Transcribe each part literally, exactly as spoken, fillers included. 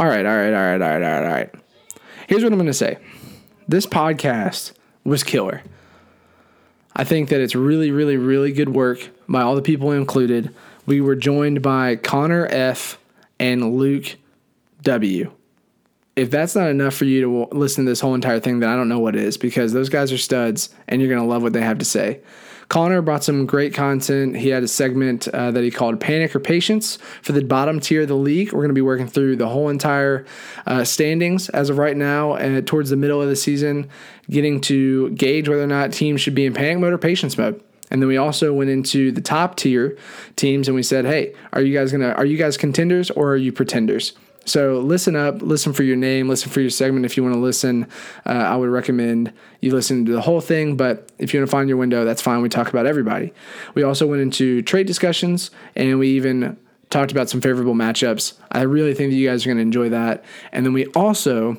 All right, all right, all right, all right, all right, all right. Here's what I'm going to say. This podcast was killer. I think that it's really, really, really good work by all the people included. We were joined by Connor F. and Luke W. If that's not enough for you to listen to this whole entire thing, then I don't know what it is, because those guys are studs, and you're going to love what they have to say. Connor brought some great content. He had a segment uh, that he called Panic or Patience for the bottom tier of the league. We're going to be working through the whole entire uh, standings as of right now, and towards the middle of the season, getting to gauge whether or not teams should be in panic mode or patience mode. And then we also went into the top tier teams, and we said, hey, are you guys going to, are you guys contenders or are you pretenders? So listen up, listen for your name, listen for your segment. If you want to listen, uh, I would recommend you listen to the whole thing. But if you want to find your window, that's fine. We talk about everybody. We also went into trade discussions, and we even talked about some favorable matchups. I really think that you guys are going to enjoy that. And then we also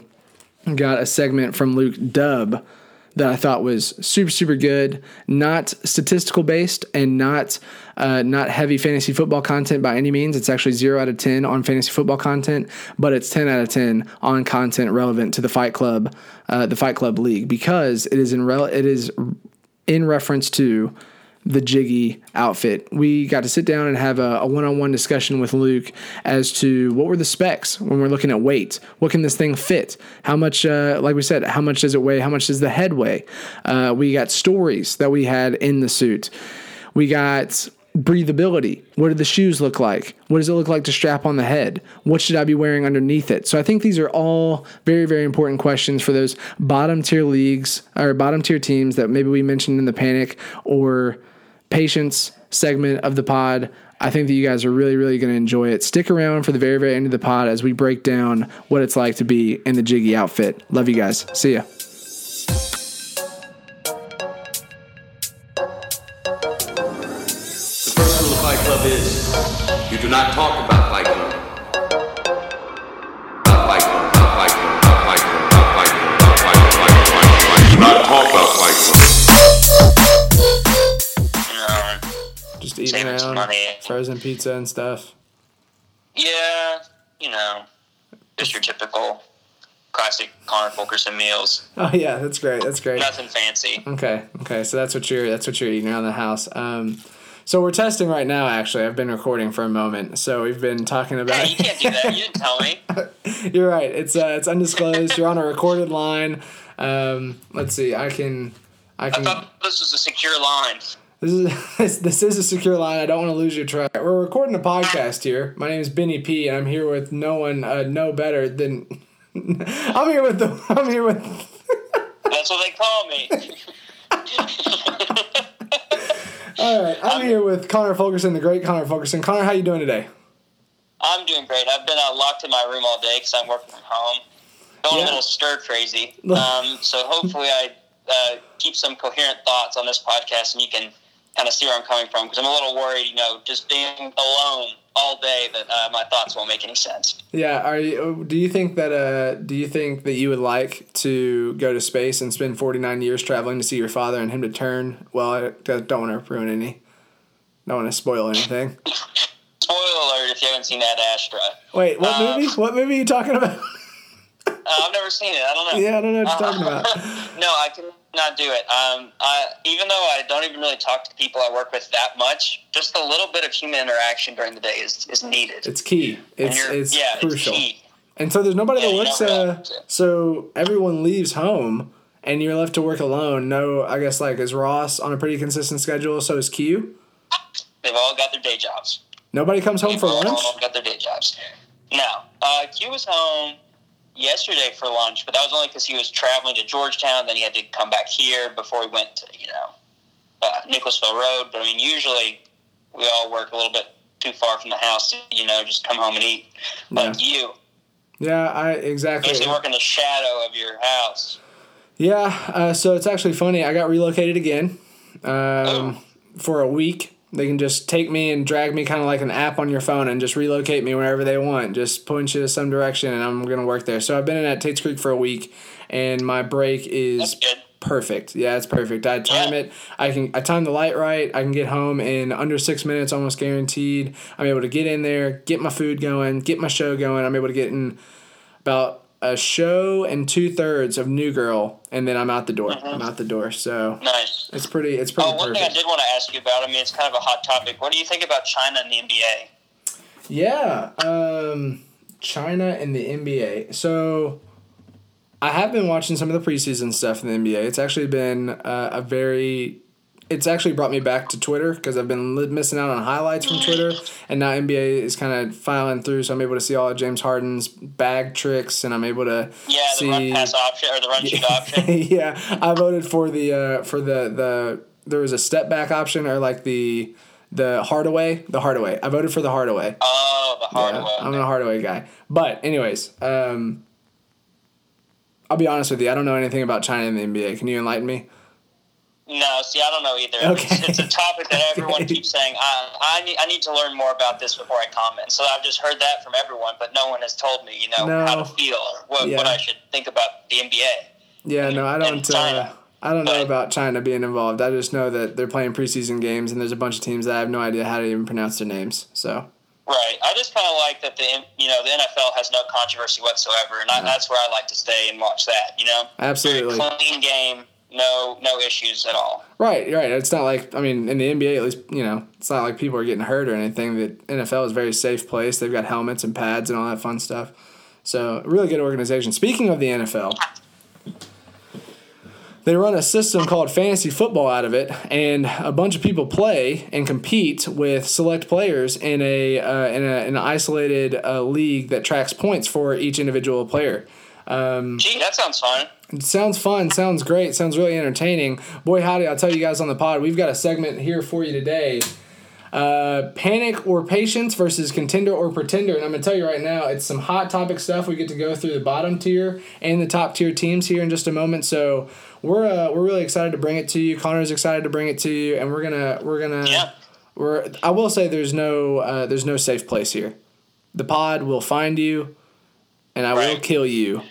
got a segment from Luke Dub that I thought was super, super good, not statistical based and not uh, not heavy fantasy football content by any means. It's actually zero out of ten on fantasy football content, but it's ten out of ten on content relevant to the Fight Club, uh, the Fight Club League, because it is in rel- it is in reference to the Jiggy outfit. We got to sit down and have a, a one-on-one discussion with Luke as to what were the specs when we're looking at weight. What can this thing fit? How much, uh, like we said, how much does it weigh? How much does the head weigh? Uh, we got stories that we had in the suit. We got breathability. What do the shoes look like? What does it look like to strap on the head? What should I be wearing underneath it? So I think these are all very, very important questions for those bottom tier leagues or bottom tier teams that maybe we mentioned in the panic or patience segment of the pod. I think that you guys are really, really going to enjoy it. Stick around for the very, very end of the pod as we break down what it's like to be in the Jiggy outfit. Love you guys. See ya. The first rule of Fight Club is you do not talk about Fight Club. About Fight Club, about Fight Club, about Fight Club, about Fight Club, about Fight Club, about Fight Club. You do not talk about Fight Club. Just eating around, money. Frozen pizza and stuff. Yeah, you know, just your typical classic Connor Fulkerson meals. Oh yeah, that's great. That's great. Nothing fancy. Okay, okay. So that's what you're that's what you're eating around the house. Um, so we're testing right now. Actually, I've been recording for a moment. So we've been talking about. Hey, you can't do that. You didn't tell me. You're right. It's uh, it's undisclosed. You're on a recorded line. Um, let's see. I can. I can. I thought this was a secure line. This is this is a secure line. I don't want to lose your track. We're recording a podcast here. My name is Benny P, and I'm here with no one uh, no better than I'm here with the I'm here with That's what they call me. All right, I'm, I'm here with Connor Fulkerson, the great Connor Fulkerson. Connor, how you doing today? I'm doing great. I've been uh, locked in my room all day because I'm working from home. Going yeah. a little stir crazy. Um, so hopefully I uh, keep some coherent thoughts on this podcast, and you can kind of see where I'm coming from, because I'm a little worried, you know, just being alone all day, that uh, my thoughts won't make any sense. Yeah, are you, do you think that uh, do you think that you would like to go to space and spend forty-nine years traveling to see your father and him to turn? Well, I don't want to ruin any. Don't want to spoil anything. Spoiler alert! If you haven't seen that, Astra. Wait, what um, movie? What movie are you talking about? uh, I've never seen it. I don't know. Yeah, I don't know what you're talking about. No, I can. Not do it. Um, I, even though I don't even really talk to people I work with that much, just a little bit of human interaction during the day is, is needed. It's key. It's it's yeah, crucial. It's key. And so there's nobody yeah, that looks. Uh, so everyone leaves home, and you're left to work alone. No, I guess like is Ross on a pretty consistent schedule. So is Q. They've all got their day jobs. Nobody comes home They've for all lunch. All got their day jobs. No, uh, Q was home yesterday for lunch, but that was only because he was traveling to Georgetown. Then he had to come back here before he went to, you know, uh, Nicholasville Road. But I mean, usually we all work a little bit too far from the house, you know, just come home and eat. Like yeah. you. Yeah, I exactly. Basically work in the shadow of your house. Yeah, uh, so it's actually funny. I got relocated again um, for a week. They can just take me and drag me kind of like an app on your phone and just relocate me wherever they want. Just point you to some direction, and I'm going to work there. So I've been in at Tate's Creek for a week, and my break is perfect. Yeah, it's perfect. I time yeah. it. I can. I time the light right. I can get home in under six minutes, almost guaranteed. I'm able to get in there, get my food going, get my show going. I'm able to get in about a show and two thirds of New Girl, and then I'm out the door. Mm-hmm. I'm out the door. So nice. It's pretty. It's pretty. Oh, one perfect. Thing I did want to ask you about. I mean, it's kind of a hot topic. What do you think about China and the N B A? Yeah, um, China and the N B A. So I have been watching some of the preseason stuff in the N B A. It's actually been uh, a very. It's actually brought me back to Twitter because I've been missing out on highlights from Twitter, and now N B A is kind of filing through, so I'm able to see all of James Harden's bag tricks, and I'm able to yeah the see, run pass option or the run shoot option. Yeah, I voted for the uh, for the the there was a step back option or like the the Hardaway the Hardaway. I voted for the Hardaway. Oh, the Hardaway. Yeah, I'm a Hardaway guy, but anyways, um, I'll be honest with you. I don't know anything about China and the N B A. Can you enlighten me? No, see, I don't know either. Okay. It's, it's a topic that everyone keeps saying, I, I, need, I need to learn more about this before I comment. So I've just heard that from everyone, but no one has told me, you know, no. how to feel or what, yeah. what I should think about the N B A. Yeah, and, no, I don't uh, I don't but, know about China being involved. I just know that they're playing preseason games, and there's a bunch of teams that I have no idea how to even pronounce their names. So right. I just kind of like that the you know the N F L has no controversy whatsoever, and no. I, that's where I like to stay and watch that, you know? Absolutely. Very clean game. No, no issues at all. Right, right. It's not like, I mean, in the N B A, at least, you know, it's not like people are getting hurt or anything. The N F L is a very safe place. They've got helmets and pads and all that fun stuff. So, really good organization. Speaking of the N F L, they run a system called fantasy football out of it, and a bunch of people play and compete with select players in a uh, in a, an isolated uh, league that tracks points for each individual player. Um, Gee, that sounds fun. Sounds fun. Sounds great. Sounds really entertaining. Boy, howdy, I'll tell you guys on the pod, we've got a segment here for you today. Uh, panic or patience versus contender or pretender. And I'm going to tell you right now, it's some hot topic stuff. We get to go through the bottom tier and the top tier teams here in just a moment. So we're uh, we're really excited to bring it to you. Connor's excited to bring it to you. And we're gonna we're gonna yeah. we're I will say there's no uh, there's no safe place here. The pod will find you, and I right. will kill you.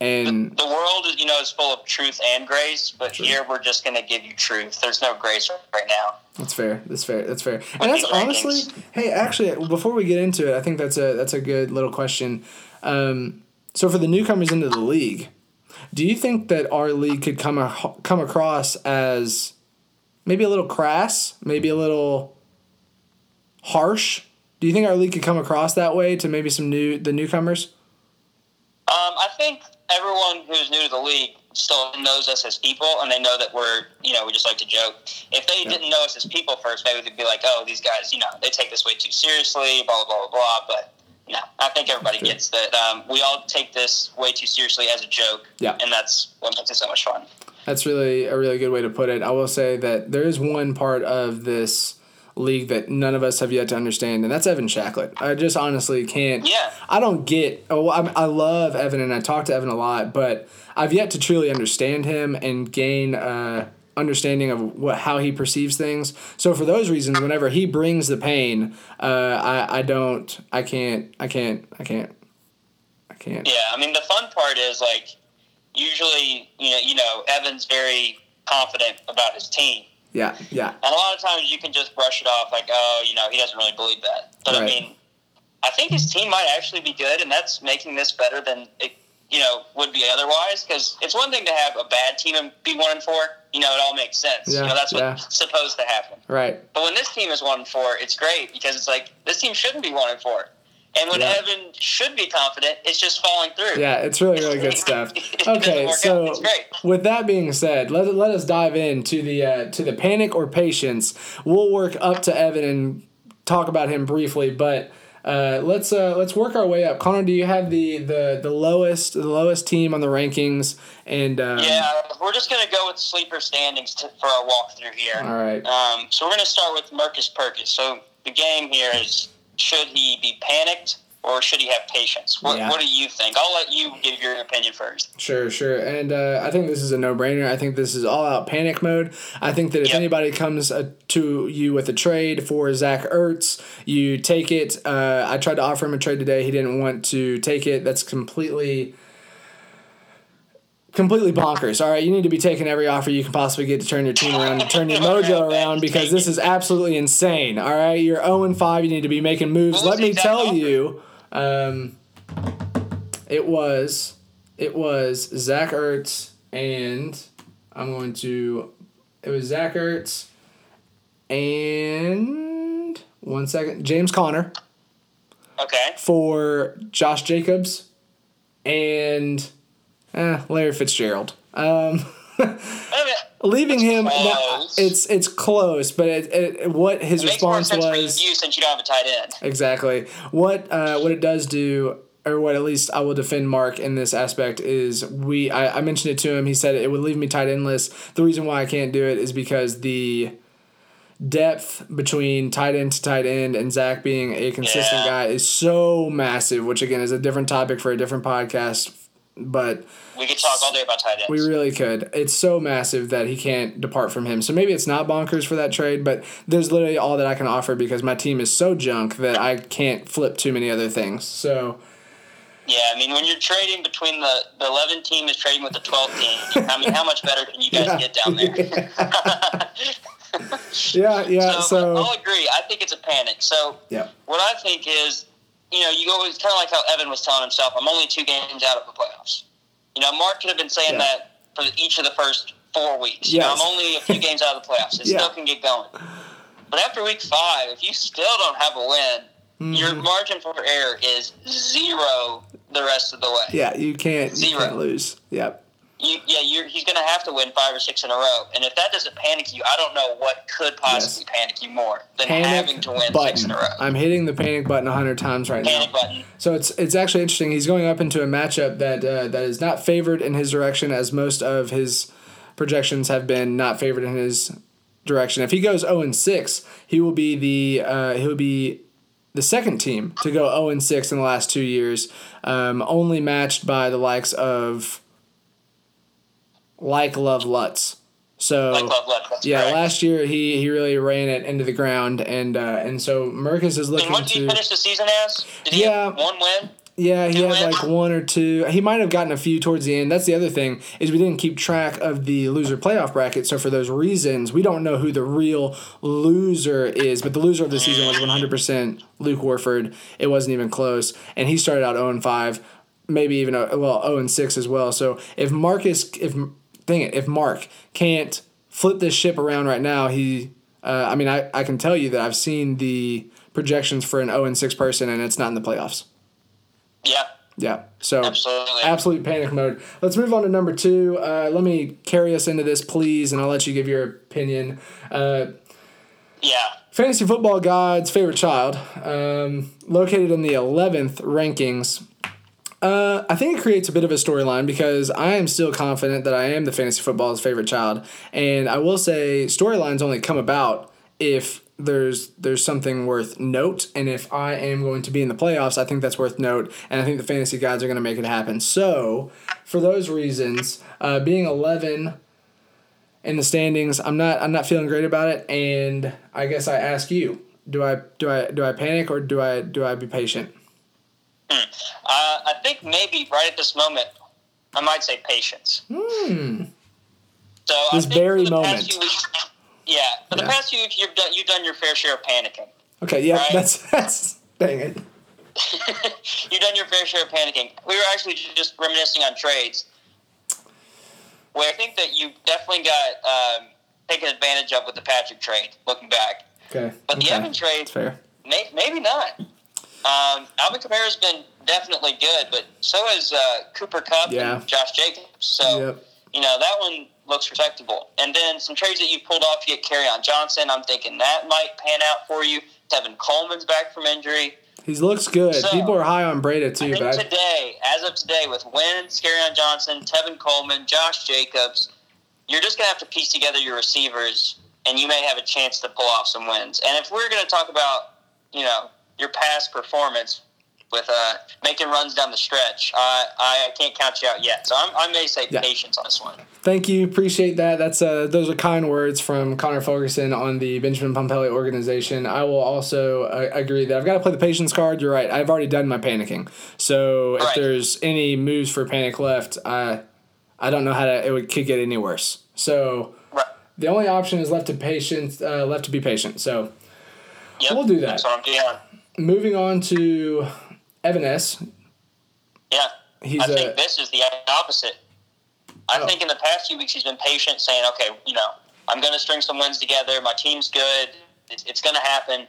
And the, the world, you know, is full of truth and grace, but true. Here we're just going to give you truth. There's no grace right now. That's fair. That's fair. That's fair. With and that's honestly, rankings. Hey, actually, before we get into it, I think that's a that's a good little question. Um, so for the newcomers into the league, do you think that our league could come a, come across as maybe a little crass, maybe a little harsh? Do you think our league could come across that way to maybe some new the newcomers? Um, I think everyone who's new to the league still knows us as people, and they know that we're, you know, we just like to joke. If they yeah. didn't know us as people first, maybe they'd be like, oh, these guys, you know, they take this way too seriously, blah, blah, blah, blah. But, no, I think everybody gets that um, we all take this way too seriously as a joke, yeah. and that's what makes it so much fun. That's really a really good way to put it. I will say that there is one part of this league that none of us have yet to understand, and that's Evan Shacklett. I just honestly can't. Yeah. I don't get. Oh, I, I love Evan, and I talk to Evan a lot, but I've yet to truly understand him and gain uh, understanding of what how he perceives things. So for those reasons, whenever he brings the pain, uh, I I don't. I can't. I can't. I can't. I can't. Yeah, I mean the fun part is like usually you know you know Evan's very confident about his team. Yeah, yeah. And a lot of times you can just brush it off like, oh, you know, he doesn't really believe that. But, right. I mean, I think his team might actually be good, and that's making this better than it, you know, would be otherwise. Because it's one thing to have a bad team and be one and four. You know, it all makes sense. Yeah, you know, that's what's yeah. supposed to happen. Right. But when this team is one and four, it's great because it's like, this team shouldn't be one and four. And when yeah. Evan should be confident, it's just falling through. Yeah, it's really, really good stuff. Okay, so with that being said, let let us dive into the uh, to the panic or patience. We'll work up to Evan and talk about him briefly, but uh, let's uh, let's work our way up. Connor, do you have the the, the lowest the lowest team on the rankings? And um, yeah, we're just gonna go with sleeper standings to, for our walkthrough here. All right. Um, so we're gonna start with Marcus Perkins. So the game here is. Should he be panicked or should he have patience? What, yeah. what do you think? I'll let you give your opinion first. Sure, sure. And uh, I think this is a no-brainer. I think this is all-out panic mode. I think that if yep. anybody comes uh, to you with a trade for Zach Ertz, you take it. Uh, I tried to offer him a trade today. He didn't want to take it. That's completely... Completely bonkers. All right, you need to be taking every offer you can possibly get to turn your team around, to turn your mojo around, because this is absolutely insane. All right, you're zero and five. You need to be making moves. Let me tell you, um, It was it was Zach Ertz and I'm going to it was Zach Ertz and one second James Conner. Okay. For Josh Jacobs and eh, Larry Fitzgerald. Um, leaving him, now, it's it's close, but it, it, what his it response makes more sense was. For you since you don't have a tight end. Exactly. What uh, what it does do, or what at least I will defend Mark in this aspect is we. I, I mentioned it to him. He said it would leave me tight endless. The reason why I can't do it is because the depth between tight end to tight end and Zach being a consistent yeah. guy is so massive, which again is a different topic for a different podcast. But we could talk all day about tight ends. We really could. It's so massive that he can't depart from him. So maybe it's not bonkers for that trade, but there's literally all that I can offer because my team is so junk that I can't flip too many other things. So yeah, I mean, when you're trading between the, the eleven team is trading with the twelve team, I mean, how much better can you guys yeah. get down there? yeah, yeah. So, so I'll agree. I think it's a panic. So yeah. what I think is, you know, you always kind of like how Evan was telling himself, I'm only two games out of the playoffs. You know, Mark could have been saying yeah. that for each of the first four weeks. Yes. You know, I'm only a few games out of the playoffs. It yeah. still can get going. But after week five, if you still don't have a win, mm-hmm. your margin for error is zero the rest of the way. Yeah, you can't, zero. You can't lose. Yep. You, yeah, you're, he's going to have to win five or six in a row. And if that doesn't panic you, I don't know what could possibly yes. panic you more than panic having to win button. six in a row. I'm hitting the panic button one hundred times right panic now. Panic button. So it's it's actually interesting. He's going up into a matchup that uh, that is not favored in his direction, as most of his projections have been not favored in his direction. If he goes oh and six, he will be the uh, he'll be the second team to go oh and six in the last two years, um, only matched by the likes of... Like Love Lutz. So, like Love Lutz, that's yeah, correct. Last year he, he really ran it into the ground, and uh, and so Mercus is looking to... And what did to, he finish the season as? Did he yeah, have one win? Yeah, he had wins? like one or two. He might have gotten a few towards the end. That's the other thing, is we didn't keep track of the loser playoff bracket, so for those reasons, we don't know who the real loser is, but the loser of the season was one hundred percent Luke Warford. It wasn't even close, and he started out oh and five, maybe even, well, oh and six as well. So if Marcus... if Dang it, if Mark can't flip this ship around right now, he uh, – I mean, I, I can tell you that I've seen the projections for an oh and six person, and it's not in the playoffs. Yeah. Yeah. So absolutely. Absolute panic mode. Let's move on to number two. Uh, let me carry us into this, please, and I'll let you give your opinion. Uh, yeah. Fantasy Football God's favorite child, um, located in the eleventh rankings. Uh, I think it creates a bit of a storyline because I am still confident that I am the fantasy football's favorite child, and I will say storylines only come about if there's there's something worth note, and if I am going to be in the playoffs, I think that's worth note, and I think the fantasy gods are going to make it happen. So, for those reasons, uh, being eleven in the standings, I'm not I'm not feeling great about it, and I guess I ask you, do I do I do I panic or do I do I be patient? Hmm. Uh, I think maybe right at this moment, I might say patience. Hmm. So this I think very for the moment. Past few weeks, yeah. For yeah. the past few weeks, you've done, you've done your fair share of panicking. Okay, yeah. Right? That's, that's... Dang it. You've done your fair share of panicking. We were actually just reminiscing on trades, where I think that you definitely got um, taken advantage of with the Patrick trade, looking back. Okay. But okay. the Evan trade, fair. May, maybe not. Um, Alvin Kamara's been definitely good, but so is uh, Cooper Kupp yeah. and Josh Jacobs. So, yep. you know, that one looks respectable. And then some trades that you pulled off, you get Kerryon Johnson. I'm thinking that might pan out for you. Tevin Coleman's back from injury. He looks good. So, people are high on Breda, too. I think back. today, as of today, with Wentz, Kerryon Johnson, Tevin Coleman, Josh Jacobs, you're just going to have to piece together your receivers, and you may have a chance to pull off some wins. And if we're going to talk about, you know, your past performance with uh, making runs down the stretch, uh, I I can't count you out yet. So I'm, I may say yeah. patience on this one. Thank you, appreciate that. That's uh, those are kind words from Connor Fulkerson on the Benjamin Pompelli organization. I will also uh, agree that I've got to play the patience card. You're right. I've already done my panicking. So if right. there's any moves for panic left, I I don't know how to. It would, could get any worse. So right. the only option is left to patience, uh, left to be patient. So yep. we'll do that. That's what I'm doing. Moving on to Evan S. Yeah. He's I a, think this is the opposite. I oh. think in the past few weeks he's been patient, saying, okay, you know, I'm going to string some wins together. My team's good. It's, it's going to happen.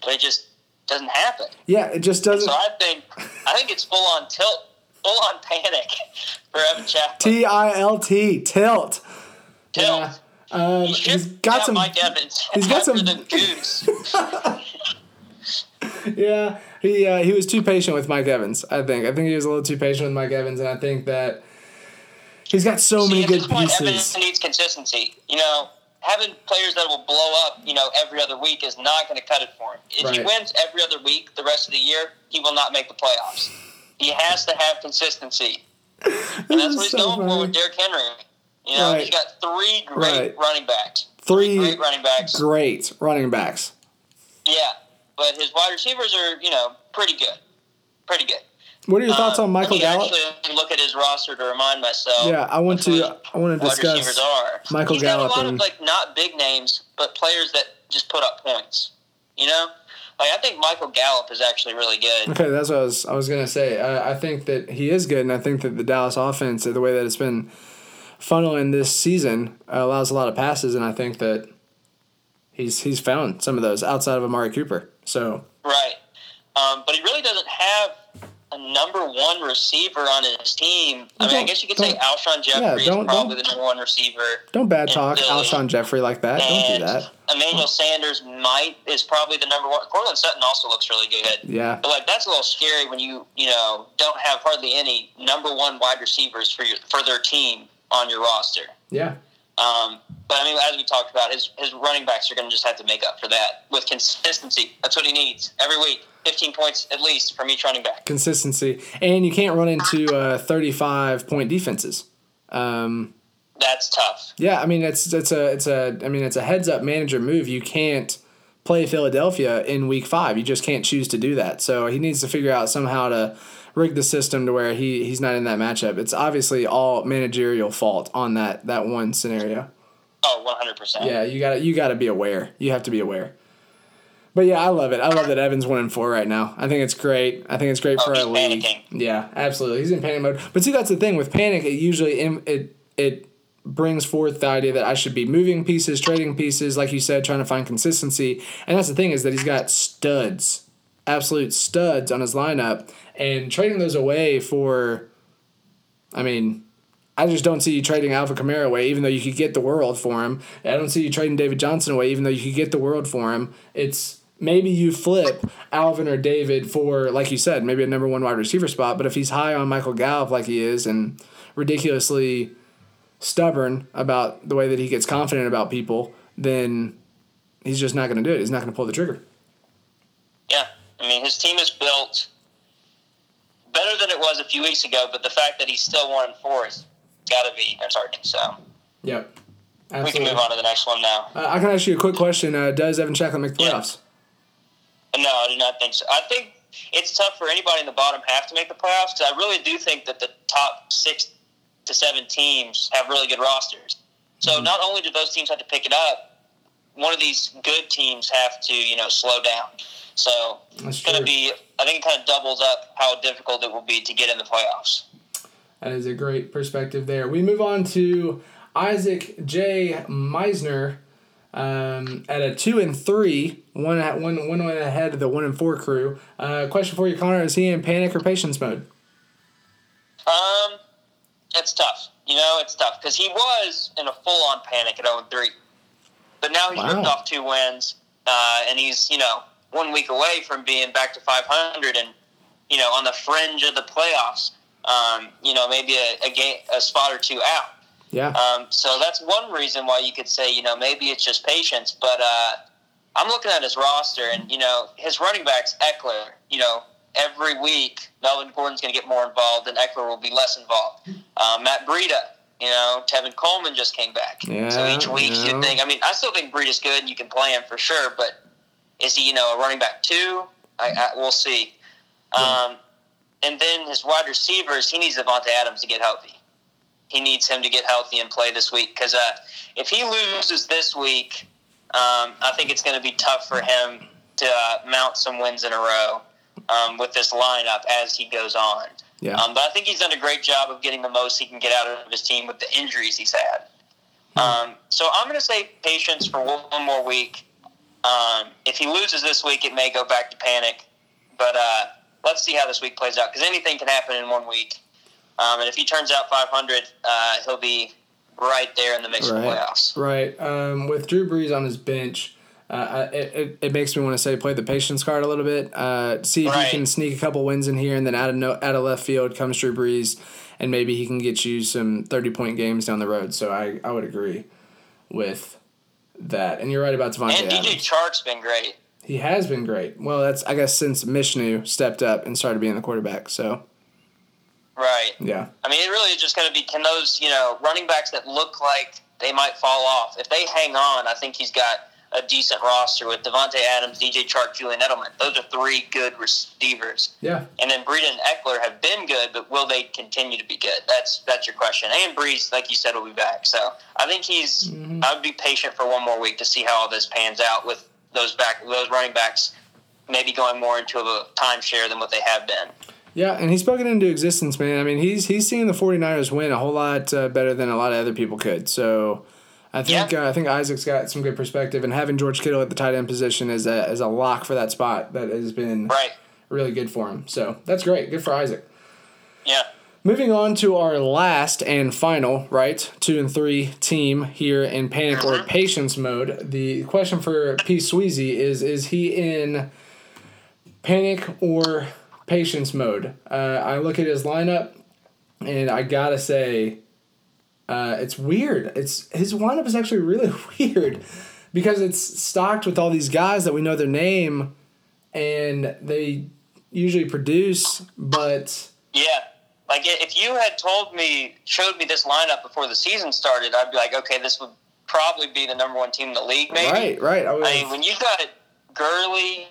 But it just doesn't happen. Yeah, it just doesn't. And so I think I think it's full-on tilt, full-on panic for Evan Shacklett. T I L T, tilt. Tilt. Yeah. Um, he he's got some. He's got some juice. Yeah, he uh, he was too patient with Mike Evans. I think. I think he was a little too patient with Mike Evans, and I think that he's got so See, many good point, pieces. Evans needs consistency. You know, having players that will blow up, you know, every other week is not going to cut it for him. If right. he wins every other week the rest of the year, he will not make the playoffs. He has to have consistency, and that's what he's so going funny. for with Derrick Henry. You know, right. he's got three great right. running backs. Three, three great running backs. Great running backs. Yeah, but his wide receivers are, you know, pretty good. Pretty good. What are your um, thoughts on Michael Gallup? Actually look at his roster to remind myself. Yeah, I want to I want to discuss are. Michael he's Gallup. He's got a lot of, like, not big names, but players that just put up points. You know? Like, I think Michael Gallup is actually really good. Okay, that's what I was, I was going to say. I, I think that he is good, and I think that the Dallas offense, the way that it's been – funnel in this season uh, allows a lot of passes, and I think that he's he's found some of those outside of Amari Cooper. So right, um, but he really doesn't have a number one receiver on his team. I mean, I guess you could say Alshon Jeffrey yeah, is probably the number one receiver. Don't bad talk Philly. Alshon Jeffrey like that. And don't do that. Emmanuel Sanders might is probably the number one. Cortland Sutton also looks really good. Yeah, but like that's a little scary when you you know don't have hardly any number one wide receivers for your for their team on your roster. Yeah. Um, but, I mean, as we talked about, his his running backs are going to just have to make up for that with consistency. That's what he needs every week, fifteen points at least from each running back. Consistency. And you can't run into thirty-five-point uh, defenses. Um, That's tough. Yeah, I mean, it's it's a it's a I mean it's a heads-up manager move. You can't play Philadelphia in week five. You just can't choose to do that. So he needs to figure out somehow to – rig the system to where he, he's not in that matchup. It's obviously all managerial fault on that, that one scenario. Oh, one hundred percent. Yeah, you got you got to be aware. You have to be aware. But, yeah, I love it. I love that Evan's one and four right now. I think it's great. I think it's great oh, for our league. Panicking. Yeah, absolutely. He's in panic mode. But, see, that's the thing. With panic, it usually it it brings forth the idea that I should be moving pieces, trading pieces, like you said, trying to find consistency. And that's the thing is that he's got studs, absolute studs on his lineup. And trading those away for, I mean, I just don't see you trading Alvin Kamara away, even though you could get the world for him. I don't see you trading David Johnson away, even though you could get the world for him. It's maybe you flip Alvin or David for, like you said, maybe a number one wide receiver spot. But if he's high on Michael Gallup like he is and ridiculously stubborn about the way that he gets confident about people, then he's just not going to do it. He's not going to pull the trigger. Yeah. I mean, his team is built better than it was a few weeks ago, but the fact that he's still one and four has got to be concerning. So, yep, absolutely. We can move on to the next one now. Uh, I can ask you a quick question: uh, does Evan Shacklett make the playoffs? Yeah. No, I do not think so. I think it's tough for anybody in the bottom half to make the playoffs because I really do think that the top six to seven teams have really good rosters. So mm-hmm. not only do those teams have to pick it up, one of these good teams have to, you know, slow down. So That's it's going to be. I think it kind of doubles up how difficult it will be to get in the playoffs. That is a great perspective there. We move on to Isaac J. Meisner um, at a two and three, one at one one went ahead of the one and four crew. Uh, question for you, Connor: is he in panic or patience mode? Um, it's tough. You know, it's tough because he was in a full-on panic at zero and three, but now he's wow. ripped off two wins, uh, and he's you know. one week away from being back to five hundred and, you know, on the fringe of the playoffs, um, you know, maybe a, a game, a spot or two out. Yeah. Um, so that's one reason why you could say, you know, maybe it's just patience, but uh, I'm looking at his roster and, you know, his running backs, Eckler, you know, every week, Melvin Gordon's going to get more involved and Eckler will be less involved. Uh, Matt Breida, you know, Tevin Coleman just came back. Yeah, so each week you know. you think, I mean, I still think Breida's good and you can play him for sure, but is he, you know, a running back two? I, I, we'll see. Um, and then his wide receivers, he needs Devontae Adams to get healthy. He needs him to get healthy and play this week because uh, if he loses this week, um, I think it's going to be tough for him to uh, mount some wins in a row um, with this lineup as he goes on. Yeah. Um, but I think he's done a great job of getting the most he can get out of his team with the injuries he's had. Um, so I'm going to say patience for one more week. Um, if he loses this week, it may go back to panic. But uh, let's see how this week plays out, because anything can happen in one week. Um, and if he turns out five hundred, uh, he'll be right there in the mix right. of the playoffs. Right. Um, with Drew Brees on his bench, uh, it, it, it makes me want to say play the patience card a little bit. Uh, see if right. you can sneak a couple wins in here, and then out of, no, out of left field comes Drew Brees, and maybe he can get you some thirty-point games down the road. So I, I would agree with that. And you're right about Devontae Adams. And D J Chark's been great. He has been great. Well, that's I guess since Mishnu stepped up and started being the quarterback. So. Right. Yeah. I mean, it really is just going to be, can those, you know, running backs that look like they might fall off, if they hang on, I think he's got a decent roster with Devontae Adams, D J Chark, Julian Edelman. Those are three good receivers. Yeah. And then Breida and Eckler have been good, but will they continue to be good? That's that's your question. And Brees, like you said, will be back. So I think he's, mm-hmm. I would be patient for one more week to see how all this pans out with those back, those running backs maybe going more into a timeshare than what they have been. Yeah, and he's spoken into existence, man. I mean, he's he's seeing the 49ers win a whole lot uh, better than a lot of other people could. So I think yeah. uh, I think Isaac's got some good perspective, and having George Kittle at the tight end position is a, is a lock for that spot that has been right. really good for him. So that's great. Good for Isaac. Yeah. Moving on to our last and final, right, two and three team here in panic mm-hmm. or patience mode. The question for P. Sweezy is, is he in panic or patience mode? Uh, I look at his lineup, and I gotta say, uh, it's weird. It's his lineup is actually really weird because it's stocked with all these guys that we know their name, and they usually produce. But yeah, like if you had told me, showed me this lineup before the season started, I'd be like, okay, this would probably be the number one team in the league. Maybe right, right. I, I mean, when you got Gurley,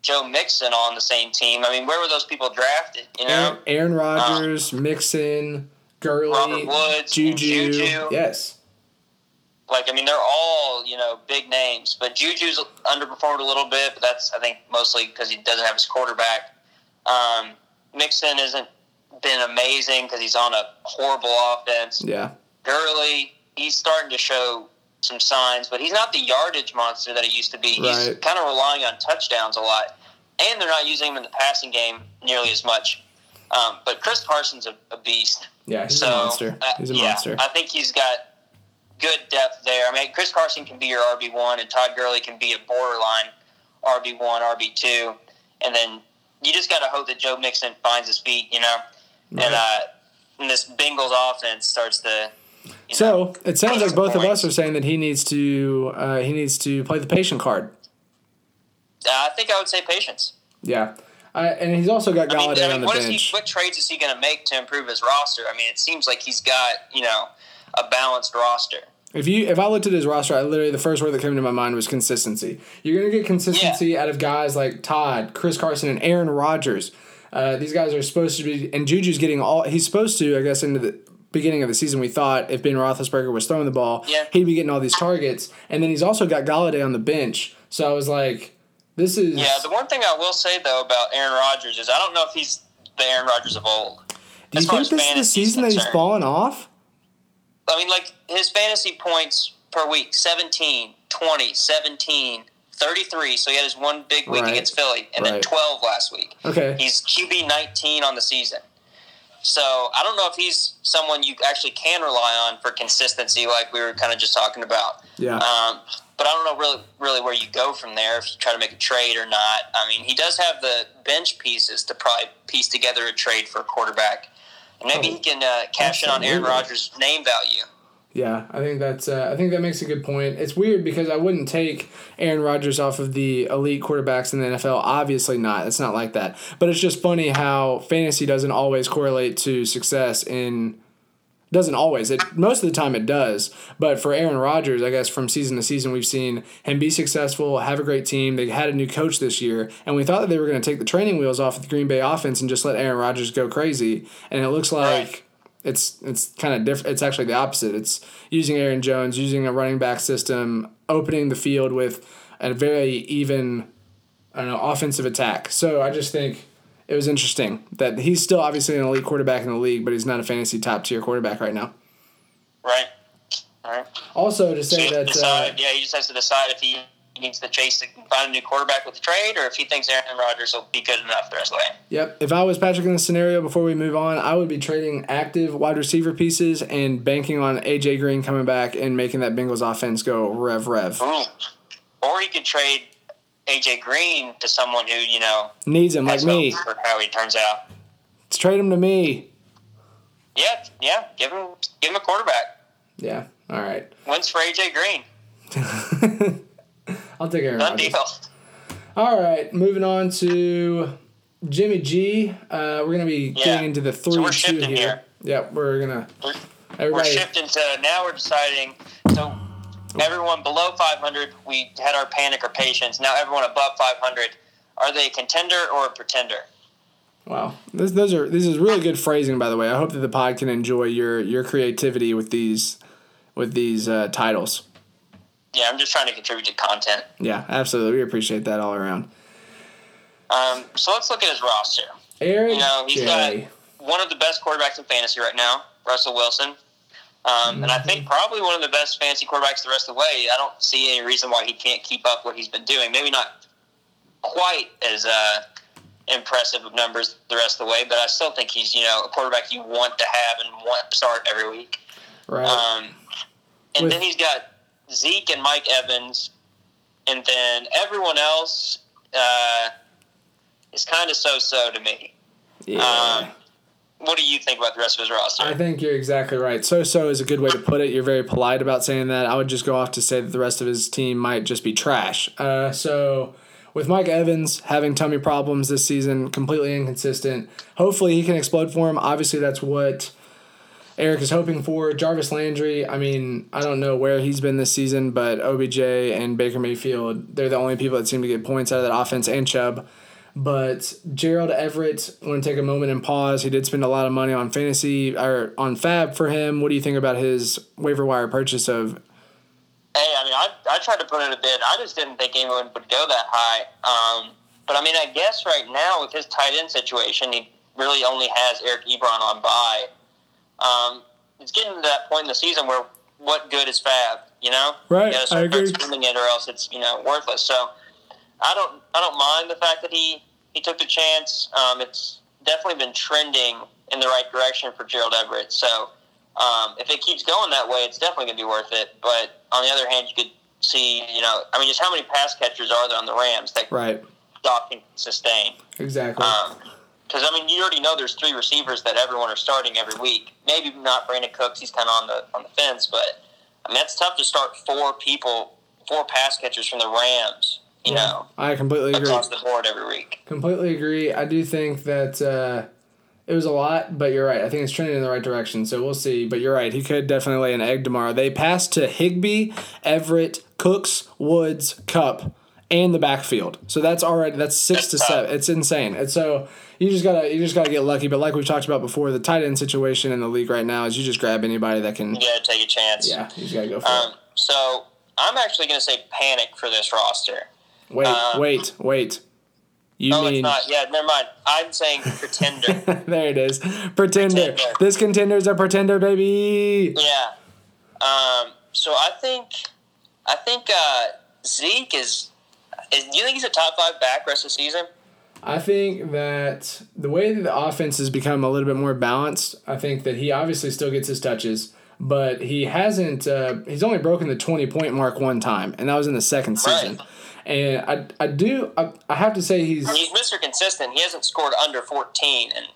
Joe Mixon on the same team. I mean, where were those people drafted? You know, Aaron, Aaron Rodgers, um, Mixon, Gurley, Robert Woods, Juju. Juju. Yes. Like, I mean, they're all, you know, big names. But Juju's underperformed a little bit, but that's, I think, mostly because he doesn't have his quarterback. Um, Mixon hasn't been amazing because he's on a horrible offense. Yeah. Gurley, he's starting to show some signs, but he's not the yardage monster that he used to be. Right. He's kind of relying on touchdowns a lot, and they're not using him in the passing game nearly as much. Um, but Chris Parsons is a, a beast. Yeah, he's so, a monster. He's a uh, yeah, monster. I think he's got good depth there. I mean, Chris Parsons can be your R B one, and Todd Gurley can be a borderline R B one, R B two. And then you just got to hope that Joe Mixon finds his feet, you know, right. and, uh, and this Bengals offense starts to – You so know, it sounds like both points. of us are saying that he needs to uh, he needs to play the patient card. Uh, I think I would say patience. Yeah, I, and he's also got Galladay I mean, I mean, on the what bench. Is he, what trades is he going to make to improve his roster? I mean, it seems like he's got you know a balanced roster. If you if I looked at his roster, I literally the first word that came to my mind was consistency. You're going to get consistency yeah. out of guys like Todd, Chris Carson, and Aaron Rodgers. Uh, these guys are supposed to be, and Juju's getting all he's supposed to. I guess into the. Beginning of the season, we thought if Ben Roethlisberger was throwing the ball, yeah. he'd be getting all these targets. And then he's also got Galladay on the bench. So I was like, this is... Yeah, the one thing I will say, though, about Aaron Rodgers is I don't know if he's the Aaron Rodgers of old. Do you think this is the season that he's fallen off? I mean, like, his fantasy points per week, seventeen, twenty, seventeen, thirty-three. So he had his one big week right. against Philly, and right. then twelve last week. Okay. He's Q B nineteen on the season. So I don't know if he's someone you actually can rely on for consistency, like we were kind of just talking about. Yeah. Um, but I don't know really, really where you go from there if you try to make a trade or not. I mean, he does have the bench pieces to probably piece together a trade for a quarterback, and maybe oh, he can uh, cash in on Aaron Rodgers' name value. Yeah, I think that's. Uh, I think that makes a good point. It's weird because I wouldn't take Aaron Rodgers off of the elite quarterbacks in the N F L. Obviously not. It's not like that. But it's just funny how fantasy doesn't always correlate to success in – doesn't always. It most of the time it does. But for Aaron Rodgers, I guess from season to season, we've seen him be successful, have a great team. They had a new coach this year, and we thought that they were going to take the training wheels off of the Green Bay offense and just let Aaron Rodgers go crazy. And it looks like right. – It's it's kind of different. It's actually the opposite. It's using Aaron Jones, using a running back system, opening the field with a very even, I don't know, offensive attack. So I just think it was interesting that he's still obviously an elite quarterback in the league, but he's not a fantasy top-tier quarterback right now. Right. All right. Also, to say so that... Decide, uh, yeah, he just has to decide if he needs to chase to find a new quarterback with a trade or if he thinks Aaron Rodgers will be good enough the rest of the way. Yep. If I was Patrick in this scenario, before we move on, I would be trading active wide receiver pieces and banking on A J. Green coming back and making that Bengals offense go rev, rev. Ooh. Or he could trade A J. Green to someone who, you know... needs him, like me. ...for how he turns out. Let's trade him to me. Yeah, yeah. Give him, give him a quarterback. Yeah, all right. Wins for A J. Green. I'll take Aaron Rodgers. Done deal. All right, moving on to Jimmy G. Uh, we're going to be yeah. getting into the three two so we're shifting here. here. Yeah, we're going to... We're, we're shifting to... Now we're deciding... So... Everyone below five hundred, we had our panic or patience. Now everyone above five hundred, are they a contender or a pretender? Wow, those, those are this is really good phrasing, by the way. I hope that the pod can enjoy your, your creativity with these with these uh, titles. Yeah, I'm just trying to contribute to content. Yeah, absolutely. We appreciate that all around. Um, so let's look at his roster. Eric, you know, he's J. got one of the best quarterbacks in fantasy right now, Russell Wilson. Um, and I think probably one of the best fantasy quarterbacks the rest of the way. I don't see any reason why he can't keep up what he's been doing. Maybe not quite as uh, impressive of numbers the rest of the way, but I still think he's, you know, a quarterback you want to have and want to start every week. Right. Um, and With- then he's got Zeke and Mike Evans, and then everyone else uh, is kind of so-so to me. Yeah. Um, What do you think about the rest of his roster? I think you're exactly right. So-so is a good way to put it. You're very polite about saying that. I would just go off to say that the rest of his team might just be trash. Uh, so with Mike Evans having tummy problems this season, completely inconsistent, hopefully he can explode for him. Obviously that's what Eric is hoping for. Jarvis Landry, I mean, I don't know where he's been this season, but O B J and Baker Mayfield, they're the only people that seem to get points out of that offense, and Chubb. But Gerald Everett, I want to take a moment and pause. He did spend a lot of money on fantasy or on Fab for him. What do you think about his waiver wire purchase of? Hey, I mean, I I tried to put in a bid. I just didn't think anyone would go that high. Um, but I mean, I guess right now with his tight end situation, he really only has Eric Ebron on bye. Um, it's getting to that point in the season where what good is Fab? You know, right? You gotta start I agree. spending it, or else it's you know worthless. So. I don't I don't mind the fact that he, he took the chance. Um, it's definitely been trending in the right direction for Gerald Everett. So um, if it keeps going that way, it's definitely going to be worth it. But on the other hand, you could see, you know, I mean, just how many pass catchers are there on the Rams that right. Goff can sustain? Exactly. Because, um, I mean, you already know there's three receivers that everyone are starting every week. Maybe not Brandon Cooks. He's kind of on the, on the fence. But, I mean, that's tough to start four people, four pass catchers from the Rams. You yeah, know, I completely agree. Across the board every week. Completely agree. I do think that uh, it was a lot, but you're right. I think it's trending in the right direction, so we'll see. But you're right. He could definitely lay an egg tomorrow. They passed to Higbee, Everett, Cooks, Woods, Cup, and the backfield. So that's already that's six that's to tough. seven. It's insane. And so you just gotta you just gotta get lucky. But like we've talked about before, the tight end situation in the league right now is you just grab anybody that can. You gotta take a chance. Yeah, you just gotta go for um, it. So I'm actually gonna say panic for this roster. Wait, um, wait, wait. You oh, mean... it's not. Yeah, never mind. I'm saying pretender. There it is. Pretender. pretender. This contender's a pretender, baby. Yeah. Um. So I think I think uh, Zeke is... is. Do you think he's a top five back rest of the season? I think that the way that the offense has become a little bit more balanced, I think that he obviously still gets his touches, but he hasn't... Uh, he's only broken the twenty-point mark one time, and that was in the second right. season. And I, I do I, I have to say he's he's Mister Consistent. He hasn't scored under fourteen, and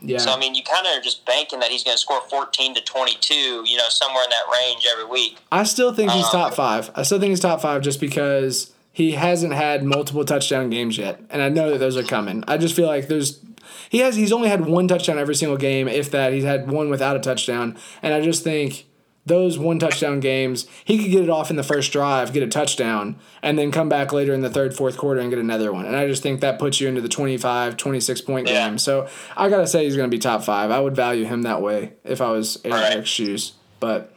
yeah. So I mean, you kind of are just banking that he's going to score fourteen to twenty-two, you know, somewhere in that range every week. I still think um, he's top five. I still think he's top five just because he hasn't had multiple touchdown games yet, and I know that those are coming. I just feel like there's he has he's only had one touchdown every single game, if that. He's had one without a touchdown, and I just think. Those one-touchdown games, he could get it off in the first drive, get a touchdown, and then come back later in the third, fourth quarter and get another one. And I just think that puts you into the twenty-five, twenty-six-point yeah. game. So I got to say he's going to be top five. I would value him that way if I was in Eric's right. shoes. But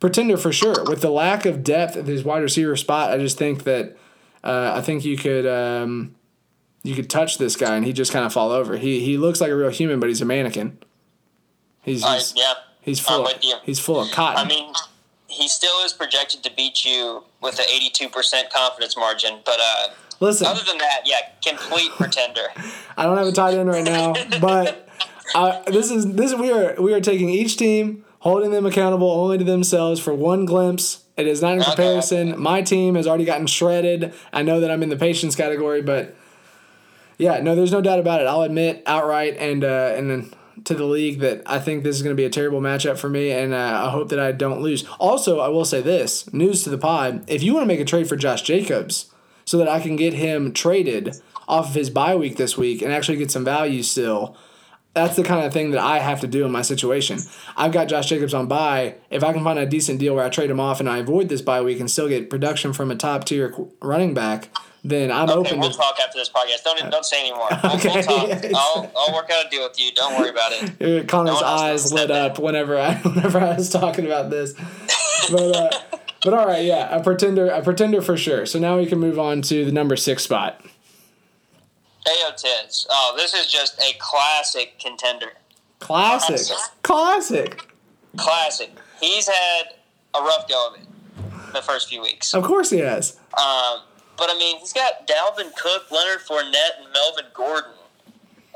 pretender for sure. With the lack of depth at his wide receiver spot, I just think that uh, I think you could um, – you could touch this guy and he'd just kind of fall over. He he looks like a real human, but he's a mannequin. He's just, uh, yeah. He's full. I'm of, with you. He's full of cotton. I mean, he still is projected to beat you with an eighty-two percent confidence margin, but uh, listen. Other than that, yeah, complete pretender. I don't have a tight end right now, but uh, this is this we are we are taking each team, holding them accountable only to themselves for one glimpse. It is not in comparison. Okay. My team has already gotten shredded. I know that I'm in the patience category, but yeah, no, there's no doubt about it. I'll admit outright and uh, and then to the league that I think this is going to be a terrible matchup for me, and uh, I hope that I don't lose. Also, I will say this, news to the pod, if you want to make a trade for Josh Jacobs so that I can get him traded off of his bye week this week and actually get some value still, that's the kind of thing that I have to do in my situation. I've got Josh Jacobs on bye. If I can find a decent deal where I trade him off and I avoid this bye week and still get production from a top-tier running back, then I'm okay, open. We'll to... talk after this podcast. Don't don't say anymore. We'll, okay. we'll talk. I'll, I'll work out a deal with you. Don't worry about it. Connor's no eyes lit up that. whenever I whenever I was talking about this. But uh, but all right, yeah, a pretender, a pretender for sure. So now we can move on to the number six spot. Ayo Tiz. Oh, this is just a classic contender. Classic. Classic. Classic. Classic. He's had a rough go of it the first few weeks. Of course he has. Um. But, I mean, he's got Dalvin Cook, Leonard Fournette, and Melvin Gordon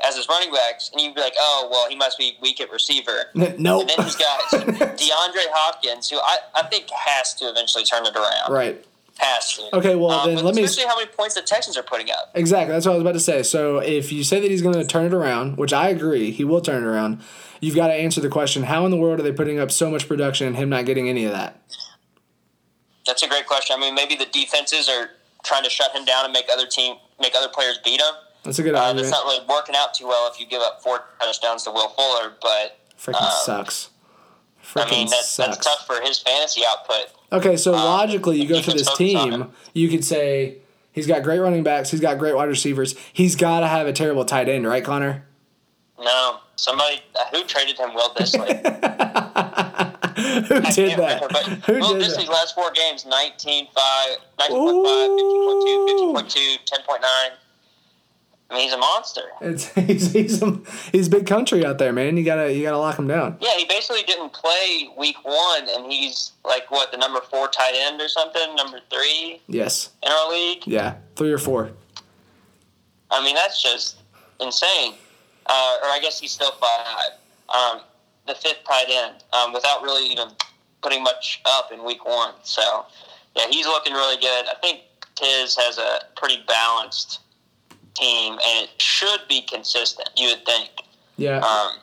as his running backs. And you'd be like, oh, well, he must be weak at receiver. No. And then he's got DeAndre Hopkins, who I, I think has to eventually turn it around. Right. Has to. Okay, well, um, then let me... Especially how many points the Texans are putting up. Exactly. That's what I was about to say. So if you say that he's going to turn it around, which I agree, he will turn it around, you've got to answer the question, how in the world are they putting up so much production and him not getting any of that? That's a great question. I mean, maybe the defenses are... trying to shut him down and make other team, make other players beat him. That's a good idea. Uh, that's not really working out too well if you give up four touchdowns to Will Fuller, but freaking um, sucks. Freaking I mean, that's, sucks. that's tough for his fantasy output. Okay, so um, logically, you go to this team, you could say he's got great running backs, he's got great wide receivers, he's got to have a terrible tight end, right, Connor? No, somebody who traded him Will Disley. Who did that? Remember, Who well, did this that? Last four games, nineteen point five, nineteen point five, fifteen point two, fifteen point two, ten point nine. I mean, he's a monster. It's, he's he's, a, he's big country out there, man. You gotta you gotta lock him down. Yeah, he basically didn't play week one, and he's like what the number four tight end or something, number three. Yes. In our league. Yeah, three or four. I mean, that's just insane. Uh, or I guess he's still five. Um, the fifth tight end, um, without really even putting much up in week one. So, yeah, he's looking really good. I think Tiz has a pretty balanced team, and it should be consistent, you would think. Yeah. Um,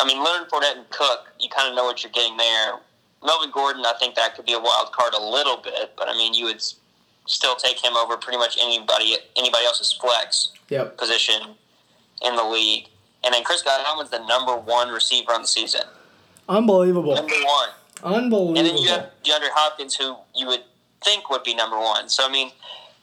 I mean, Leonard Fournette and Cook, you kind of know what you're getting there. Melvin Gordon, I think that could be a wild card a little bit, but, I mean, you would still take him over pretty much anybody anybody else's flex yep. position in the league. And then Chris Godwin's the number one receiver on the season. Unbelievable. Number one. Unbelievable. And then you have DeAndre Hopkins, who you would think would be number one. So I mean,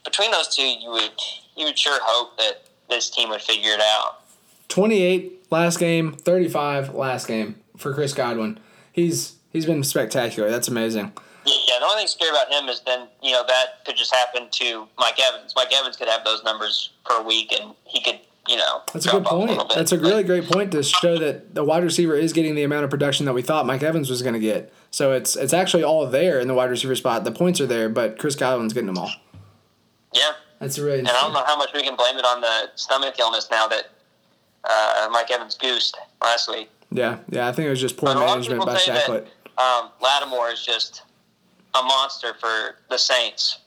between those two, you would you would sure hope that this team would figure it out. twenty-eight last game, thirty-five last game for Chris Godwin. He's he's been spectacular. That's amazing. Yeah, the only thing scary about him is then, you know, that could just happen to Mike Evans. Mike Evans could have those numbers per week, and he could. You know, that's a good point. A that's a really great point to show that the wide receiver is getting the amount of production that we thought Mike Evans was going to get. So it's it's actually all there in the wide receiver spot. The points are there, but Chris Godwin's getting them all. Yeah, that's really. And I don't know how much we can blame it on the stomach illness now that uh, Mike Evans goosed last week. Yeah, yeah, I think it was just poor management by Shacklett. Um, Lattimore is just a monster for the Saints,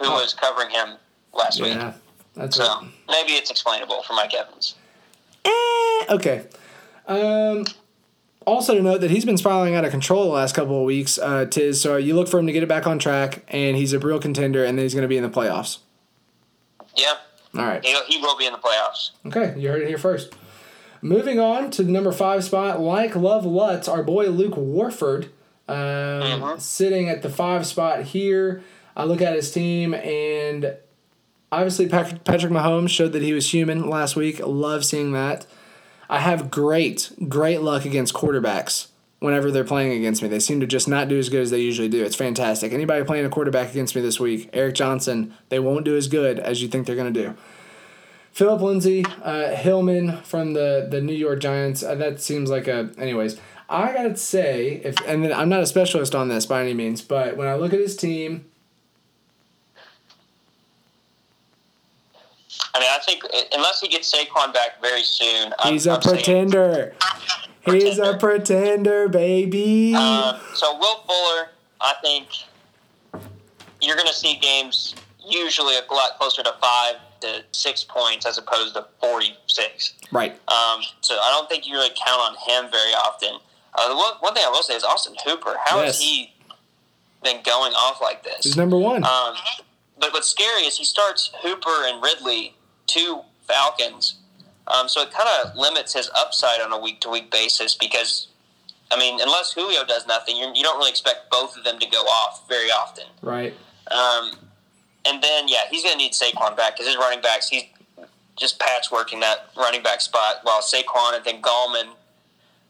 who oh. was covering him last yeah. week. Yeah. That's so right. Maybe it's explainable for Mike Evans. Eh, okay. Um, also to note that he's been spiraling out of control the last couple of weeks, uh, Tiz, so you look for him to get it back on track, and he's a real contender, and then he's going to be in the playoffs. Yeah. All right. He, he will be in the playoffs. Okay, you heard it here first. Moving on to the number five spot, like Love Lutz, our boy Luke Warford, um, mm-hmm. sitting at the five spot here. I look at his team, and... Obviously, Patrick, Patrick Mahomes showed that he was human last week. Love seeing that. I have great, great luck against quarterbacks whenever they're playing against me. They seem to just not do as good as they usually do. It's fantastic. Anybody playing a quarterback against me this week, Eric Johnson, they won't do as good as you think they're going to do. Philip Lindsay, uh, Hillman from the, the New York Giants. Uh, that seems like a... Anyways, I got to say, if and then I'm not a specialist on this by any means, but when I look at his team... I mean, I think unless he gets Saquon back very soon... I'm, he's a I'm pretender. Saying, he's pretender. a pretender, baby. Um, so Will Fuller, I think you're going to see games usually a lot closer to five to six points as opposed to forty-six. Right. Um, so I don't think you really count on him very often. Uh, the one, one thing I will say is Austin Hooper. How yes. has he been going off like this? He's number one. Um, but what's scary is he starts Hooper and Ridley, two Falcons. Um, so it kind of limits his upside on a week-to-week basis because, I mean, unless Julio does nothing, you, you don't really expect both of them to go off very often. Right. Um, and then, yeah, he's going to need Saquon back because his running backs, he's just patchworking that running back spot while Saquon and then Gallman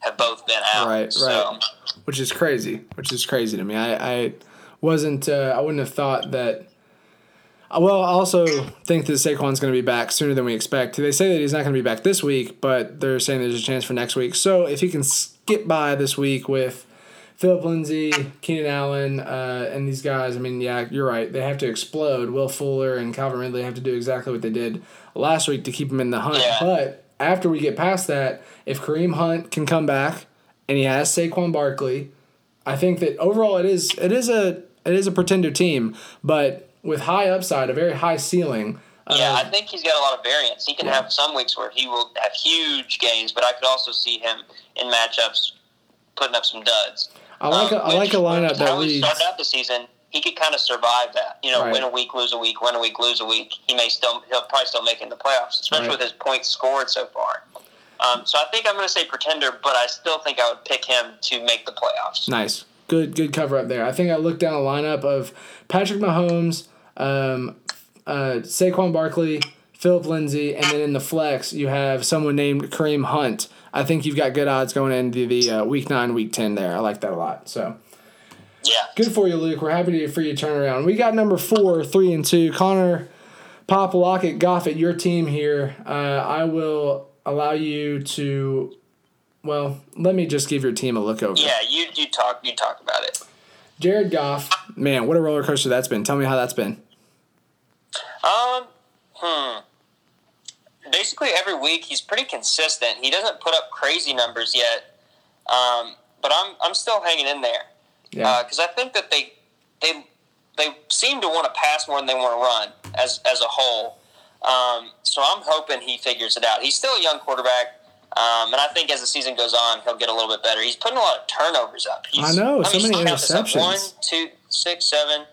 have both been out. Right, right. So. Which is crazy, which is crazy to me. I, I wasn't uh, – I wouldn't have thought that – Well, I also think that Saquon's going to be back sooner than we expect. They say that he's not going to be back this week, but they're saying there's a chance for next week. So if he can skip by this week with Philip Lindsay, Keenan Allen, uh, and these guys, I mean, yeah, you're right. They have to explode. Will Fuller and Calvin Ridley have to do exactly what they did last week to keep him in the hunt. Yeah. But after we get past that, if Kareem Hunt can come back and he has Saquon Barkley, I think that overall it is it is a it is a pretender team, but with high upside, a very high ceiling. Yeah, um, I think he's got a lot of variance. He can yeah. have some weeks where he will have huge gains, but I could also see him in matchups putting up some duds. I like a, um, I like a lineup that leads. Started out the season, he could kind of survive that. You know, right. win a week, lose a week, win a week, lose a week. He may still, he'll probably still make it in the playoffs, especially right. with his points scored so far. Um, so I think I'm going to say pretender, but I still think I would pick him to make the playoffs. Nice, good, good cover up there. I think I looked down a lineup of Patrick Mahomes. Um, uh, Saquon Barkley, Philip Lindsay, and then in the flex you have someone named Kareem Hunt. I think you've got good odds going into the uh, week nine, week ten there. I like that a lot. So, yeah, good for you, Luke. We're happy to for you to turn around. We got number four, three, and two. Connor Poplock at Goff at your team here. Uh, I will allow you to. Well, let me just give your team a look over. Yeah, you you talk you talk about it. Jared Goff, man, what a roller coaster that's been. Tell me how that's been. Um, hmm. Basically, every week he's pretty consistent. He doesn't put up crazy numbers yet, um, but I'm I'm still hanging in there. Yeah. Because uh, I think that they they they seem to want to pass more than they want to run as as a whole. Um, so I'm hoping he figures it out. He's still a young quarterback. Um, and I think as the season goes on, he'll get a little bit better. He's putting a lot of turnovers up. He's, I know, so I mean, many interceptions. One, two, six, seven,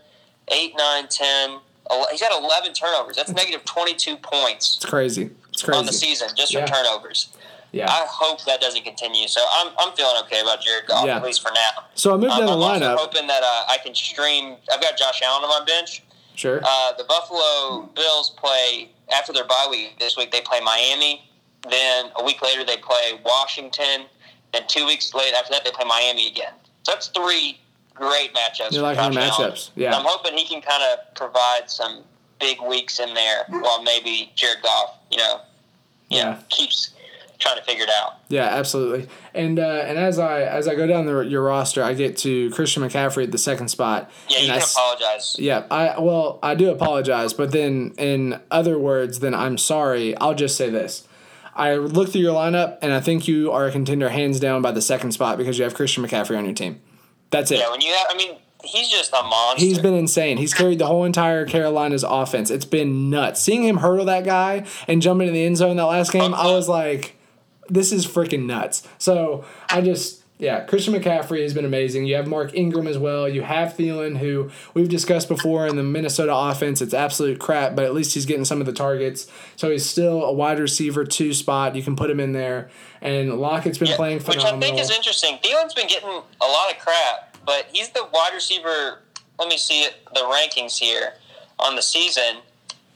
eight, nine, ten. eleven, he's had eleven turnovers. That's negative twenty-two points. It's crazy. It's crazy. On the season, just yeah. from turnovers. Yeah. I hope that doesn't continue. So I'm I'm feeling okay about Jared Goff, yeah. at least for now. So I moved down um, the lineup. I'm also hoping that uh, I can stream. I've got Josh Allen on my bench. Sure. Uh, the Buffalo Bills play, after their bye week this week, they play Miami. Then a week later they play Washington, and two weeks later after that they play Miami again. So that's three great matchups. They're like our matchups. Yeah. And I'm hoping he can kind of provide some big weeks in there, while maybe Jared Goff, you know, you yeah, know, keeps trying to figure it out. Yeah, absolutely. And uh, and as I as I go down the, your roster, I get to Christian McCaffrey at the second spot. Yeah, you can I, apologize. Yeah, I well I do apologize, but then in other words than I'm sorry, I'll just say this. I looked through your lineup, and I think you are a contender hands down by the second spot because you have Christian McCaffrey on your team. That's it. Yeah, when you have, I mean, he's just a monster. He's been insane. He's carried the whole entire Carolina's offense. It's been nuts. Seeing him hurdle that guy and jump into the end zone that last game, I was like, this is freaking nuts. So I just, yeah, Christian McCaffrey has been amazing. You have Mark Ingram as well. You have Thielen, who we've discussed before in the Minnesota offense. It's absolute crap, but at least he's getting some of the targets. So he's still a wide receiver two spot. You can put him in there. And Lockett's been yeah, playing phenomenal. Which I think is interesting. Thielen's been getting a lot of crap, but he's the wide receiver. Let me see it, the rankings here on the season.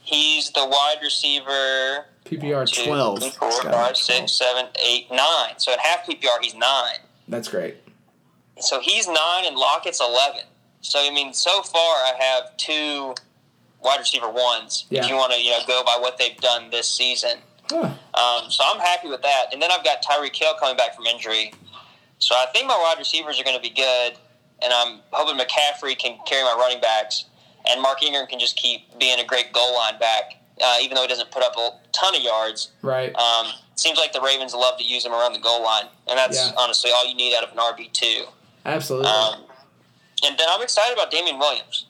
He's the wide receiver. P P R two, twelve. Three, four, five, six, seven, eight, nine. So at half P P R, he's nine. That's great. So he's nine and Lockett's eleven. So, I mean, so far I have two wide receiver ones, yeah. if you want to, you know, go by what they've done this season. Huh. Um, so I'm happy with that. And then I've got Tyreek Hill coming back from injury. So I think my wide receivers are going to be good, and I'm hoping McCaffrey can carry my running backs, and Mark Ingram can just keep being a great goal line back, uh, even though he doesn't put up a ton of yards. Right. Um, seems like the Ravens love to use him around the goal line, and that's yeah. honestly all you need out of an R B two. Absolutely. Um, and then I'm excited about Damian Williams.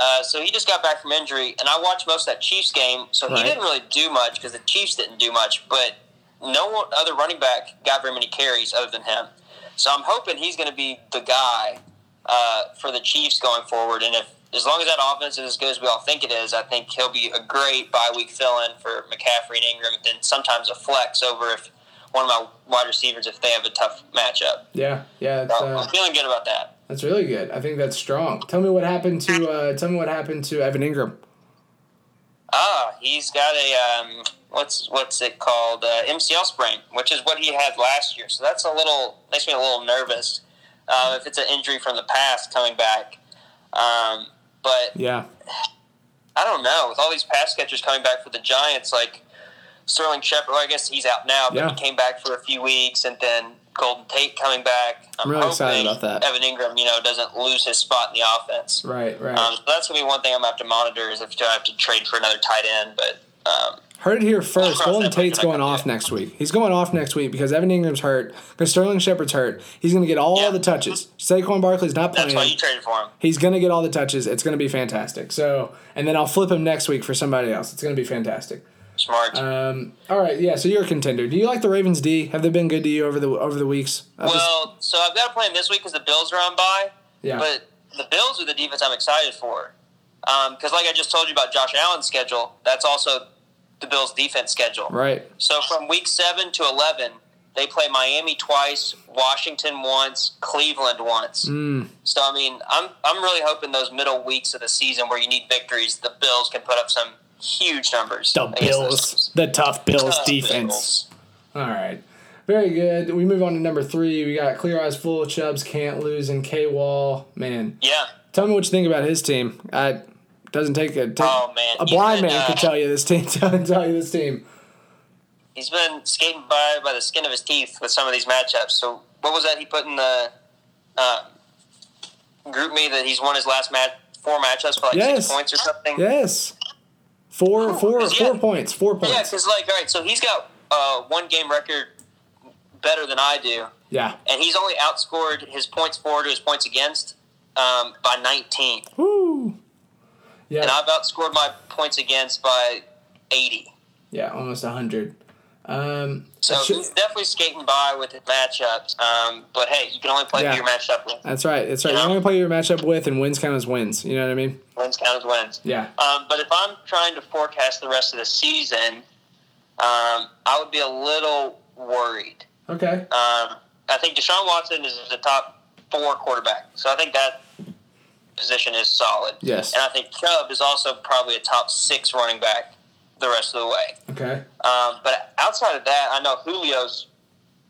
Uh, so he just got back from injury, and I watched most of that Chiefs game, so right. he didn't really do much because the Chiefs didn't do much, but no other running back got very many carries other than him. So I'm hoping he's going to be the guy uh, for the Chiefs going forward, and if as long as that offense is as good as we all think it is, I think he'll be a great bye-week fill-in for McCaffrey and Ingram, and then sometimes a flex over if one of my wide receivers, if they have a tough matchup. Yeah, yeah. It's, so uh, I'm feeling good about that. That's really good. I think that's strong. Tell me what happened to uh, tell me what happened to Evan Ingram. Ah, he's got a um, what's what's it called uh, M C L sprain, which is what he had last year. So that's a little makes me a little nervous uh, if it's an injury from the past coming back. Um, but yeah, I don't know. With all these pass catchers coming back for the Giants, like Sterling Shepard, well, I guess he's out now, but yeah. he came back for a few weeks, and then Golden Tate coming back. I'm really excited about that. Evan Ingram, you know, doesn't lose his spot in the offense. Right, right. Um, so that's going to be one thing I'm going to have to monitor is if I have to trade for another tight end. But um, heard it here first. Golden Tate's going off next week. He's going off next week because Evan Ingram's hurt, because Sterling Shepard's hurt. He's going to get all yeah. the touches. Saquon Barkley's not playing. That's why you traded for him. He's going to get all the touches. It's going to be fantastic. So, and then I'll flip him next week for somebody else. It's going to be fantastic. Smart. Um, all right, yeah, so you're a contender. Do you like the Ravens' D? Have they been good to you over the over the weeks? I've well, just... so I've got to play them this week because the Bills are on bye. Yeah. But the Bills are the defense I'm excited for. Because um, like I just told you about Josh Allen's schedule, that's also the Bills' defense schedule. Right. So from week seven to eleven, they play Miami twice, Washington once, Cleveland once. Mm. So, I mean, I'm I'm really hoping those middle weeks of the season where you need victories, the Bills can put up some – huge numbers. The Bills. The tough Bills tough defense. Bills. All right. Very good. We move on to number three. We got Clear Eyes Full, Chubbs Can't Lose, and K-Wall. Man. Yeah. Tell me what you think about his team. I doesn't take a take, oh, man. A blind been, man uh, could tell you this team. Tell you this team. He's been skating by by the skin of his teeth with some of these matchups. So what was that he put in the uh, group me that he's won his last mat four matchups for like yes. six points or something? Yes. Four, four, yeah. four points, four points. Yeah, because, like, all right, so he's got uh, one game record better than I do. Yeah. And he's only outscored his points for to his points against um, by nineteen. Woo. Yeah. And I've outscored my points against by eighty. Yeah, almost one hundred. Um, so he's definitely skating by with his matchups. Um, but, hey, you can only play yeah. who you're matched up with. That's right. That's right. You, you know? only play who you're matched up with, and wins count as wins. You know what I mean? Wins count as wins. Yeah. Um, but if I'm trying to forecast the rest of the season, um, I would be a little worried. Okay. Um, I think Deshaun Watson is the top four quarterback. So I think that position is solid. Yes. And I think Chubb is also probably a top six running back the rest of the way. Okay. Um, but outside of that, I know Julio's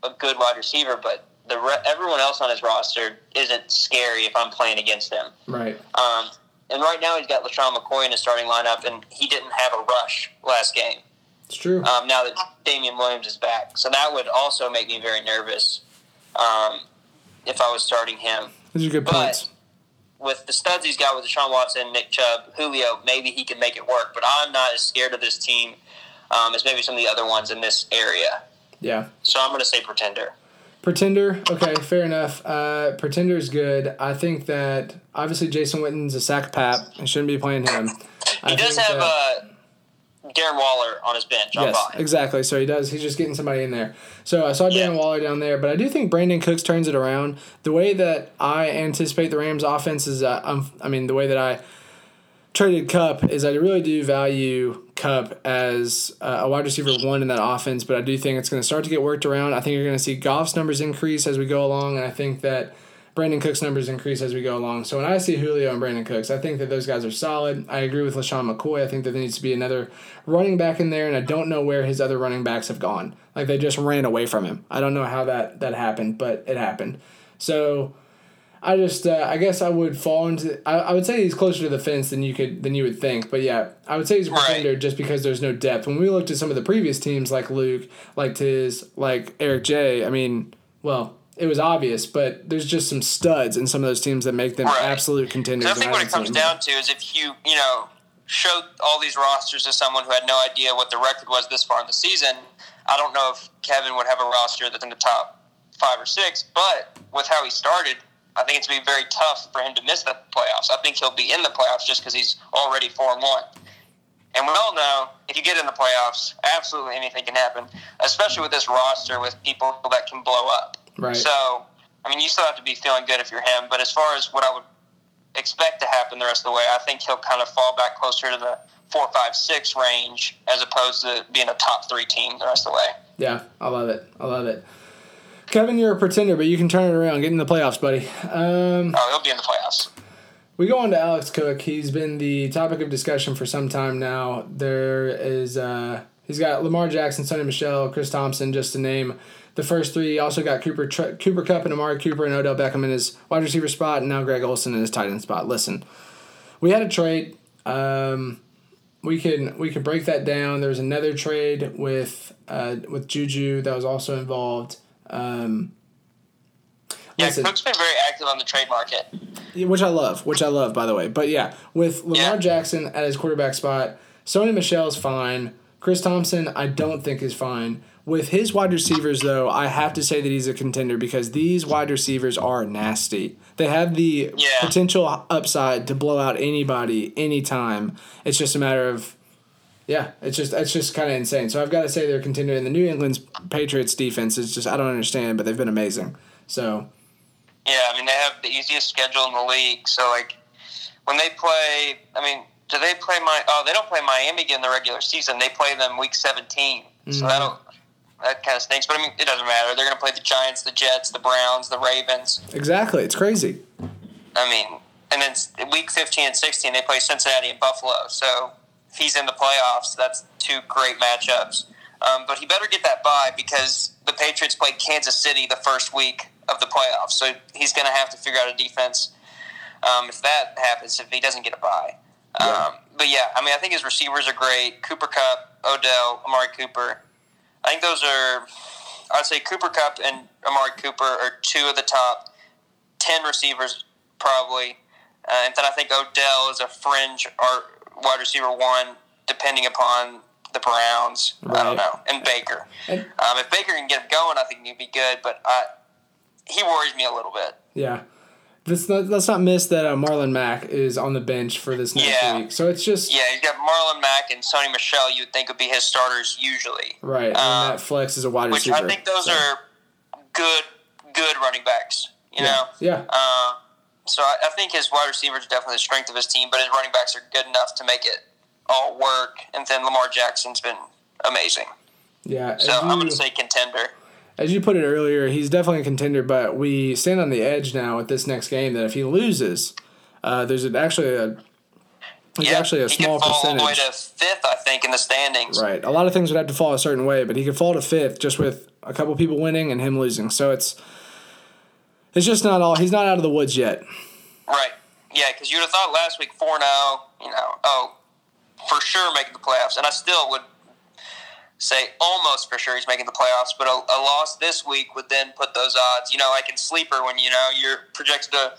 a good wide receiver, but the re- everyone else on his roster isn't scary if I'm playing against them. Right. Um, and right now he's got LaShawn McCoy in his starting lineup, and he didn't have a rush last game. It's true. Um, now that Damian Williams is back. So that would also make me very nervous um, if I was starting him. Those are good points. But with the studs he's got with Deshaun Watson, Nick Chubb, Julio, maybe he can make it work. But I'm not as scared of this team um, as maybe some of the other ones in this area. Yeah. So I'm going to say pretender. Pretender, okay, fair enough. Uh, pretender's good. I think that obviously Jason Witten's a sack pap. I shouldn't be playing him. he I does have that, uh, Darren Waller on his bench. Yes, on exactly. So he does. He's just getting somebody in there. So I saw Darren yeah. Waller down there, but I do think Brandon Cooks turns it around. The way that I anticipate the Rams' offense is, uh, um, I mean, the way that I traded Cup is I really do value Cup as uh, a wide receiver one in that offense, but I do think it's going to start to get worked around. I think you're going to see Goff's numbers increase as we go along, and I think that Brandon Cook's numbers increase as we go along. So when I see Julio and Brandon Cooks, I think that those guys are solid. I agree with LaShawn McCoy. I think that there needs to be another running back in there, and I don't know where his other running backs have gone. Like, they just ran away from him. I don't know how that, that happened, but it happened. So I just, uh, I guess I would fall into, I, I would say he's closer to the fence than you could, than you would think. But yeah, I would say he's a pretender right. just because there's no depth. When we looked at some of the previous teams like Luke, like Tiz, like Eric J, I mean, well, it was obvious, but there's just some studs in some of those teams that make them right. absolute contenders. I think what it comes them. down to is if you, you know, showed all these rosters to someone who had no idea what the record was this far in the season, I don't know if Kevin would have a roster that's in the top five or six, but with how he started, I think it's going to be very tough for him to miss the playoffs. I think he'll be in the playoffs just because he's already four and one. And we all know, if you get in the playoffs, absolutely anything can happen, especially with this roster with people that can blow up. Right. So, I mean, you still have to be feeling good if you're him, but as far as what I would expect to happen the rest of the way, I think he'll kind of fall back closer to the four, five, six range as opposed to being a top three team the rest of the way. Yeah, I love it. I love it. Kevin, you're a pretender, but you can turn it around. Get in the playoffs, buddy. Um, oh, he'll be in the playoffs. We go on to Alex Cook. He's been the topic of discussion for some time now. There is uh, he's got Lamar Jackson, Sonny Michel, Chris Thompson, just to name the first three. He also got Cooper Tr- Cooper Kupp and Amari Cooper and Odell Beckham in his wide receiver spot, and now Greg Olsen in his tight end spot. Listen, we had a trade. Um, we can we can break that down. There's another trade with uh, with Juju that was also involved. Um, yeah, listen, Cook's been very active on the trade market, which I love, which I love, by the way. But yeah, with Lamar yeah. Jackson at his quarterback spot, Sonny Michel's fine. Chris Thompson, I don't think is fine. With his wide receivers, though, I have to say that he's a contender because these wide receivers are nasty. They have the yeah. potential upside to blow out anybody, anytime. It's just a matter of, yeah, it's just it's just kind of insane. So I've got to say they're continuing. The New England Patriots defense is just, I don't understand, but they've been amazing. So, yeah, I mean, they have the easiest schedule in the league. So, like, when they play, I mean, do they play my? Oh, they don't play Miami again in the regular season. They play them week seventeen. Mm-hmm. So that'll, that kind of stinks. But, I mean, it doesn't matter. They're going to play the Giants, the Jets, the Browns, the Ravens. Exactly. It's crazy. I mean, and then week fifteen and sixteen, they play Cincinnati and Buffalo. So, if he's in the playoffs, that's two great matchups. Um, but he better get that bye because the Patriots play Kansas City the first week of the playoffs. So he's going to have to figure out a defense um, if that happens, if he doesn't get a bye. Um, yeah. But, yeah, I mean, I think his receivers are great. Cooper Kupp, Odell, Amari Cooper. I think those are – I'd say Cooper Kupp and Amari Cooper are two of the top ten receivers probably. Uh, and then I think Odell is a fringe – or wide receiver one, depending upon the Browns. Right. I don't know. And Baker. And, um, if Baker can get him going, I think he'd be good, but I, he worries me a little bit. Yeah. Let's not, let's not miss that uh, Marlon Mack is on the bench for this next yeah. week. So it's just... Yeah, you got Marlon Mack and Sonny Michel you would think would be his starters usually. Right, um, and that flex is a wide which receiver. Which I think those so. are good good running backs, you yeah. know? Yeah. Uh, So I think his wide receivers are definitely the strength of his team, but his running backs are good enough to make it all work. And then Lamar Jackson's been amazing. Yeah. So you, I'm going to say contender. As you put it earlier, he's definitely a contender, but we stand on the edge now with this next game that if he loses, uh, there's actually a there's yeah, actually a small percentage. He could fall all the way to fifth, I think, in the standings. Right. A lot of things would have to fall a certain way, but he could fall to fifth just with a couple people winning and him losing. So it's... It's just not all. He's not out of the woods yet. Right. Yeah, because you would have thought last week four and oh, you know, oh, for sure making the playoffs. And I still would say almost for sure he's making the playoffs. But a, a loss this week would then put those odds, you know, like in Sleeper when, you know, you're projected to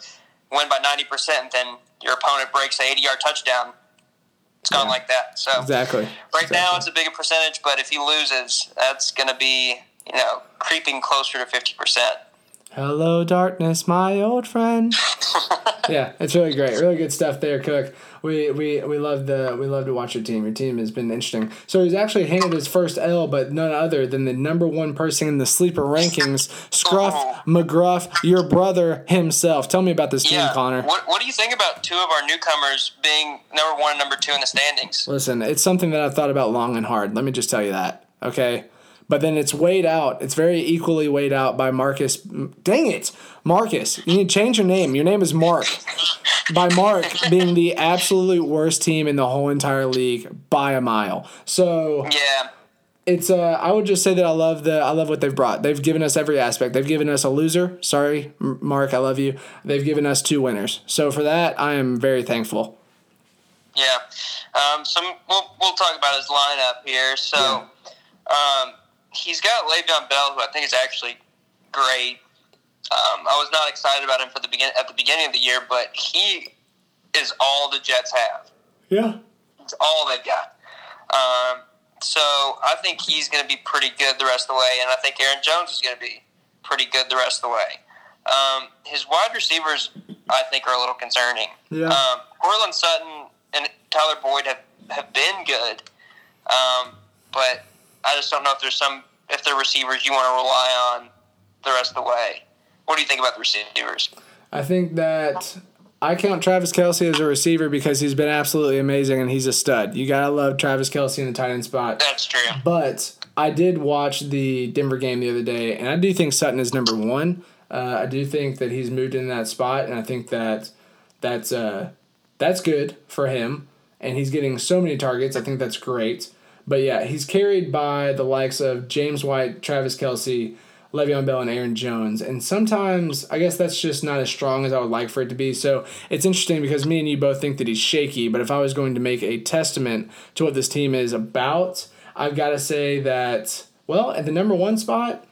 win by ninety percent and then your opponent breaks an eighty-yard touchdown. It's gone yeah, like that. So exactly. Right exactly. now it's a bigger percentage, but if he loses, that's going to be, you know, creeping closer to fifty percent. Hello, darkness, my old friend. Yeah, it's really great. Really good stuff there, Cook. We we we love the we love to watch your team. Your team has been interesting. So he's actually handed his first L, but none other than the number one person in the sleeper rankings, Scruff McGruff, your brother himself. Tell me about this yeah. team, Connor. What what do you think about two of our newcomers being number one and number two in the standings? Listen, it's something that I've thought about long and hard. Let me just tell you that, okay? But then it's weighed out. It's very equally weighed out by Marcus. Dang it, Marcus. You need to change your name. Your name is Mark. By Mark being the absolute worst team in the whole entire league by a mile. So yeah, it's uh, I would just say that I love the I love what they've brought. They've given us every aspect. They've given us a loser. Sorry, Mark, I love you. They've given us two winners. So for that, I am very thankful. Yeah. Um, so we'll we'll talk about his lineup here. So yeah. um, he's got Le'Veon Bell, who I think is actually great. Um, I was not excited about him for the begin at the beginning of the year, but he is all the Jets have. Yeah. It's all they've got. Um, so I think he's going to be pretty good the rest of the way, and I think Aaron Jones is going to be pretty good the rest of the way. Um, his wide receivers, I think, are a little concerning. Yeah. Um, Cortland Sutton and Tyler Boyd have, have been good, um, but I just don't know if there's some if they're receivers you want to rely on the rest of the way. What do you think about the receivers? I think that I count Travis Kelce as a receiver because he's been absolutely amazing and he's a stud. You got to love Travis Kelce in the tight end spot. That's true. But I did watch the Denver game the other day, and I do think Sutton is number one. Uh, I do think that he's moved into that spot, and I think that that's, uh, that's good for him, and he's getting so many targets. I think that's great. But, yeah, he's carried by the likes of James White, Travis Kelce, Le'Veon Bell, and Aaron Jones. And sometimes, I guess that's just not as strong as I would like for it to be. So it's interesting because me and you both think that he's shaky, but if I was going to make a testament to what this team is about, I've got to say that, well, at the number one spot,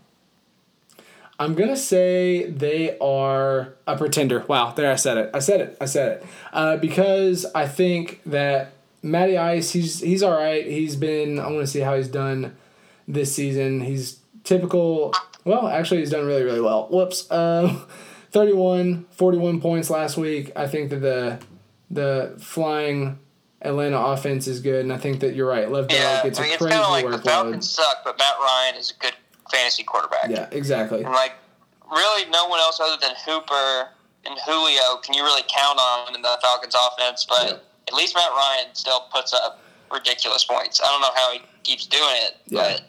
I'm going to say they are a pretender. Wow, there I said it. I said it. I said it. Uh, because I think that Matty Ice, he's, he's all right. He's been, I want to see how he's done this season. He's typical... Well, actually, he's done really, really well. Whoops. Um, thirty-one, forty-one points last week. I think that the the flying Atlanta offense is good, and I think that you're right. Le'Veon yeah, gets I mean, a crazy workload. It's kind of like the Falcons suck, but Matt Ryan is a good fantasy quarterback. Yeah, exactly. And, like, really no one else other than Hooper and Julio can you really count on in the Falcons offense, but yeah. At least Matt Ryan still puts up ridiculous points. I don't know how he keeps doing it, yeah. but...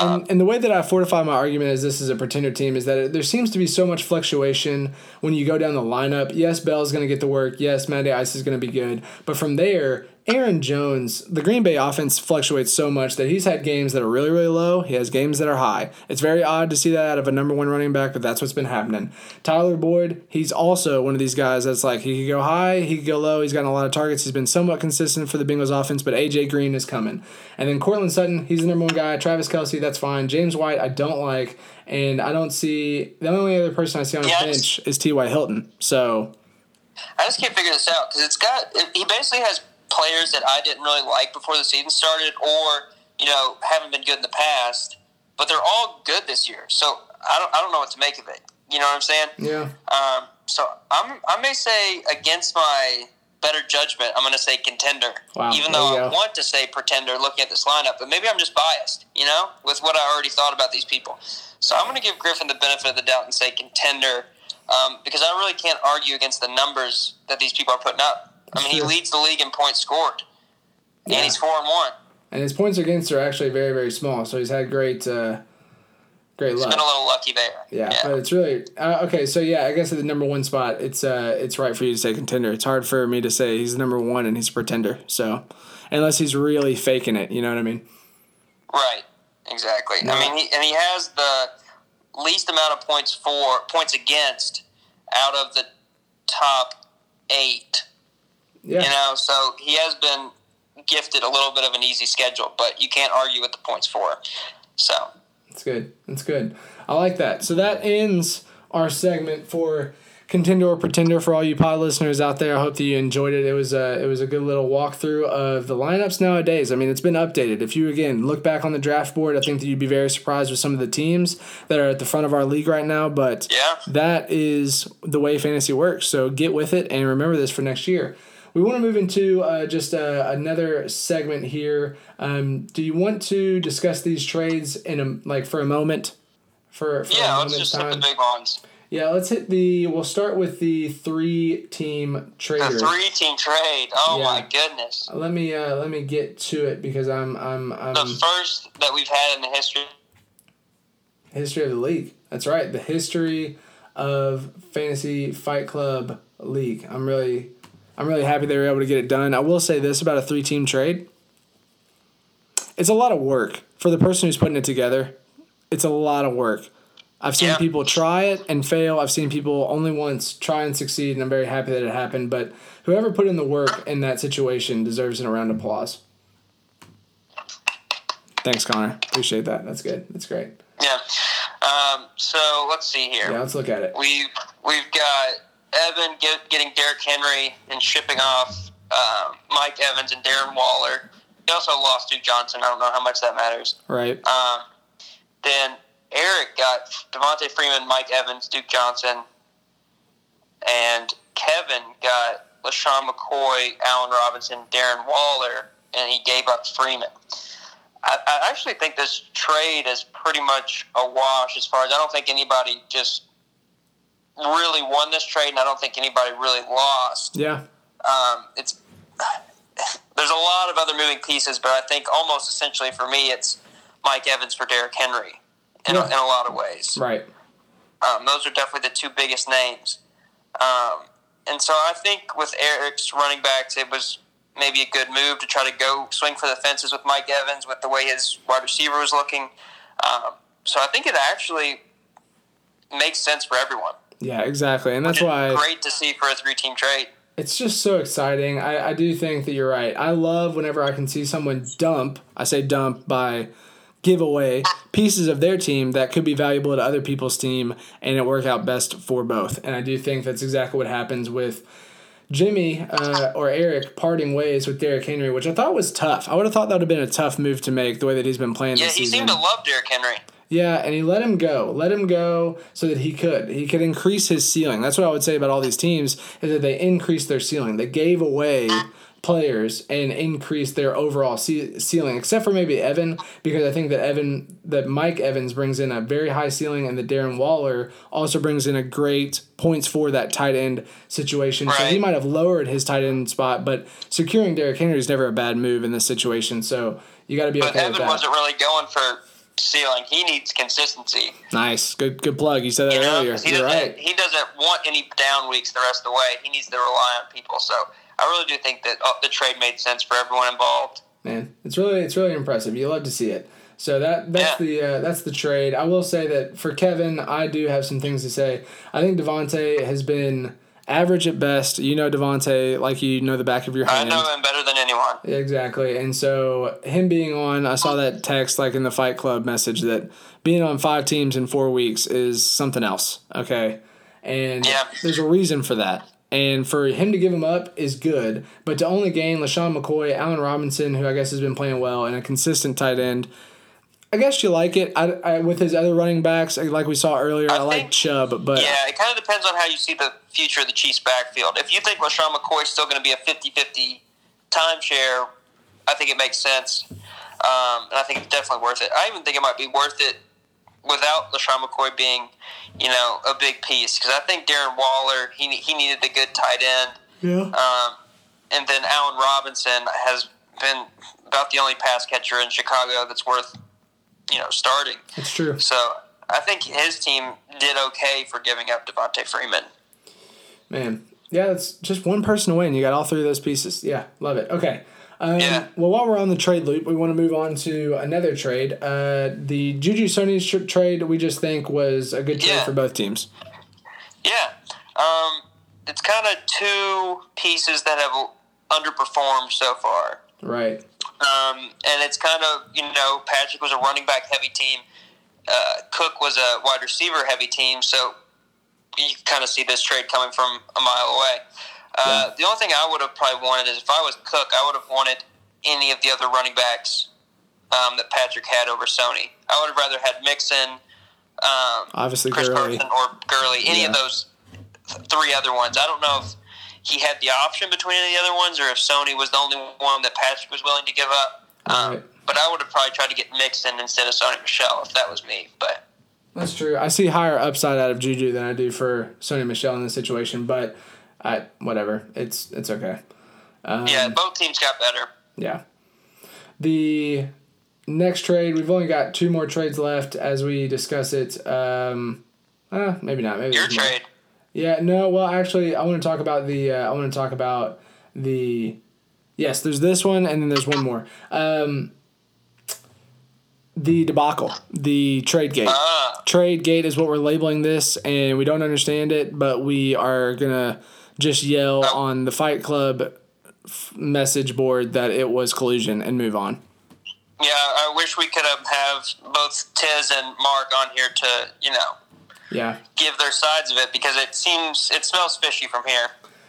And, and the way that I fortify my argument is this is a pretender team is that it, there seems to be so much fluctuation when you go down the lineup. Yes, Bell's going to get the work. Yes, Matty Ice is going to be good. But from there, Aaron Jones, the Green Bay offense fluctuates so much that he's had games that are really, really low. He has games that are high. It's very odd to see that out of a number one running back, but that's what's been happening. Tyler Boyd, he's also one of these guys that's like he could go high, he could go low. He's gotten a lot of targets. He's been somewhat consistent for the Bengals offense, but A J. Green is coming. And then Cortland Sutton, he's the number one guy. Travis Kelce, that's fine. James White, I don't like. And I don't see – the only other person I see on the bench is T Y. Hilton. So I just can't figure this out because it's got – he basically has – players that I didn't really like before the season started or, you know, haven't been good in the past, but they're all good this year. So I don't I don't know what to make of it. You know what I'm saying? Yeah. Um, so I'm, I may say against my better judgment, I'm going to say contender. Wow. Even though I want to say pretender looking at this lineup, but maybe I'm just biased, you know, with what I already thought about these people. So I'm going to give Griffin the benefit of the doubt and say contender um, because I really can't argue against the numbers that these people are putting up. I mean, he leads the league in points scored, and yeah. he's four and one. And his points against are actually very, very small. So he's had great, uh, great luck. He's been a little lucky there. Yeah, yeah. But it's really uh, okay. So yeah, I guess at the number one spot, it's uh, it's right for you to say contender. It's hard for me to say he's number one and he's a pretender. So unless he's really faking it, you know what I mean? Right. Exactly. No. I mean, he, and he has the least amount of points for points against out of the top eight. Yeah. You know, so he has been gifted a little bit of an easy schedule, but you can't argue with the points for. So that's good. That's good. I like that. So that ends our segment for Contender or Pretender for all you pod listeners out there. I hope that you enjoyed it. It was a it was a good little walkthrough of the lineups nowadays. I mean, it's been updated. If you again look back on the draft board, I think that you'd be very surprised with some of the teams that are at the front of our league right now. But yeah. That is the way fantasy works. So get with it and remember this for next year. We want to move into uh, just uh, another segment here. Um, do you want to discuss these trades in a, like for a moment? For, for yeah, a let's just time. hit the big ones. Yeah, let's hit the. We'll start with the three-team trade. The three-team trade. Oh yeah. My goodness. Let me uh, let me get to it because I'm I'm. I'm the first that we've had in the history. History of the league. That's right. The history of Fantasy Fight Club League. I'm really. I'm really happy they were able to get it done. I will say this about a three-team trade. it's a lot of work for the person who's putting it together. It's a lot of work. I've seen yeah. people try it and fail. I've seen people only once try and succeed, and I'm very happy that it happened. But whoever put in the work in that situation deserves a round of applause. Thanks, Connor. Appreciate that. That's good. That's great. Yeah. Um, so let's see here. Yeah, let's look at it. We've, we've got Evan get, getting Derrick Henry and shipping off uh, Mike Evans and Darren Waller. He also lost Duke Johnson. I don't know how much that matters. Right. Um, then Eric got Devontae Freeman, Mike Evans, Duke Johnson, and Kevin got LeSean McCoy, Allen Robinson, Darren Waller, and he gave up Freeman. I, I actually think this trade is pretty much a wash as far as I don't think anybody just really won this trade, and I don't think anybody really lost. Yeah. Um, it's there's a lot of other moving pieces, but I think almost essentially for me it's Mike Evans for Derrick Henry in, yeah. a, in a lot of ways. Right. Um, those are definitely the two biggest names. Um, and so I think with Eric's running backs, it was maybe a good move to try to go swing for the fences with Mike Evans with the way his wide receiver was looking. Um, so I think it actually makes sense for everyone. Yeah, exactly. And that's why great to see for a three-team trade. It's just so exciting. I, I do think that you're right. I love whenever I can see someone dump, I say dump by giveaway, pieces of their team that could be valuable to other people's team, and it work out best for both. And I do think that's exactly what happens with Jimmy uh, or Eric parting ways with Derrick Henry, which I thought was tough. I would have thought that would have been a tough move to make the way that he's been playing yeah, this season. Yeah, he seemed to love Derrick Henry. Yeah, and he let him go. Let him go so that he could. He could increase his ceiling. That's what I would say about all these teams is that they increased their ceiling. They gave away players and increased their overall ce- ceiling, except for maybe Evan, because I think that Evan, that Mike Evans brings in a very high ceiling, and that Darren Waller also brings in a great points for that tight end situation. Right. So he might have lowered his tight end spot, but securing Derrick Henry is never a bad move in this situation. So you got to be but okay Evan with that. Evan wasn't really going for ceiling. He needs consistency. Nice. Good good plug. You said that you know, earlier. He You're right. He doesn't want any down weeks the rest of the way. He needs to rely on people. So I really do think that the trade made sense for everyone involved. Man, it's really it's really impressive. You love to see it. So that that's yeah. the uh, that's the trade. I will say that for Kevin, I do have some things to say. I think Devontae has been average at best. You know Devontae like you know the back of your hand. I know him better than anyone. Exactly. And so him being on, I saw that text like in the Fight Club message that being on five teams in four weeks is something else. Okay. And yeah. there's a reason for that. And for him to give him up is good. But to only gain LeSean McCoy, Allen Robinson, who I guess has been playing well, and a consistent tight end, I guess you like it. I, I, with his other running backs, like we saw earlier, I, I think, like Chubb. But yeah, it kind of depends on how you see the future of the Chiefs' backfield. If you think LeSean McCoy is still going to be a fifty-fifty timeshare, I think it makes sense. Um, and I think it's definitely worth it. I even think it might be worth it without LeSean McCoy being, you know, a big piece. Because I think Darren Waller, he he needed the good tight end. Yeah. Um, and then Allen Robinson has been about the only pass catcher in Chicago that's worth – you know, starting. It's true. So I think his team did okay for giving up Devontae Freeman. Man. Yeah, it's just one person to win. You got all three of those pieces. Yeah, love it. Okay. Um, yeah. Well, while we're on the trade loop, we want to move on to another trade. Uh, the Juju Sony strip trade, we just think was a good trade yeah. for both teams. Yeah. Um, it's kind of two pieces that have underperformed so far. Right. Um, and it's kind of, you know, Patrick was a running back heavy team. Uh, Cook was a wide receiver heavy team. So you can kind of see this trade coming from a mile away. Uh, yeah. The only thing I would have probably wanted is if I was Cook, I would have wanted any of the other running backs um, that Patrick had over Sony. I would have rather had Mixon, um, obviously Chris Gurley. Carson, or Gurley, any yeah. of those th- three other ones. I don't know if he had the option between any of the other ones, or if Sony was the only one that Patrick was willing to give up. Um, right. But I would have probably tried to get Mixon instead of Sony Michel if that was me. But that's true. I see higher upside out of Juju than I do for Sony Michel in this situation. But I whatever, it's it's okay. Um, yeah, both teams got better. Yeah. The next trade, we've only got two more trades left as we discuss it. Um, uh, maybe not. Maybe your trade. More. Yeah, no, well, actually, I want to talk about the, uh, I want to talk about the, yes, there's this one, and then there's one more. Um, The debacle, the trade gate. Uh, trade gate is what we're labeling this, and we don't understand it, but we are going to just yell uh, on the Fight Club f- message board that it was collusion and move on. Yeah, I wish we could have, have both Tiz and Mark on here to, you know, yeah, give their sides of it, because it seems, it smells fishy from here.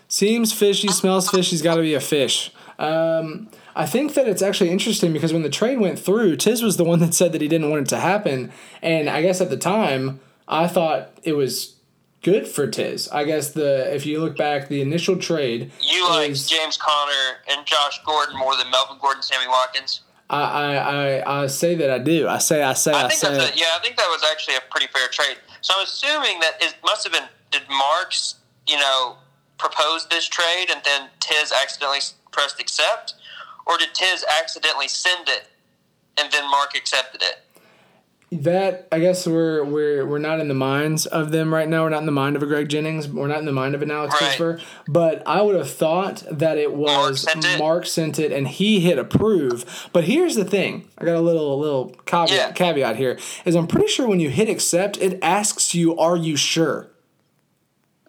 Seems fishy, smells fishy's got to be a fish. Um... I think that it's actually interesting because when the trade went through, Tiz was the one that said that he didn't want it to happen. And I guess at the time, I thought it was good for Tiz. I guess the if you look back, the initial trade... You like James Conner and Josh Gordon more than Melvin Gordon, Sammy Watkins? I I, I, I say that I do. I say, I say, I, I think say. That's a, yeah, I think that was actually a pretty fair trade. So I'm assuming that it must have been... Did Marks, you know, propose this trade and then Tiz accidentally pressed accept? Or did Tiz accidentally send it, and then Mark accepted it? That I guess we're we're we're not in the minds of them right now. We're not in the mind of a Greg Jennings. We're not in the mind of an Alex Cooper. Right. But I would have thought that it was Mark sent, Mark it. sent it, and he hit approve. But here's the thing: I got a little little caveat, yeah. caveat here. Is I'm pretty sure when you hit accept, it asks you, "Are you sure?"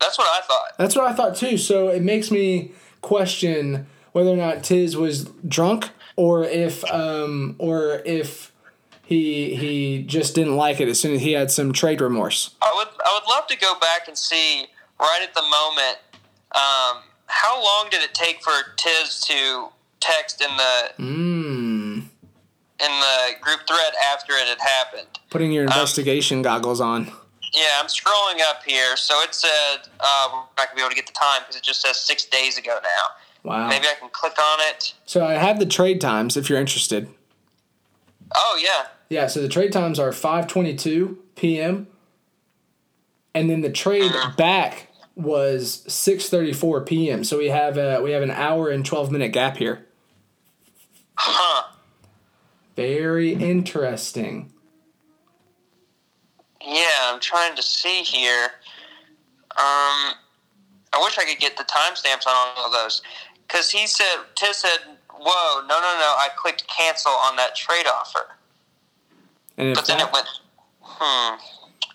That's what I thought. That's what I thought too. So it makes me question whether or not Tiz was drunk, or if, um, or if he he just didn't like it as soon as he had some trade remorse. I would I would love to go back and see right at the moment um, how long did it take for Tiz to text in the mm. in the group thread after it had happened. Putting your investigation um, goggles on. Yeah, I'm scrolling up here, so it said uh, we're not gonna be able to get the time because it just says six days ago now. Wow. Maybe I can click on it. So I have the trade times if you're interested. Oh, yeah. Yeah, so the trade times are five twenty-two p.m. And then the trade mm-hmm. back was six thirty-four p.m. So we have a, we have an hour and twelve-minute gap here. Huh. Very interesting. Yeah, I'm trying to see here. Um, I wish I could get the timestamps on all of those. Because he said, Tiz said, whoa, no, no, no, I clicked cancel on that trade offer. And but then that, it went, hmm.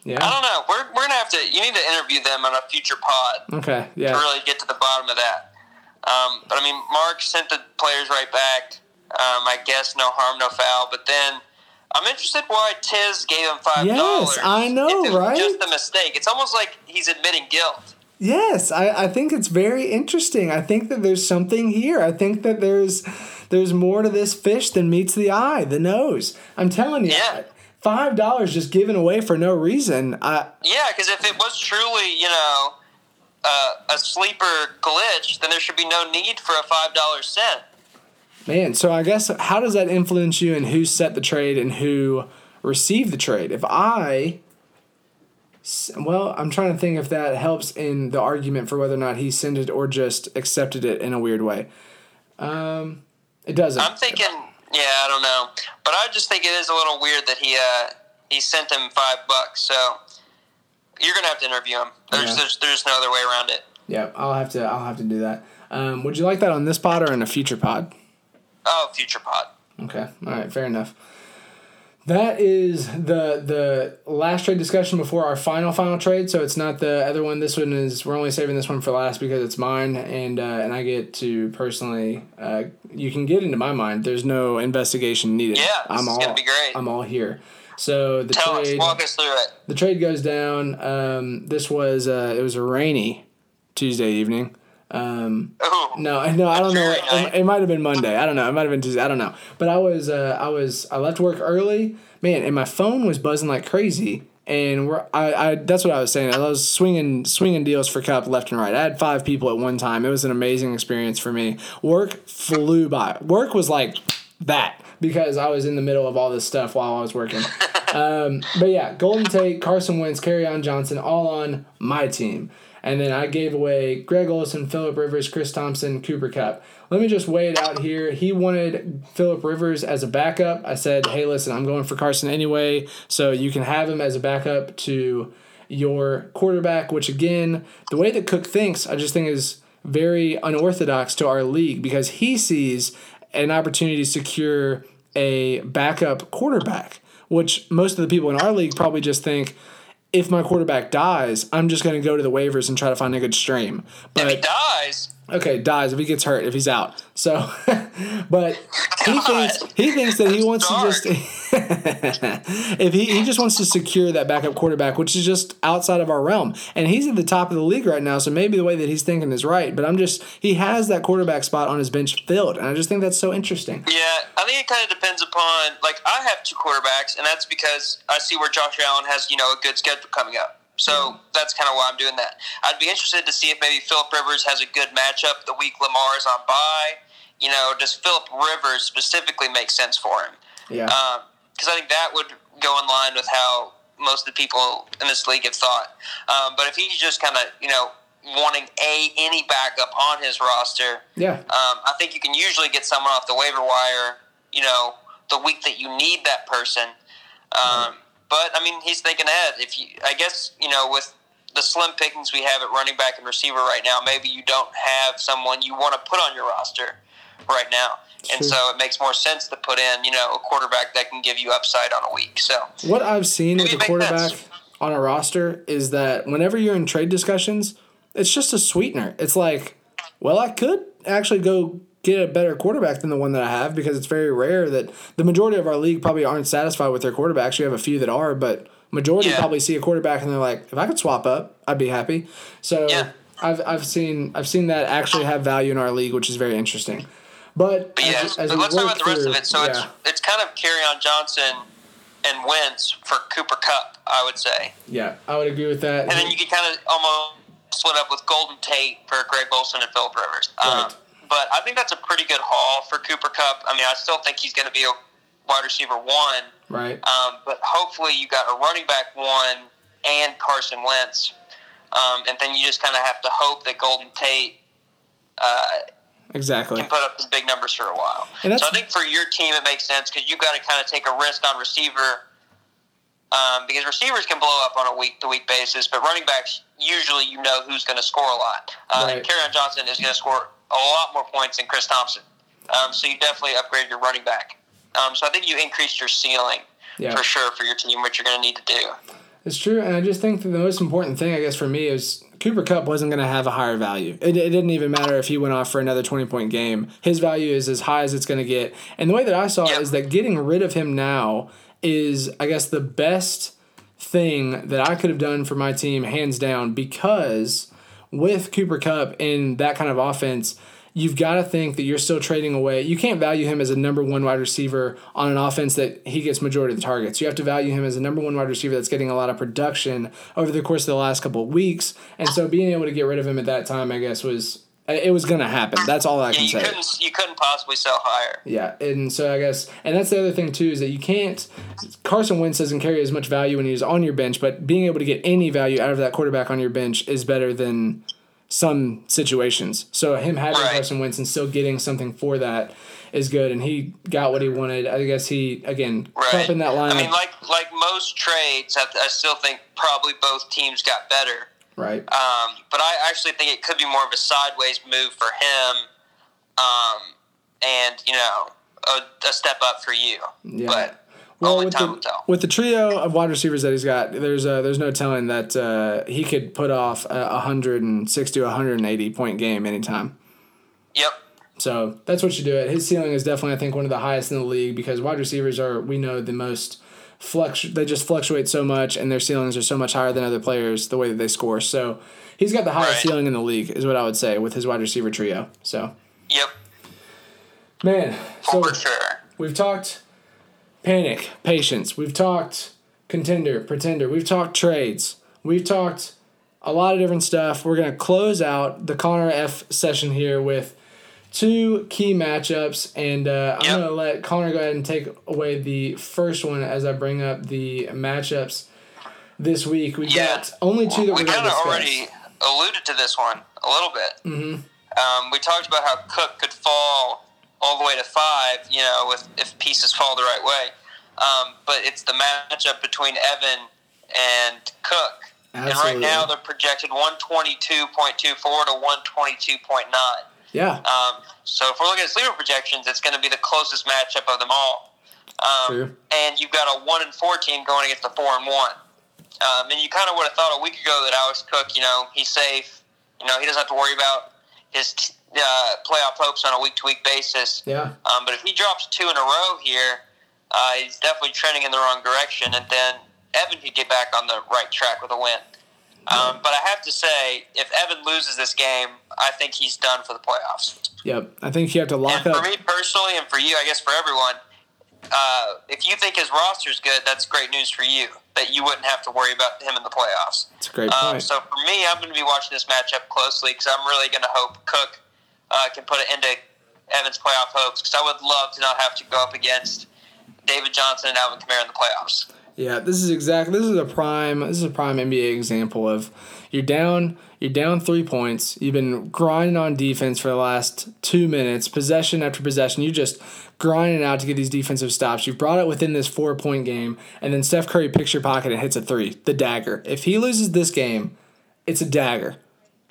Yeah. I don't know. We're we're going to have to, you need to interview them on a future pod. Okay, yeah. To really get to the bottom of that. Um, but, I mean, Mark sent the players right back. Um, I guess no harm, no foul. But then I'm interested why Tiz gave him five dollars. Yes, I know, if it right? It's just a mistake. It's almost like he's admitting guilt. Yes, I, I think it's very interesting. I think that there's something here. I think that there's there's more to this fish than meets the eye, the nose. I'm telling you, yeah. five dollars just given away for no reason. I, yeah, because if it was truly, you know, uh, a sleeper glitch, then there should be no need for a five dollar cent. Man, so I guess how does that influence you in who set the trade and who received the trade? If I... Well, I'm trying to think if that helps in the argument for whether or not he sent it or just accepted it in a weird way. Um, it doesn't. I'm thinking, yeah, I don't know, but I just think it is a little weird that he uh, he sent him five bucks. So you're gonna have to interview him. There's yeah. there's there's no other way around it. Yeah, I'll have to I'll have to do that. Um, would you like that on this pod or in a future pod? Oh, future pod. Okay. All right. Fair enough. That is the the last trade discussion before our final, final trade, so it's not the other one. This one is, we're only saving this one for last because it's mine, and uh, and I get to personally, uh, you can get into my mind. There's no investigation needed. Yeah, this I'm is all, gonna be great. I'm all here. So the Tell trade, us, walk us through it. The trade goes down. Um, this was, uh, it was a rainy Tuesday evening. Um, oh, no, no, I don't know. It, it might have been Monday. I don't know. It might have been Tuesday. I don't know. But I was, uh, I was, I left work early, man, and my phone was buzzing like crazy. And we're, I, I, that's what I was saying. I was swinging, swinging deals for cup left and right. I had five people at one time. It was an amazing experience for me. Work flew by. Work was like that because I was in the middle of all this stuff while I was working. um, but yeah, Golden Tate, Carson Wentz, Kerryon Johnson, all on my team. And then I gave away Greg Olson, Phillip Rivers, Chris Thompson, Cooper Kupp. Let me just weigh it out here. He wanted Phillip Rivers as a backup. I said, hey, listen, I'm going for Carson anyway, so you can have him as a backup to your quarterback, which, again, the way that Cook thinks, I just think is very unorthodox to our league because he sees an opportunity to secure a backup quarterback, which most of the people in our league probably just think, if my quarterback dies, I'm just going to go to the waivers and try to find a good stream. But if he dies. Okay, dies. If he gets hurt, if he's out. So, but he thinks, he thinks that he wants dark. to just – if he, he just wants to secure that backup quarterback, which is just outside of our realm. And he's at the top of the league right now, so maybe the way that he's thinking is right. But I'm just – he has that quarterback spot on his bench filled, and I just think that's so interesting. Yeah, I think it kind of depends upon – like, I have two quarterbacks, and that's because I see where Josh Allen has, you know, a good schedule coming up. So that's kind of why I'm doing that. I'd be interested to see if maybe Phillip Rivers has a good matchup the week Lamar is on bye. You know, does Phillip Rivers specifically make sense for him? Yeah. Because um, I think that would go in line with how most of the people in this league have thought. Um, but if he's just kind of, you know, wanting a any backup on his roster, yeah. Um, I think you can usually get someone off the waiver wire, you know, the week that you need that person. Um, mm-hmm. But, I mean, he's thinking ahead. If you, I guess, you know, with the slim pickings we have at running back and receiver right now, maybe you don't have someone you want to put on your roster right now. Sure. And so it makes more sense to put in, you know, a quarterback that can give you upside on a week. So what I've seen with a quarterback sense. on a roster is that whenever you're in trade discussions, it's just a sweetener. It's like, well, I could actually go get a better quarterback than the one that I have, because it's very rare that the majority of our league probably aren't satisfied with their quarterbacks. You have a few that are, but majority yeah. probably see a quarterback and they're like, if I could swap up, I'd be happy. So yeah. I've I've seen I've seen that actually have value in our league, which is very interesting. But, but, as, yeah, as but let's talk about the rest through, of it. So yeah. it's it's kind of Kerryon Johnson and Wentz for Cooper Kupp, I would say. Yeah, I would agree with that. And then you can kind of almost split up with Golden Tate for Greg Olsen and Phillip Rivers. Right. Um, But I think that's a pretty good haul for Cooper Kupp. I mean, I still think he's going to be a wide receiver one. Right. Um, but hopefully you got a running back one and Carson Wentz. Um, and then you just kind of have to hope that Golden Tate uh, exactly. can put up some big numbers for a while. So I think for your team it makes sense, because you've got to kind of take a risk on receiver, um, because receivers can blow up on a week-to-week basis, but running backs, usually you know who's going to score a lot. Uh, right. And Kerryon Johnson is going to score a lot more points than Chris Thompson. Um, so you definitely upgraded your running back. Um, so I think you increased your ceiling yeah. for sure for your team, what you're going to need to do. It's true, and I just think that the most important thing, I guess, for me is Cooper Kupp wasn't going to have a higher value. It, it didn't even matter if he went off for another twenty-point game. His value is as high as it's going to get. And the way that I saw yeah. it is that getting rid of him now is, I guess, the best thing that I could have done for my team, hands down, because with Cooper Kupp in that kind of offense, you've got to think that you're still trading away. You can't value him as a number one wide receiver on an offense that he gets majority of the targets. You have to value him as a number one wide receiver that's getting a lot of production over the course of the last couple of weeks. And so being able to get rid of him at that time, I guess, was it was going to happen. That's all I yeah, can you say. Couldn't, you couldn't possibly sell higher. Yeah, and so I guess – and that's the other thing too, is that you can't – Carson Wentz doesn't carry as much value when he's on your bench, but being able to get any value out of that quarterback on your bench is better than some situations. So him having right. Carson Wentz and still getting something for that is good, and he got what he wanted. I guess he, again, right. up in that line. I mean, like, like most trades, I, I still think probably both teams got better. Right. Um, but I actually think it could be more of a sideways move for him, um, and, you know, a, a step up for you. Yeah. But well, only time will tell. With the trio of wide receivers that he's got, there's uh, there's no telling that uh, he could put off a one sixty to one eighty point game anytime. Yep. So that's what you do. It. His ceiling is definitely, I think, one of the highest in the league, because wide receivers are, we know, the most – Fluctu- they just fluctuate so much, and their ceilings are so much higher than other players the way that they score. So he's got the highest right. ceiling in the league, is what I would say, with his wide receiver trio. So yep, man. So for sure. We've talked panic, patience. We've talked contender, pretender. We've talked trades. We've talked a lot of different stuff. We're gonna close out the Connor F session here with two key matchups, and uh, I'm yep. going to let Connor go ahead and take away the first one as I bring up the matchups this week. We yeah. got only two that we we're going to discuss. We kind of already alluded to this one a little bit. Mm-hmm. Um, we talked about how Cook could fall all the way to five, you know, with, if pieces fall the right way. Um, but it's the matchup between Evan and Cook. Absolutely. And right now they're projected one twenty-two point two four to one twenty-two point nine. Yeah. Um, so if we're looking at sleeper projections, it's going to be the closest matchup of them all. Um, and you've got a one and four team going against a four and one. Um, and you kind of would have thought a week ago that Alex Cook, you know, he's safe. You know, he doesn't have to worry about his uh, playoff hopes on a week-to-week basis. Yeah. Um, but if he drops two in a row here, uh, he's definitely trending in the wrong direction. And then Evan could get back on the right track with a win. Um, but I have to say, if Evan loses this game, I think he's done for the playoffs. Yep. I think you have to lock and up. For me personally, and for you, I guess for everyone, uh, if you think his roster's good, that's great news for you, that you wouldn't have to worry about him in the playoffs. That's a great point. Um, so for me, I'm going to be watching this matchup closely because I'm really going to hope Cook uh, can put an end to Evan's playoff hopes, because I would love to not have to go up against David Johnson and Alvin Kamara in the playoffs. Yeah, this is exactly this is a prime this is a prime N B A example of you're down you're down three points. You've been grinding on defense for the last two minutes, possession after possession. You're just grinding out to get these defensive stops. You've brought it within this four point game, and then Steph Curry picks your pocket and hits a three, the dagger. If he loses this game, it's a dagger.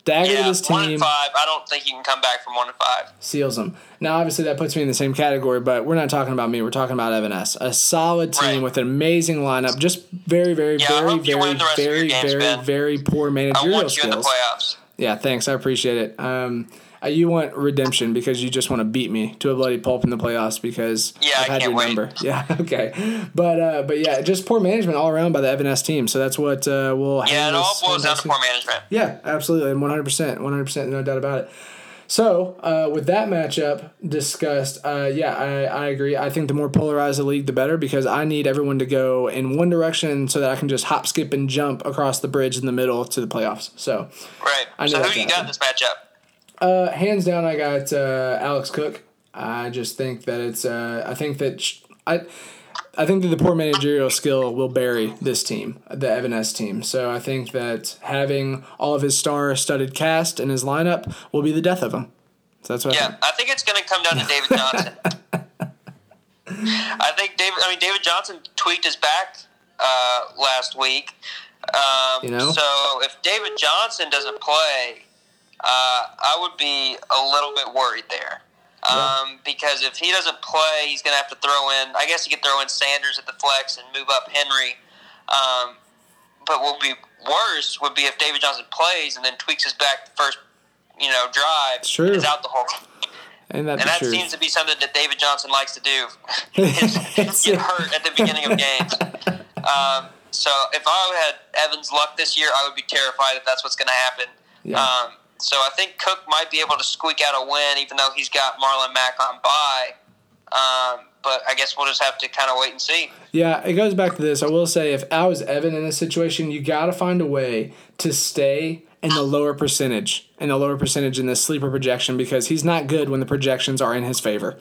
Dagger yeah, to this team. One and five. I don't think you can come back from one and five. Seals them. Now, obviously, that puts me in the same category, but we're not talking about me. We're talking about Evan S. A solid team right. with an amazing lineup. Just very, very, yeah, very, very, very, games, very, ben. very poor managerial I want you skills. In the playoffs. Yeah, thanks. I appreciate it. Um, you want redemption because you just want to beat me to a bloody pulp in the playoffs because yeah, I've had I can't your wait. number. Yeah, okay. But uh, but yeah, just poor management all around by the Evan S team. So that's what uh, we'll have. Yeah, it all boils down to poor management. Yeah, absolutely. And one hundred percent. one hundred percent, no doubt about it. So uh, with that matchup discussed, uh, yeah, I, I agree. I think the more polarized the league, the better, because I need everyone to go in one direction so that I can just hop, skip, and jump across the bridge in the middle to the playoffs. So right. I so who do you got in this matchup? Uh, hands down, I got uh, Alex Cook. I just think that it's. Uh, I think that sh- I, I think that the poor managerial skill will bury this team, the Evan S team. So I think that having all of his star-studded cast in his lineup will be the death of him. So that's what. Yeah, I think, I think it's going to come down to David Johnson. I think David. I mean, David Johnson tweaked his back uh, last week. Um, you know. So if David Johnson doesn't play. Uh, I would be a little bit worried there um, yeah. because if he doesn't play, he's going to have to throw in – I guess he could throw in Sanders at the flex and move up Henry. Um, but what would be worse would be if David Johnson plays and then tweaks his back the first you know, drive sure. and is out the whole – And, and that true. seems to be something that David Johnson likes to do is get hurt at the beginning of games. Um, so if I had Evan's luck this year, I would be terrified that that's what's going to happen. Yeah. Um, So I think Cook might be able to squeak out a win, even though he's got Marlon Mack on bye. Um, but I guess we'll just have to kind of wait and see. Yeah, it goes back to this. I will say, if I was Evan in this situation, you got to find a way to stay in the lower percentage, in the lower percentage in this sleeper projection, because he's not good when the projections are in his favor.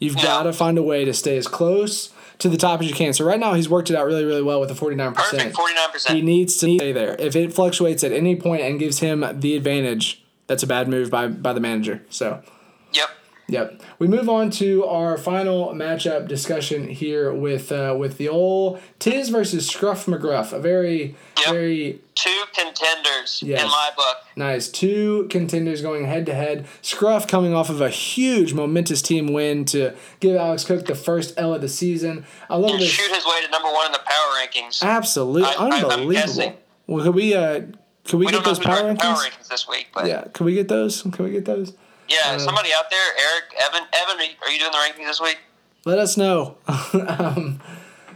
You've yeah. got to find a way to stay as close to the top as you can. So right now he's worked it out really, really well with the forty-nine percent. Perfect, forty-nine percent. He needs to stay there. If it fluctuates at any point and gives him the advantage, that's a bad move by, by the manager. So, Yep. Yep. We move on to our final matchup discussion here with uh, with the old Tiz versus Scruff McGruff. A very, yep. very... Two contenders yes. in my book. Nice. Two contenders going head-to-head. Scruff coming off of a huge, momentous team win to give Alex Cook the first L of the season. I love and this. Shoot his way to number one in the power rankings. Absolutely. I, Unbelievable. Well, could we, uh, could we, we get those power rankings? power rankings this week? But. Yeah. Can we get those? Can we get those? Yeah, um, somebody out there, Eric, Evan, Evan, are you, are you doing the rankings this week? Let us know. um,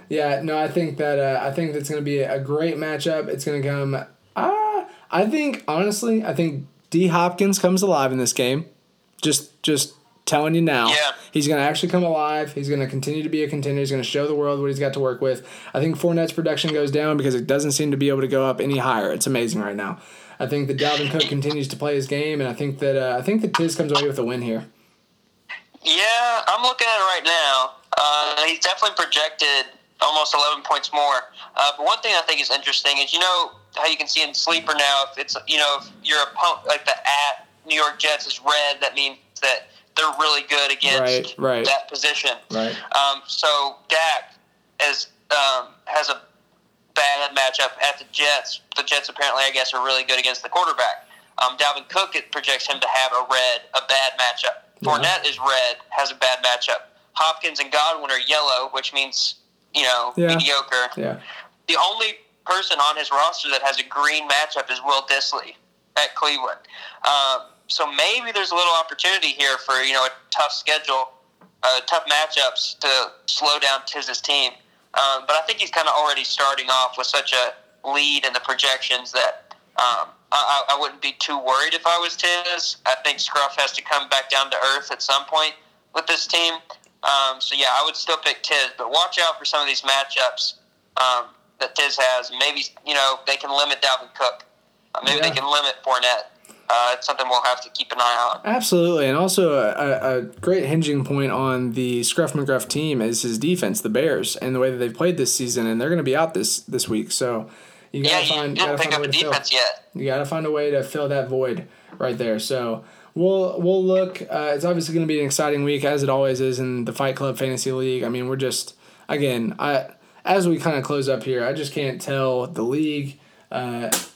yeah, no, I think that uh, I think that's going to be a great matchup. It's going to come. Uh, I think honestly, I think D Hopkins comes alive in this game. Just, just telling you now. Yeah. He's going to actually come alive. He's going to continue to be a contender. He's going to show the world what he's got to work with. I think Fournette's production goes down because it doesn't seem to be able to go up any higher. It's amazing right now. I think that Dalvin Cook continues to play his game, and I think that uh, I think that Tiz comes away with a win here. Yeah, I'm looking at it right now. Uh, he's definitely projected almost eleven points more. Uh, but one thing I think is interesting is you know how you can see in Sleeper now if it's you know if your opponent like the at New York Jets is red, that means that they're really good against right, right. that position. Right. Um, so Dak is um, has a. bad matchup at the Jets. The Jets apparently, I guess, are really good against the quarterback. Um, Dalvin Cook, it projects him to have a red, a bad matchup. Yeah. Fournette is red, has a bad matchup. Hopkins and Godwin are yellow, which means, you know, yeah. mediocre. Yeah. The only person on his roster that has a green matchup is Will Dissly at Cleveland. Um, so maybe there's a little opportunity here for, you know, a tough schedule, uh, tough matchups to slow down Tiz's team. Um, but I think he's kind of already starting off with such a lead in the projections that um, I, I wouldn't be too worried if I was Tiz. I think Scruff has to come back down to earth at some point with this team. Um, so, yeah, I would still pick Tiz. But watch out for some of these matchups um, that Tiz has. Maybe, you know, they can limit Dalvin Cook. Uh, maybe yeah. they can limit Fournette. Uh, it's something we'll have to keep an eye on. Absolutely. And also a, a great hinging point on the Scruff McGruff team is his defense, the Bears, and the way that they've played this season. And they're going to be out this, this week. So you got yeah, to find, you gotta find a way to fill. Yet. You got to find a way to fill that void right there. So we'll we'll look. Uh, it's obviously going to be an exciting week, as it always is in the Fight Club Fantasy League. I mean, we're just, again, I as we kind of close up here, I just can't tell the league uh, –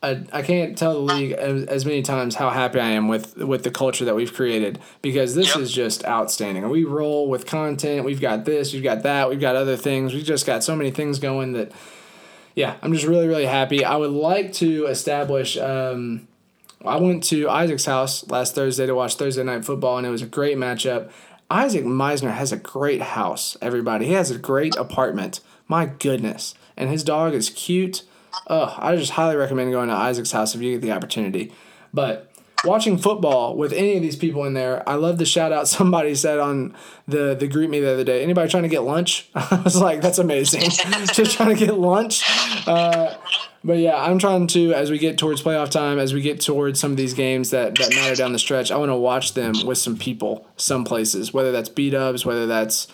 I, I can't tell the league as, as many times how happy I am with, with the culture that we've created, because this yep. is just outstanding. We roll with content. We've got this. We've got that. We've got other things. We've just got so many things going that, yeah, I'm just really, really happy. I would like to establish um, – I went to Isaac's house last Thursday to watch Thursday Night Football, and it was a great matchup. Isaac Meisner has a great house, everybody. He has a great apartment. My goodness. And his dog is cute. Oh, I just highly recommend going to Isaac's house if you get the opportunity. But watching football with any of these people in there, I love the shout out somebody said on the, the group me the other day. Anybody trying to get lunch? I was like, that's amazing. Just trying to get lunch. Uh, but yeah, I'm trying to, as we get towards playoff time, as we get towards some of these games that, that matter down the stretch, I want to watch them with some people, some places, whether that's B-dubs, whether that's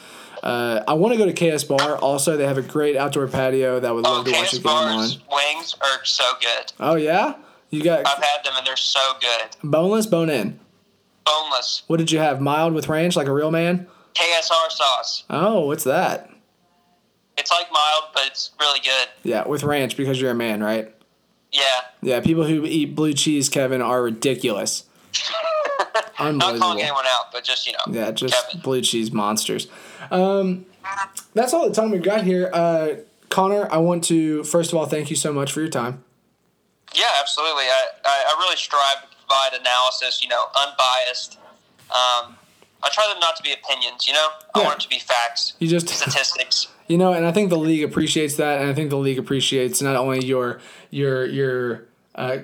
Uh, I want to go to K S Bar. Also, they have a great outdoor patio that would oh, love to K S watch the game on. Wings are so good. Oh, yeah? You got? I've had them, and they're so good. Boneless, bone in? Boneless. What did you have? Mild with ranch, like a real man? K S R sauce. Oh, what's that? It's like mild, but it's really good. Yeah, with ranch because you're a man, right? Yeah. Yeah, people who eat blue cheese, Kevin, are ridiculous. Not calling anyone out, but just, you know. Yeah, just Kevin. Blue cheese monsters. Um, that's all the time we've got here. Uh, Connor, I want to, first of all, thank you so much for your time. Yeah, absolutely. I, I, I really strive to provide analysis, you know, unbiased. Um, I try them not to be opinions, you know? I yeah. want it to be facts, you just, statistics. You know, and I think the league appreciates that, and I think the league appreciates not only your, your, your, uh,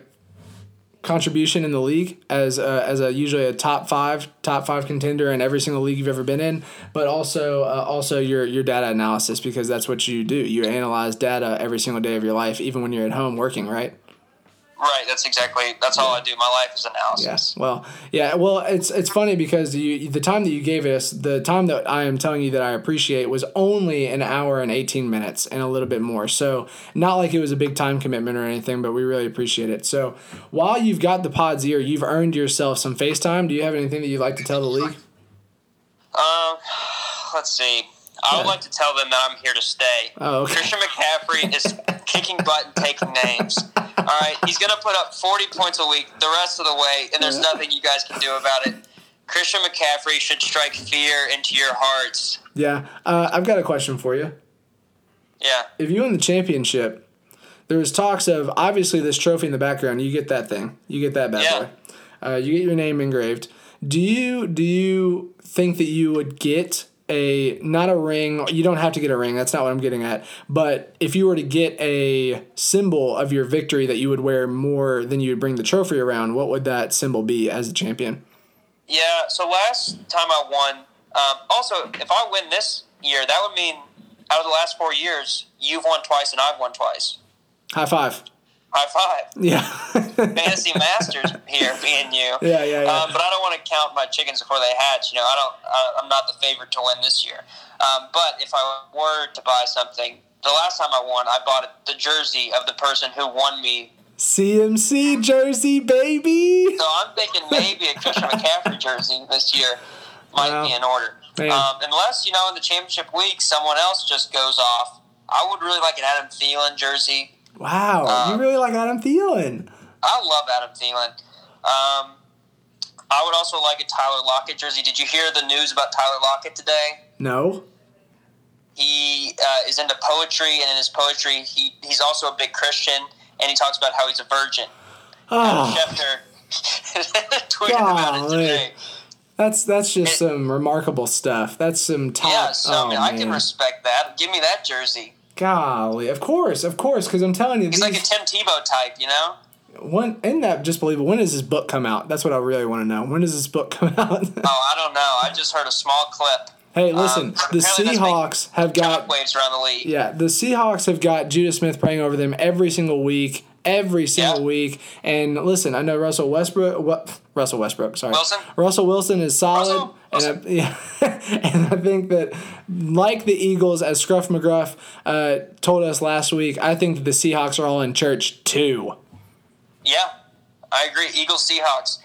contribution in the league as a, as a usually a top five top five contender in every single league you've ever been in, but also uh, also your your data analysis, because that's what you do. You analyze data every single day of your life, even when you're at home working, right? Right. That's exactly that's all I do. My life is analysis. Yeah. Well, yeah. Well, it's it's funny because you the time that you gave us, the time that I am telling you that I appreciate, was only an hour and eighteen minutes and a little bit more. So not like it was a big time commitment or anything, but we really appreciate it. So while you've got the pod's ear, you've earned yourself some FaceTime. Do you have anything that you'd like to tell the league? Um, let's see. I would like to tell them that I'm here to stay. Oh, okay. Christian McCaffrey is kicking butt and taking names. All right, he's going to put up forty points a week the rest of the way, and there's nothing you guys can do about it. Christian McCaffrey should strike fear into your hearts. Yeah, uh, I've got a question for you. Yeah. If you win the championship, there was talks of, obviously, this trophy in the background. You get that thing. You get that bad yeah. boy. Uh, you get your name engraved. Do you do you think that you would get a not a ring? You don't have to get a ring. That's not what I'm getting at. But if you were to get a symbol of your victory that you would wear more than you would bring the trophy around, what would that symbol be as a champion? Yeah. So last time I won. Um, also, if I win this year, that would mean out of the last four years, you've won twice and I've won twice. High five. High five. Yeah. Fantasy masters here, me and you. Yeah, yeah, yeah. Um, but I don't want to count my chickens before they hatch. You know, I don't. I, I'm not the favorite to win this year. Um, but if I were to buy something, the last time I won, I bought the jersey of the person who won me. C M C jersey, baby. So I'm thinking maybe a Christian McCaffrey jersey this year might wow. be in order. Um, unless, you know, in the championship week, someone else just goes off. I would really like an Adam Thielen jersey. Wow, um, you really like Adam Thielen. I love Adam Thielen. Um, I would also like a Tyler Lockett jersey. Did you hear the news about Tyler Lockett today? No. He uh, is into poetry, and in his poetry, he, he's also a big Christian, and he talks about how he's a virgin. Oh. Schefter tweeted about it today. That's that's just it, some remarkable stuff. That's some top. Yeah, so oh, I, mean, I can respect that. Give me that jersey. Golly, of course, of course, because I'm telling you, he's these, like a Tim Tebow type, you know. When in that, just believe it. When does this book come out? That's what I really want to know. When does this book come out? Oh, I don't know. I just heard a small clip. Hey, listen, um, the Seahawks have got waves around the league. Yeah, the Seahawks have got Judah Smith praying over them every single week. Every single yep. week. And listen, I know Russell Westbrook. What, Russell Westbrook, sorry. Wilson? Russell Wilson is solid. Russell? And, I, yeah, and I think that, like the Eagles, as Scruff McGruff uh, told us last week, I think that the Seahawks are all in church too. Yeah, I agree. Eagles, Seahawks.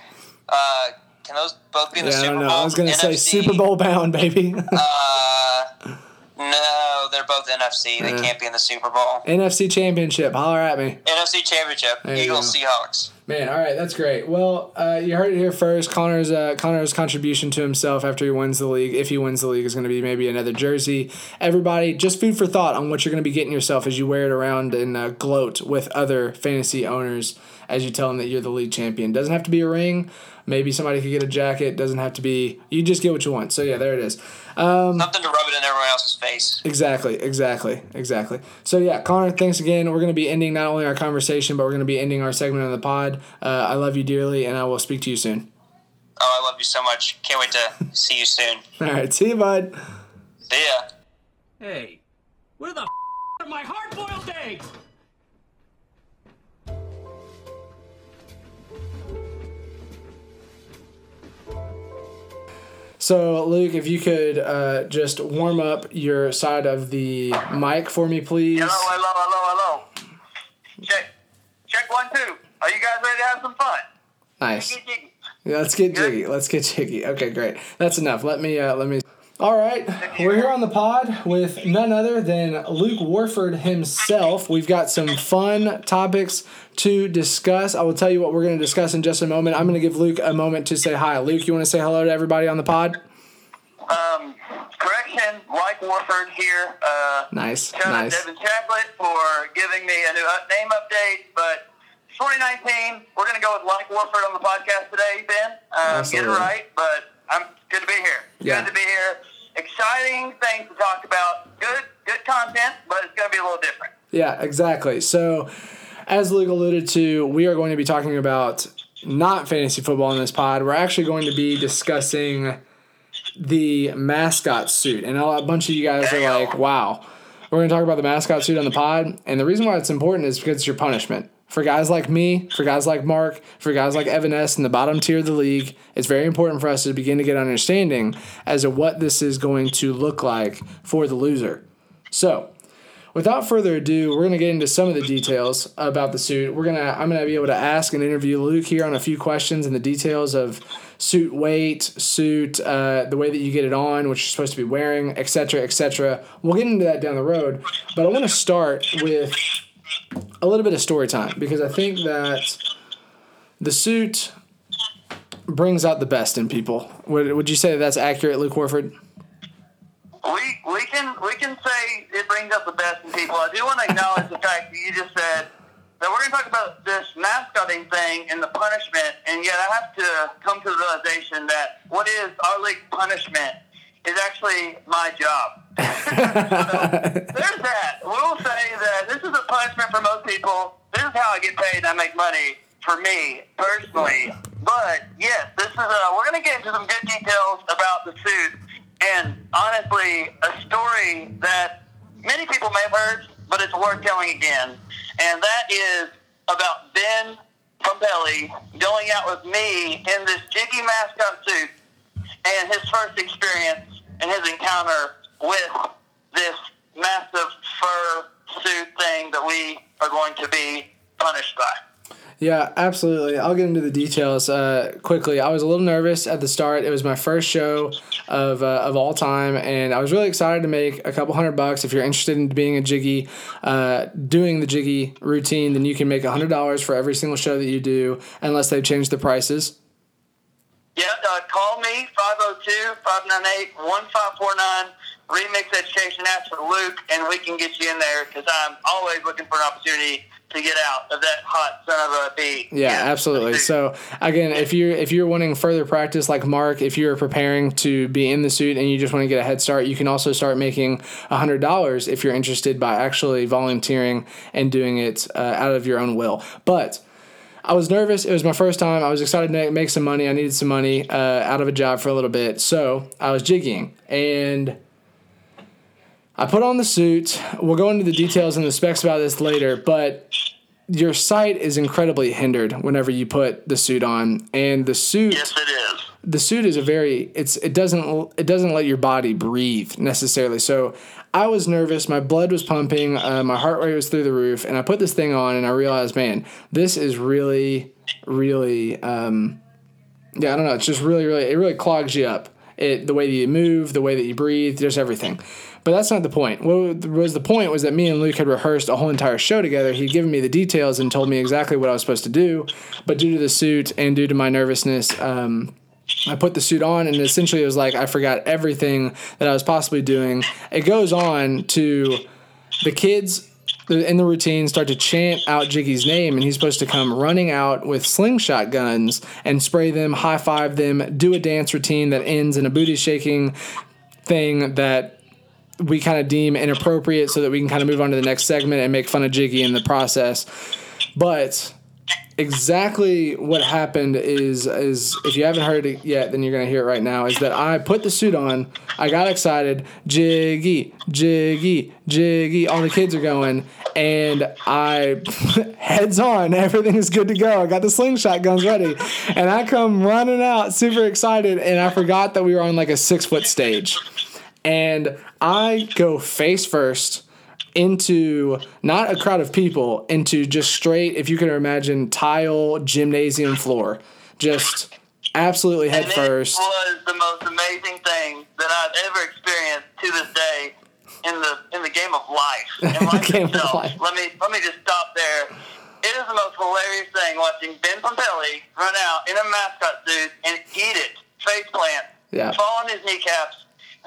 Uh, can those both be in the yeah, Super Bowl? I don't know. I was going to say Super Bowl bound, baby. uh, no, they're both N F C. They yeah. can't be in the Super Bowl. N F C Championship. Holler at me. N F C Championship. There Eagles, Seahawks. Man, all right, that's great. Well, uh, you heard it here first. Connor's uh, Connor's contribution to himself after he wins the league, if he wins the league, is going to be maybe another jersey. Everybody, just food for thought on what you're going to be getting yourself as you wear it around and uh, gloat with other fantasy owners as you tell them that you're the league champion. Doesn't have to be a ring. Maybe somebody could get a jacket. Doesn't have to be – you just get what you want. So, yeah, there it is. Um, Nothing to rub it in everyone else's face. Exactly, exactly, exactly. So, yeah, Connor, thanks again. We're going to be ending not only our conversation, but we're going to be ending our segment on the pod. Uh, I love you dearly, and I will speak to you soon. Oh, I love you so much. Can't wait to see you soon. All right, see you, bud. See ya. Hey, where the f*** are my hard-boiled eggs? So, Luke, if you could uh, just warm up your side of the mic for me, please. Hello, hello, hello, hello. Check, check one, two. Are you guys ready to have some fun? Nice. Let's get jiggy. Yeah, let's get jiggy. Let's get jiggy. Okay, great. That's enough. Let me. Uh, let me. All right, we're here on the pod with none other than Luke Warford himself. We've got some fun topics to discuss. I will tell you what we're going to discuss in just a moment. I'm going to give Luke a moment to say hi. Luke, you want to say hello to everybody on the pod? Um, correction, Mike Warford here. Uh, nice, shout nice. Shout out to Evan Shacklett for giving me a new name update, but twenty nineteen, we're going to go with Mike Warford on the podcast today, Ben. Um, get it right, but I'm good to be here. Yeah. Good to be here. Exciting things to talk about. Good, good content, but it's going to be a little different. Yeah, exactly. So, as Luke alluded to, we are going to be talking about not fantasy football in this pod. We're actually going to be discussing the mascot suit. And a bunch of you guys are like, wow, we're going to talk about the mascot suit on the pod. And the reason why it's important is because it's your punishment. For guys like me, for guys like Mark, for guys like Evan S. in the bottom tier of the league, it's very important for us to begin to get an understanding as to what this is going to look like for the loser. So, without further ado, we're going to get into some of the details about the suit. We're gonna, I'm going to be able to ask and interview Luke here on a few questions and the details of suit weight, suit, uh, the way that you get it on, what you're supposed to be wearing, et cetera, et cetera. We'll get into that down the road, but I want to start with a little bit of story time because I think that the suit brings out the best in people. Would, would you say that that's accurate, Luke Warford? We we can we can say it brings up the best in people. I do want to acknowledge the fact that you just said that we're going to talk about this mascotting thing and the punishment, and yet I have to come to the realization that what is our league punishment is actually my job. So, there's that. We'll say that this is a punishment for most people. This is how I get paid and I make money for me personally. But, yes, this is a, we're going to get into some good details about the suit. And honestly, a story that many people may have heard, but it's worth telling again. And that is about Ben Pompelli going out with me in this Jiggy mascot suit and his first experience and his encounter with this massive fur suit thing that we are going to be punished by. Yeah, absolutely. I'll get into the details uh, quickly. I was a little nervous at the start. It was my first show of uh, of all time, and I was really excited to make a couple hundred bucks. If you're interested in being a Jiggy, uh, doing the Jiggy routine, then you can make one hundred dollars for every single show that you do, unless they've changed the prices. Yeah, uh, call me, five oh two, five nine eight, one five four nine. Remix Education, ask for Luke, and we can get you in there because I'm always looking for an opportunity to get out of that hot son of a beat. Yeah, yeah, absolutely. So again, if you're if you're wanting further practice, like Mark, if you're preparing to be in the suit and you just want to get a head start, you can also start making one hundred dollars if you're interested by actually volunteering and doing it uh, out of your own will. But I was nervous. It was my first time. I was excited to make some money. I needed some money uh, out of a job for a little bit. So I was jiggying, and I put on the suit. We'll go into the details and the specs about this later, but your sight is incredibly hindered whenever you put the suit on, and the suit. Yes, it is. The suit is a very. It's it doesn't it doesn't let your body breathe necessarily. So I was nervous. My blood was pumping. Uh, my heart rate was through the roof, and I put this thing on, and I realized, man, this is really, really. Um, yeah, I don't know. It's just really, really. It really clogs you up. It the way that you move, the way that you breathe, just everything. But that's not the point. What was the point was that me and Luke had rehearsed a whole entire show together. He'd given me the details and told me exactly what I was supposed to do. But due to the suit and due to my nervousness, um, I put the suit on, and essentially it was like I forgot everything that I was possibly doing. It goes on to the kids in the routine start to chant out Jiggy's name, and he's supposed to come running out with slingshot guns and spray them, high-five them, do a dance routine that ends in a booty-shaking thing that we kind of deem inappropriate so that we can kind of move on to the next segment and make fun of Jiggy in the process. But exactly what happened is, is if you haven't heard it yet, then you're going to hear it right now, is that I put the suit on, I got excited, Jiggy, Jiggy, Jiggy, all the kids are going, and I, heads on, everything is good to go. I got the slingshot guns ready, and I come running out super excited, and I forgot that we were on like a six-foot stage. And I go face first into not a crowd of people, into just straight, if you can imagine, tile gymnasium floor. Just absolutely head first. It was the most amazing thing that I've ever experienced to this day in the in the game of life. In life game itself. Of life. Let me let me just stop there. It is the most hilarious thing watching Ben Pompelli run out in a mascot suit and eat it, face plant, yeah. Fall on his kneecaps.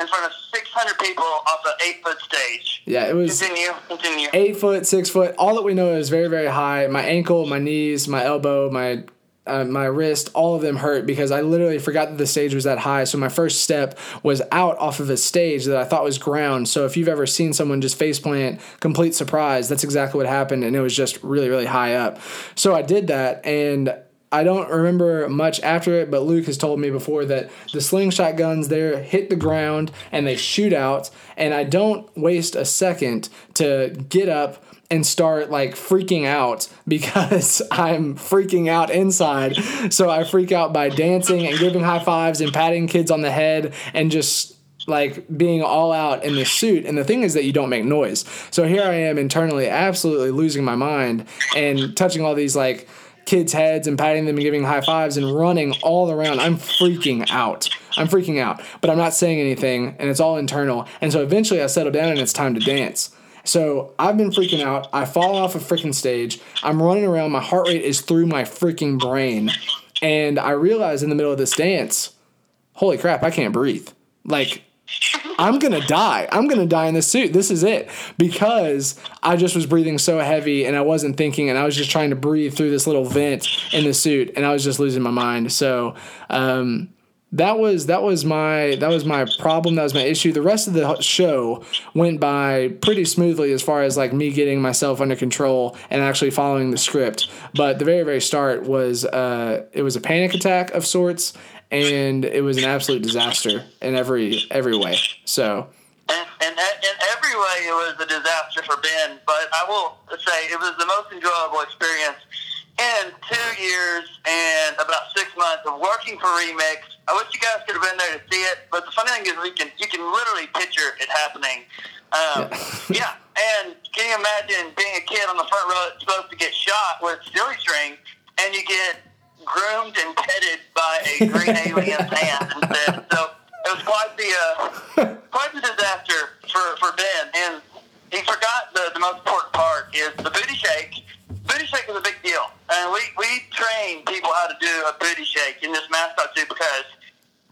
In front of six hundred people off an eight-foot stage. Yeah, it was continue, continue. eight-foot, six-foot. All that we know is very, very high. My ankle, my knees, my elbow, my uh, my wrist, all of them hurt because I literally forgot that the stage was that high. So my first step was out off of a stage that I thought was ground. So if you've ever seen someone just faceplant, complete surprise, that's exactly what happened, and it was just really, really high up. So I did that, and I don't remember much after it, but Luke has told me before that the slingshot guns there hit the ground and they shoot out, and I don't waste a second to get up and start like freaking out because I'm freaking out inside. So I freak out by dancing and giving high fives and patting kids on the head and just like being all out in the suit. And the thing is that you don't make noise. So here I am internally absolutely losing my mind and touching all these like kids' heads and patting them and giving high fives and running all around. I'm freaking out. I'm freaking out, but I'm not saying anything, and it's all internal. And so eventually I settle down and it's time to dance. So I've been freaking out. I fall off a freaking stage. I'm running around. My heart rate is through my freaking brain. And I realize in the middle of this dance, holy crap, I can't breathe. Like, I'm going to die. I'm going to die in this suit. This is it. Because I just was breathing so heavy and I wasn't thinking, and I was just trying to breathe through this little vent in the suit, and I was just losing my mind. So, um, that was, that was my, that was my problem. That was my issue. The rest of the show went by pretty smoothly as far as like me getting myself under control and actually following the script. But the very, very start was, uh, it was a panic attack of sorts. And it was an absolute disaster in every every way. So, and, and in every way, it was a disaster for Ben. But I will say it was the most enjoyable experience in two years and about six months of working for Remix. I wish you guys could have been there to see it. But the funny thing is, we can you can literally picture it happening. Um, yeah. yeah, and can you imagine being a kid on the front row that's supposed to get shot with silly string, and you get groomed and petted by a green alien's hand instead. So it was quite the uh, quite the disaster for, for Ben. And he forgot the, the most important part is the booty shake. Booty shake is a big deal. And we, we train people how to do a booty shake in this mascot suit, because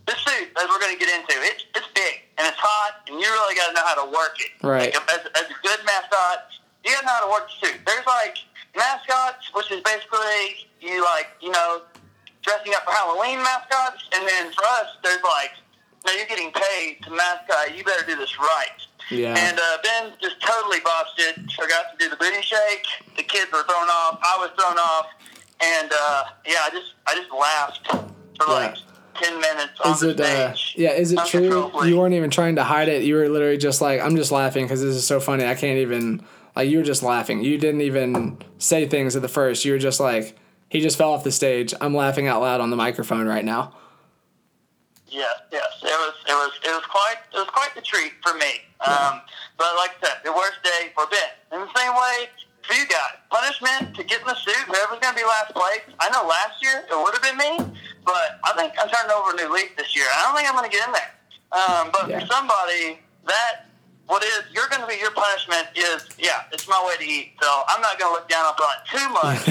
this suit, as we're going to get into, it's it's big and it's hot, and you really got to know how to work it. Right. Like, as, as a good mascot, you got to know how to work the suit. There's like mascots, which is basically you like you know dressing up for Halloween mascots, and then for us, there's like, no, you're getting paid to mascot. You better do this right. Yeah. And uh, Ben just totally botched it. Forgot to do the booty shake. The kids were thrown off. I was thrown off. And uh, yeah, I just I just laughed for yeah. like ten minutes on is it, the stage. Uh, yeah, is it true? You weren't even trying to hide it. You were literally just like, I'm just laughing because this is so funny. I can't even. Like, you were just laughing. You didn't even say things at the first. You were just like, he just fell off the stage. I'm laughing out loud on the microphone right now. Yes, yes, it was it was it was quite it was quite the treat for me. Um, but like I said, the worst day for Ben. In the same way, for you guys, punishment to get in the suit, whoever's going to be last place. I know last year it would have been me, but I think I'm turning over a new leaf this year. I don't think I'm going to get in there. Um, but yeah. for somebody, that what is you're going to be your punishment is yeah, it's my way to eat. So I'm not going to look down upon it too much,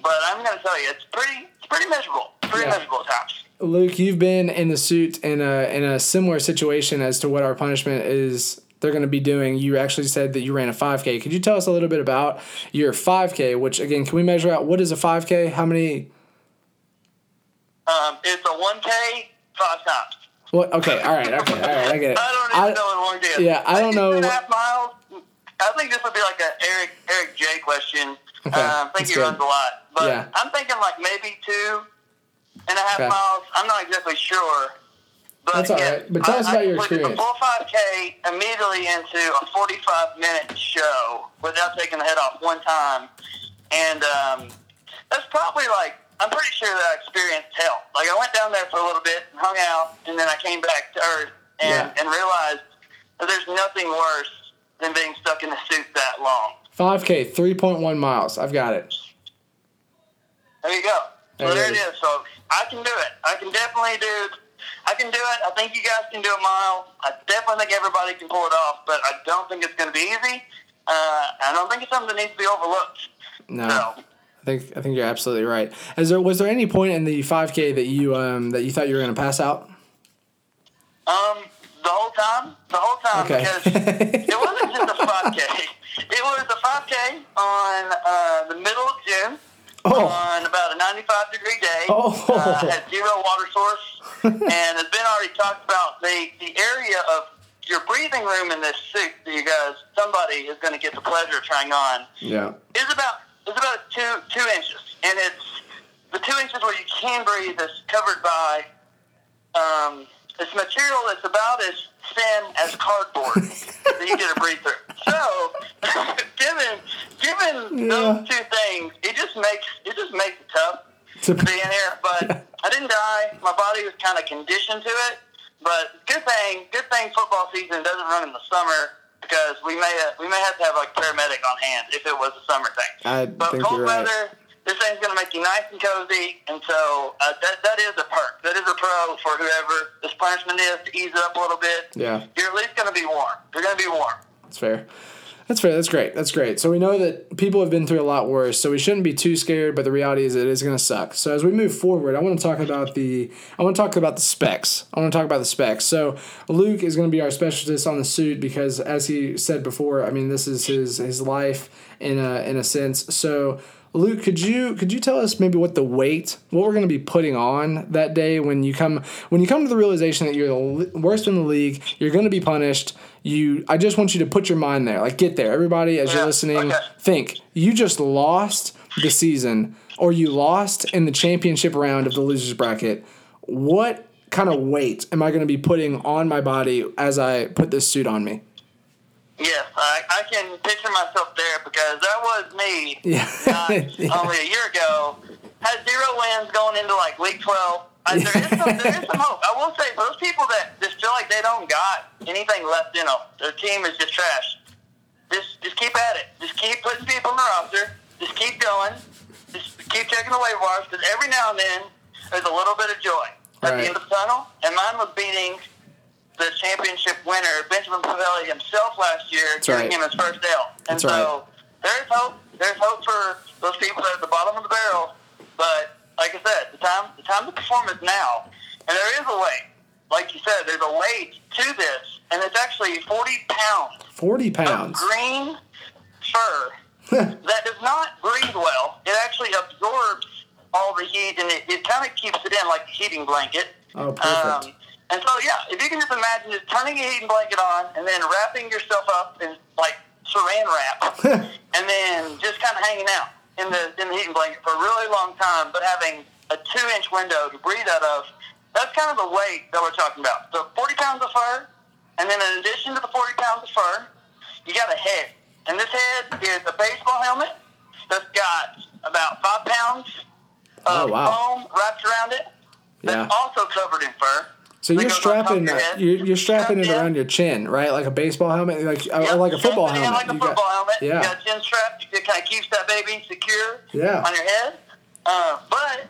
but I'm going to tell you it's pretty it's pretty miserable, it's pretty yeah. miserable at times. Luke, you've been in the suit in a in a similar situation as to what our punishment is they're going to be doing. You actually said that you ran a five K. Could you tell us a little bit about your five K, which, again, can we measure out what is a five K? How many? Um, it's a one K five times. What? Okay, all right, okay, all right, I get it. I don't even I, know what one K is. Yeah, I don't know. Two and a half miles, I think this would be like an Eric, Eric J. question. Okay, um, I think he good. runs a lot. But yeah. I'm thinking like maybe two. And a half okay. miles. I'm not exactly sure. But That's all yeah, right. But tell I, us about I your experience. I completed the full five K immediately into a forty-five minute show without taking the head off one time. And um, that's probably like, I'm pretty sure that I experienced hell. Like, I went down there for a little bit and hung out, and then I came back to earth and, yeah. and realized that there's nothing worse than being stuck in a suit that long. five K, three point one miles. I've got it. There you go. So there, there it is, folks. I can do it. I can definitely do I can do it. I think you guys can do a mile. I definitely think everybody can pull it off, but I don't think it's going to be easy. Uh, I don't think it's something that needs to be overlooked. No. So. I think I think you're absolutely right. Is there was there any point in the five K that you um, that you thought you were going to pass out? Um, the whole time. The whole time okay. because it wasn't just a five K. It was a five K on uh, the middle of June. Oh. On about a ninety-five degree day, oh. uh, has zero water source, and has been already talked about the, the area of your breathing room in this suit that you guys, somebody is going to get the pleasure of trying on. Yeah, is about is about two two inches, and it's the two inches where you can breathe is covered by um, this material that's about as thin as cardboard that you get a breathe through. So, given given yeah. those two things, it just makes it just makes it tough to be in here. But I didn't die. My body was kind of conditioned to it. But good thing, good thing football season doesn't run in the summer, because we may have, we may have to have like paramedic on hand if it was a summer thing. I but think cold you're weather, right. This thing's gonna make you nice and cozy, and so uh, that that is a perk. That is a pro for whoever this punishment is, to ease it up a little bit. Yeah, you're at least gonna be warm. You're gonna be warm. That's fair. That's fair. That's great. That's great. So we know that people have been through a lot worse, so we shouldn't be too scared, but the reality is it is going to suck. So as we move forward, I want to talk about the I want to talk about the specs. I want to talk about the specs. So Luke is going to be our specialist on the suit because, as he said before, I mean, this is his his life in a in a sense. So Luke, could you could you tell us maybe what the weight, what we're going to be putting on that day when you come when you come to the realization that you're the worst in the league, you're going to be punished. You, I just want you to put your mind there. Like, get there. Everybody, as yeah, you're listening, okay. think. You just lost the season, or you lost in the championship round of the loser's bracket. What kind of weight am I going to be putting on my body as I put this suit on me? Yes, I, I can picture myself there, because that was me yeah. not yeah. only a year ago. Had zero wins going into, like, Week twelve. I, there, is some, there is some hope. I will say, for those people that just feel like they don't got anything left in them, their team is just trash, just just keep at it. Just keep putting people in the roster. Just keep going. Just keep checking the waiver wires, because every now and then there's a little bit of joy at right. the end of the tunnel. And mine was beating the championship winner, Benjamin Pompelli himself, last year, That's giving right. him his first L. And That's so right. there's hope. There's hope for those people that are at the bottom of the barrel, but like I said, the time the time to perform is now. And there is a way. Like you said, there's a way to this, and it's actually forty pounds. forty pounds. Of green fur that does not breathe well. It actually absorbs all the heat, and it, it kind of keeps it in like a heating blanket. Oh, perfect. Um, and so, yeah, if you can just imagine just turning a heating blanket on and then wrapping yourself up in, like, saran wrap, and then just kind of hanging out in the in the heating blanket for a really long time, but having a two-inch window to breathe out of, that's kind of the weight that we're talking about. So forty pounds of fur, and then in addition to the forty pounds of fur, you got a head. And this head is a baseball helmet that's got about five pounds of oh, wow. foam wrapped around it that's yeah. also covered in fur. So you're strapping, your you're, you're strapping it around your chin, right? Like a baseball helmet, like yep. uh, like a football helmet. Like a you football got, helmet. Yeah. You got a chin strap. It kind of keeps that baby secure yeah. on your head. Uh, but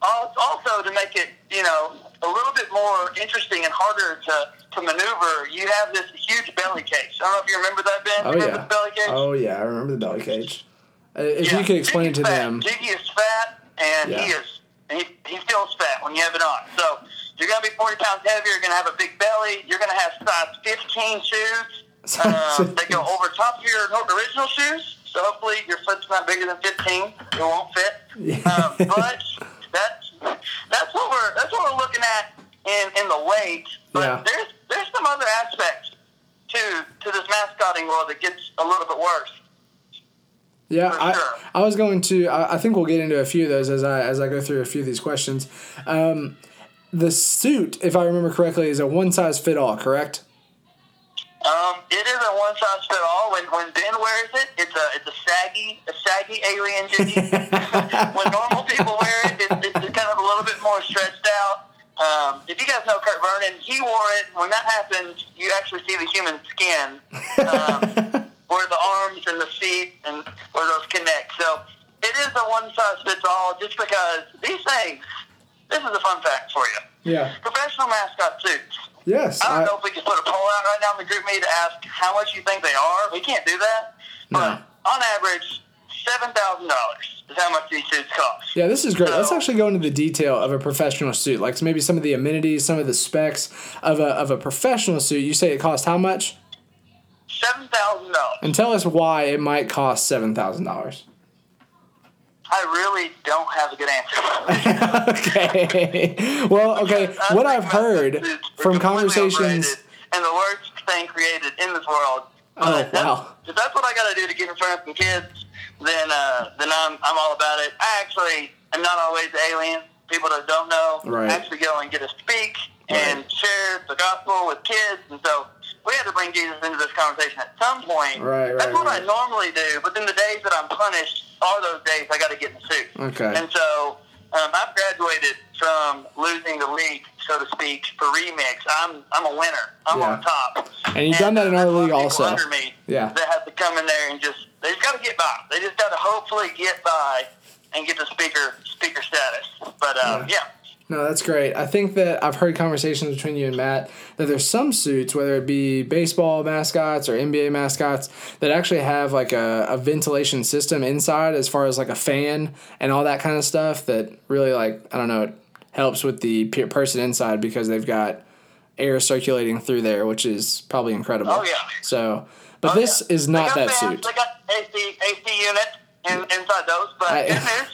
also to make it, you know, a little bit more interesting and harder to, to maneuver, you have this huge belly cage. I don't know if you remember that, Ben. Oh, you remember yeah. the belly cage? Oh, yeah. I remember the belly cage. Uh, if yeah. you could explain Jiggy's to fat. them. Jiggy is fat, and yeah. he is he, he feels fat when you have it on. So you're going to be forty pounds heavier. You're going to have a big belly. You're going to have size fifteen shoes um, that go over top of your original shoes. So hopefully your foot's not bigger than fifteen. It won't fit. Um, but that's that's what we're that's what we're looking at in, in the weight. But yeah. there's there's some other aspects to to this mascotting world that gets a little bit worse. Yeah, I, sure. I was going to. I, I think we'll get into a few of those as I as I go through a few of these questions. Um, The suit, if I remember correctly, is a one-size-fit-all, correct? Um, it is a one-size-fit-all. When when Ben wears it, it's a it's a saggy a saggy alien Jiggy. When normal people wear it, it's, it's kind of a little bit more stretched out. Um, if you guys know Kurt Vernon, he wore it. When that happened, you actually see the human skin, um, where the arms and the feet and where those connect. So it is a one-size-fits-all just because these things. This is a fun fact for you. Yeah. Professional mascot suits. Yes. I don't I, know if we can put a poll out right now in the group meet to ask how much you think they are. We can't do that. No. But on average, seven thousand dollars is how much these suits cost. Yeah, this is great. So, let's actually go into the detail of a professional suit, like maybe some of the amenities, some of the specs of a of a professional suit. You say it costs how much? seven thousand dollars. And tell us why it might cost seven thousand dollars. I really don't have a good answer. okay. Well, okay. What I've heard from conversations and the worst thing created in this world. Oh wow! If that's what I got to do to get in front of some kids, then uh, then I'm I'm all about it. I actually am not always an alien. People that don't know right. actually go and get to speak right. and share the gospel with kids, and so. We had to bring Jesus into this conversation at some point. Right, right, That's what right. I normally do, but then the days that I'm punished are those days I got to get in the suit. Okay. And so um, I've graduated from losing the league, so to speak, for Remix. I'm I'm a winner. I'm yeah. on top. And you've and done that in our league also. Under me yeah. That have to come in there and just they just got to get by. They just got to hopefully get by and get the speaker speaker status. But um, yeah. yeah. No, that's great. I think that I've heard conversations between you and Matt that there's some suits, whether it be baseball mascots or N B A mascots, that actually have like a, a ventilation system inside as far as like a fan and all that kind of stuff that really like, I don't know, it helps with the person inside because they've got air circulating through there, which is probably incredible. Oh, yeah. So, but oh, this yeah. is not that fans, suit. They got A C units in, inside those, but I, in this.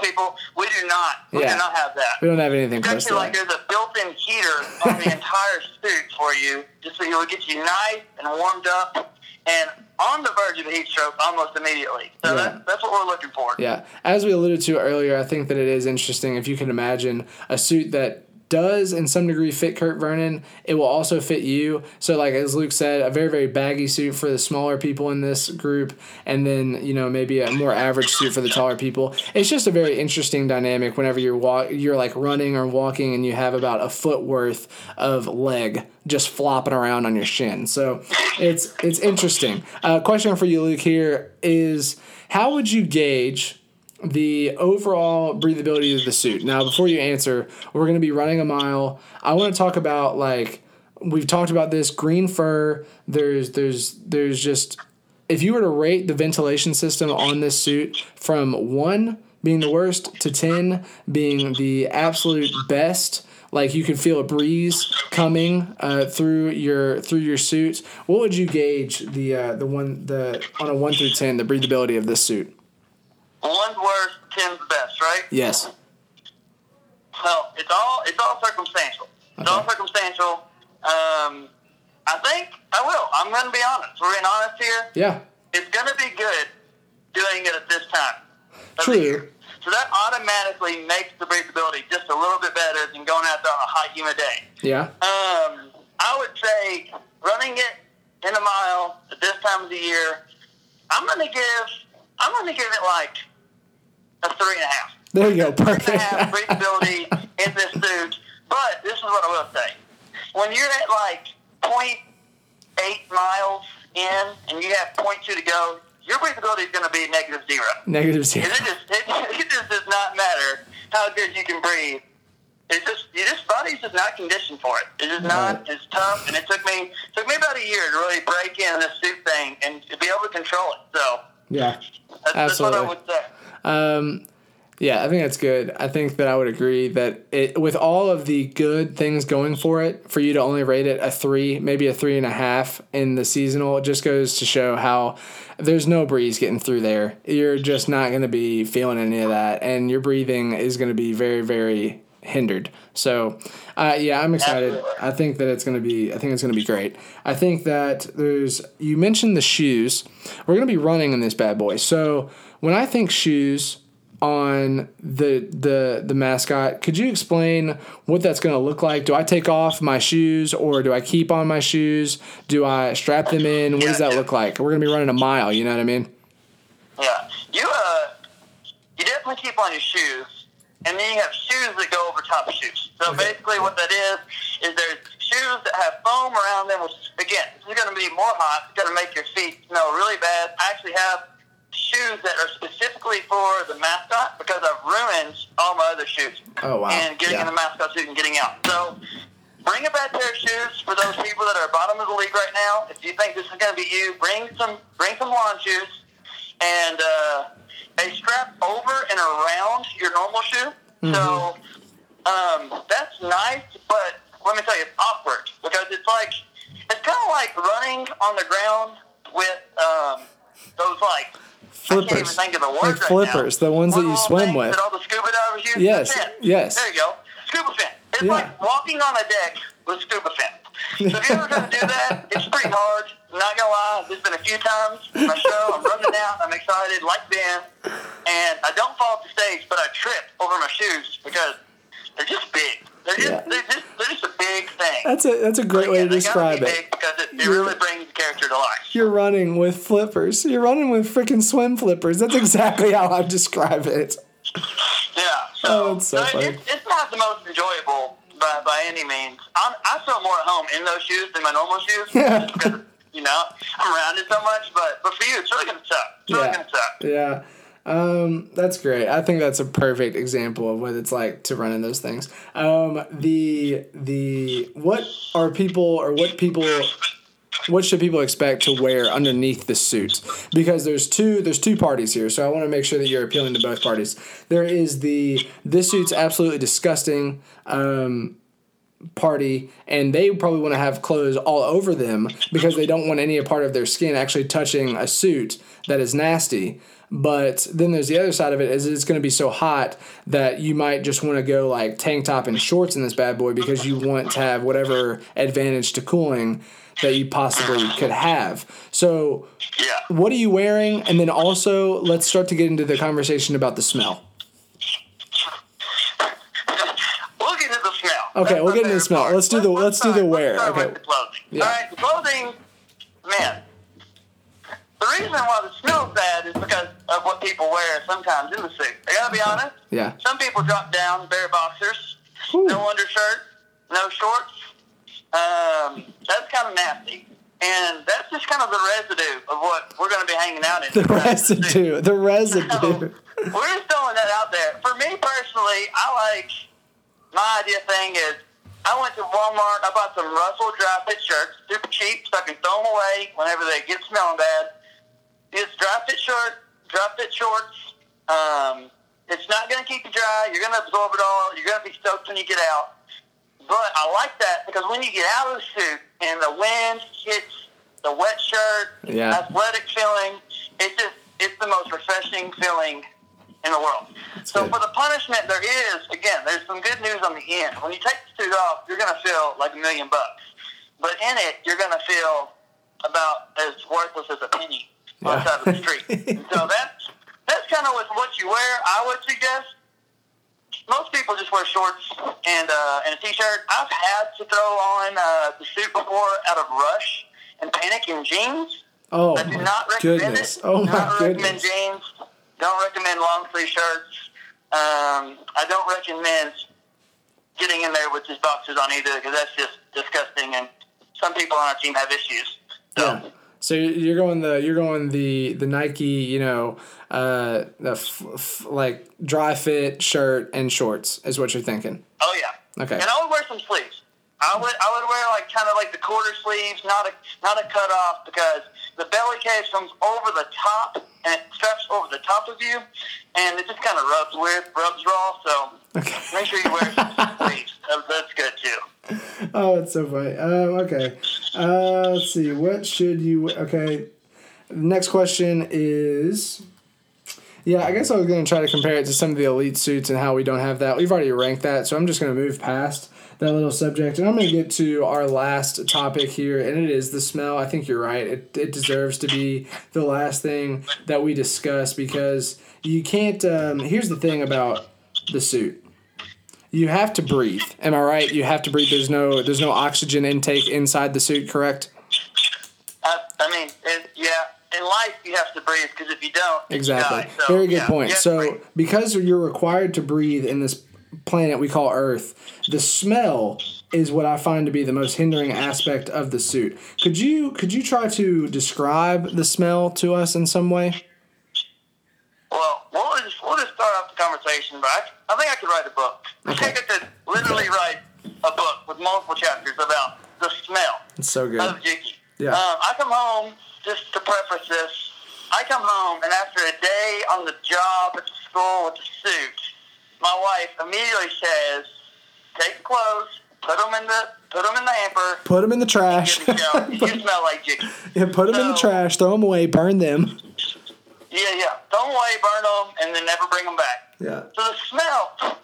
People, we do not. We yeah. do not have that. We don't have anything close to like that. There's a built-in heater on the entire suit for you, just so it will get you nice and warmed up and on the verge of a heat stroke almost immediately. So yeah. that's, that's what we're looking for. Yeah. As we alluded to earlier, I think that it is interesting if you can imagine a suit that does in some degree fit Kurt Vernon, it will also fit you. So like as Luke said, a very, very baggy suit for the smaller people in this group, and then, you know, maybe a more average suit for the taller people. It's just a very interesting dynamic whenever you're walk you're like running or walking and you have about a foot worth of leg just flopping around on your shin. So it's it's interesting. Uh question for you, Luke, here is how would you gauge the overall breathability of the suit? Now, before you answer, we're going to be running a mile. I want to talk about, like, we've talked about this green fur. There's, there's, there's just, if you were to rate the ventilation system on this suit from one being the worst to ten being the absolute best. Like, you can feel a breeze coming uh, through your through your suit. What would you gauge the uh, the one the on a one through ten the breathability of this suit? One's worst, ten's best, right? Yes. So it's all it's all circumstantial. Okay. It's all circumstantial. Um, I think I will. I'm going to be honest. We're being honest here. Yeah. It's going to be good doing it at this time. True. So that automatically makes the breathability just a little bit better than going out there on a hot, humid day. Yeah. Um, I would say running it in a mile at this time of the year, I'm gonna give I'm gonna give it like a three and a half. There you go, perfect. Three and a half breathability in this suit. But this is what I will say: when you're at like zero point eight miles in and you have zero point two to go, your breathability is going to be negative zero. Negative zero. It just, it, it just does not matter how good you can breathe. It's just, your body's just not conditioned for it. It's just not as tough, and it took me took me about a year to really break in this suit thing and to be able to control it. So yeah, that's, absolutely. That's what I would say. Um, yeah, I think that's good. I think that I would agree that it, with all of the good things going for it, for you to only rate it a three, maybe a three and a half in the seasonal, it just goes to show how there's no breeze getting through there. You're just not going to be feeling any of that, and your breathing is going to be very, very hindered. So, uh, yeah, I'm excited. I think that it's going to be. I think it's going to be great. I think that there's. You mentioned the shoes. We're going to be running in this bad boy. So when I think shoes on the the the mascot, could you explain what that's going to look like? Do I take off my shoes, or do I keep on my shoes? Do I strap them in? What yeah, does that yeah. look like? We're going to be running a mile, you know what I mean? Yeah. You uh, you definitely keep on your shoes, and then you have shoes that go over top of shoes. So okay. basically what that is, is there's shoes that have foam around them, which, again, this is going to be more hot. It's going to make your feet smell really bad. I actually have shoes that are specifically for the mascot because I've ruined all my other shoes. Oh, wow. And getting yeah. in the mascot suit and getting out. So bring a bad pair of shoes for those people that are bottom of the league right now. If you think this is going to be you, bring some bring some lawn shoes and uh, they strap over and around your normal shoe. Mm-hmm. So um, that's nice, but let me tell you, it's awkward because it's like, it's kind of like running on the ground with um, those like flippers. I can't even think of the words like right flippers, now. The ones One that you swim with. That all the scuba divers use? Yes, yes. There you go. Scuba fin. It's yeah. like walking on a deck with scuba fin. So if you're ever going to do that, it's pretty hard. I'm not going to lie. There's been a few times in my show. I'm running out. I'm excited, like Ben. And I don't fall off the stage, but I trip over my shoes because they're just big. They're just, yeah. they're just, they're just a big thing. That's a that's a great way to describe be it. Because it, it really brings the character to life. You're running with flippers. You're running with freaking swim flippers. That's exactly how I describe it. Yeah. So, oh, that's so, so funny. It, it's, it's not the most enjoyable by, by any means. I'm, I feel more at home in those shoes than my normal shoes. Yeah. Just because, you know, I'm around it so much. But, but for you, it's really going to suck. It's really yeah. going to suck. Yeah. Um, that's great. I think that's a perfect example of what it's like to run in those things. Um, the, the, what are people or what people, what should people expect to wear underneath the suit? Because there's two, there's two parties here. So I want to make sure that you're appealing to both parties. There is the, this suit's absolutely disgusting, um, party, and they probably want to have clothes all over them because they don't want any part of their skin actually touching a suit that is nasty. But then there's the other side of it is it's going to be so hot that you might just want to go like tank top and shorts in this bad boy because you want to have whatever advantage to cooling that you possibly could have. So what are you wearing? And then also let's start to get into the conversation about the smell. We'll get into the smell. Okay, That's we'll get into the smell. Part. Let's do the let's, let's do the wear. Let's okay. The clothing. Yeah. All right, the clothing, man. The reason why the smells bad is because of what people wear sometimes in the suit. I gotta be honest. Yeah. Some people drop down bare boxers, Ooh. no undershirt, no shorts. Um, that's kind of nasty, and that's just kind of the residue of what we're gonna be hanging out in. The residue. The residue. So, we're just throwing that out there. For me personally, I like my idea thing is. I went to Walmart, I bought some Russell dry fit shirts, super cheap, so I can throw them away whenever they get smelling bad. It's dry fit shirt, dry fit shorts, um, It's not going to keep you dry. You're going to absorb it all. You're going to be soaked when you get out. But I like that because when you get out of the suit and the wind hits the wet shirt, yeah. athletic feeling, it's just it's the most refreshing feeling in the world. That's so good. For the punishment, there is, again, there's some good news on the end. When you take the suit off, you're going to feel like a million bucks. But in it, you're going to feel about as worthless as a penny on the side of the street. So that's, that's kind of what you wear. I would suggest most people just wear shorts and uh, and a T-shirt. I've had to throw on uh, the suit before out of rush and panic in jeans. Oh, I do not recommend goodness. it. Oh, my not goodness. Recommend jeans. Don't recommend long sleeve shirts. Um, I don't recommend getting in there with just boxers on either because that's just disgusting. And some people on our team have issues. So. Yeah. So you're going the you're going the, the Nike, you know, uh, the f- f- like dry fit shirt and shorts is what you're thinking. Oh yeah. Okay. And I would wear some sleeves. I would I would wear like kind of like the quarter sleeves, not a not a cut off because the belly case comes over the top and it stretches over the top of you, and it just kind of rubs weird, rubs raw. So okay. Make sure you wear some sleeves. That's good too. Oh, it's so funny. Um, okay. Uh, let's see. What should you? Okay. Next question is. Yeah, I guess I was going to try to compare it to some of the elite suits and how we don't have that. We've already ranked that, so I'm just going to move past that little subject. And I'm going to get to our last topic here, and it is the smell. I think you're right. It it deserves to be the last thing that we discuss because you can't um, – here's the thing about the suit. You have to breathe. Am I right? You have to breathe. There's no there's no oxygen intake inside the suit, correct? Uh, I mean, it, yeah. In life, you have to breathe because if you don't, exactly. You die, so, Very good yeah, point. So because you're required to breathe in this planet we call Earth, the smell is what I find to be the most hindering aspect of the suit. Could you could you try to describe the smell to us in some way? Well, we'll just, we'll just start off the conversation, but I, I think I could write a book. Okay. I think I could literally write a book with multiple chapters about the smell. It's so good. Of Jiggy. Yeah. Um, I come home. Just to preface this, I come home, and after a day on the job at the school with the suit, my wife immediately says, take the clothes, put them in the, put them in the hamper. Put them in the trash. You smell like Jiggy. Yeah, put them so, in the trash, throw them away, burn them. Yeah, yeah. Throw them away, burn them, and then never bring them back. Yeah. So the smell,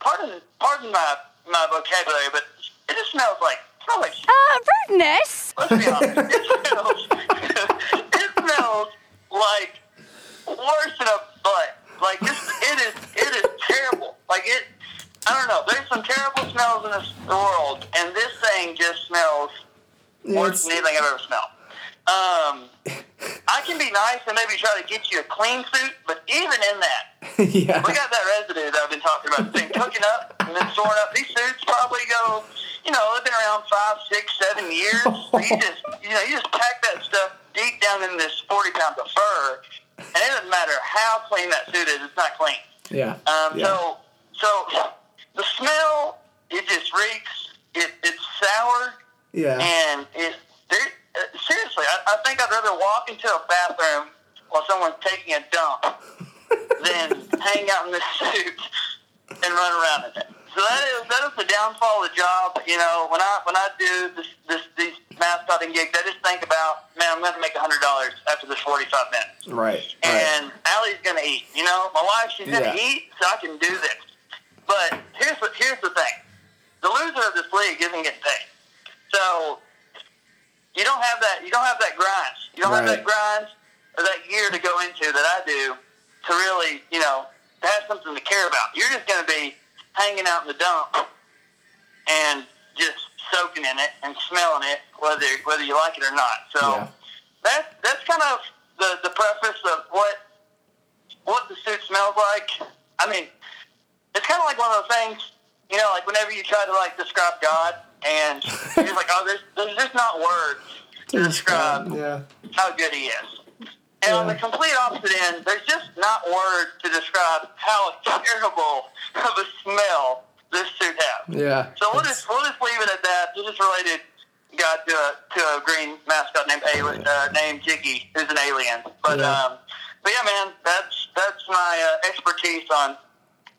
pardon pardon my, my vocabulary, but it just smells like Ah, like uh, rudeness. Let's be honest. It smells, it smells like worse than a butt. Like this, it is. It is terrible. Like it. I don't know. There's some terrible smells in this world, and this thing just smells worse than anything I've ever smelled. Um, I can be nice and maybe try to get you a clean suit, but even in that, yeah. we got that residue that I've been talking about. It's been cooking up and then storing up. These suits probably go. You know, it's been around five, six, seven years. So you just, you know, you just pack that stuff deep down in this forty pounds of fur, and it doesn't matter how clean that suit is; it's not clean. Yeah. Um. Yeah. So, so the smell, it just reeks. It, it's sour. Yeah. And it, there, uh, seriously, I, I think I'd rather walk into a bathroom while someone's taking a dump than hang out in this suit and run around in it. So that is that is the downfall of the job. You know, when I when I do this this these mascoting gigs, I just think about, man, I'm going to make a hundred dollars after this forty-five minutes. Right. And right. Allie's going to eat. You know, my wife, she's going to yeah. eat, so I can do this. But here's what here's the thing: the loser of this league isn't getting paid. So you don't have that you don't have that grind. You don't right. have that grind or that gear to go into that I do to really, you know, have something to care about. You're just going to be hanging out in the dump and just soaking in it and smelling it, whether whether you like it or not. So yeah. that's that's kind of the, the preface of what what the suit smells like. I mean, it's kind of like one of those things, you know, like whenever you try to like describe God, and you're just like, oh, there's there's just not words to describe yeah. how good He is. And yeah. on the complete opposite end, there's just not words to describe how terrible of a smell this suit has. Yeah. So we'll just we'll just leave it at that. We just related God to a, to a green mascot named, a- uh, named Jiggy, who's an alien. But yeah. um, But yeah, man, that's that's my uh, expertise on.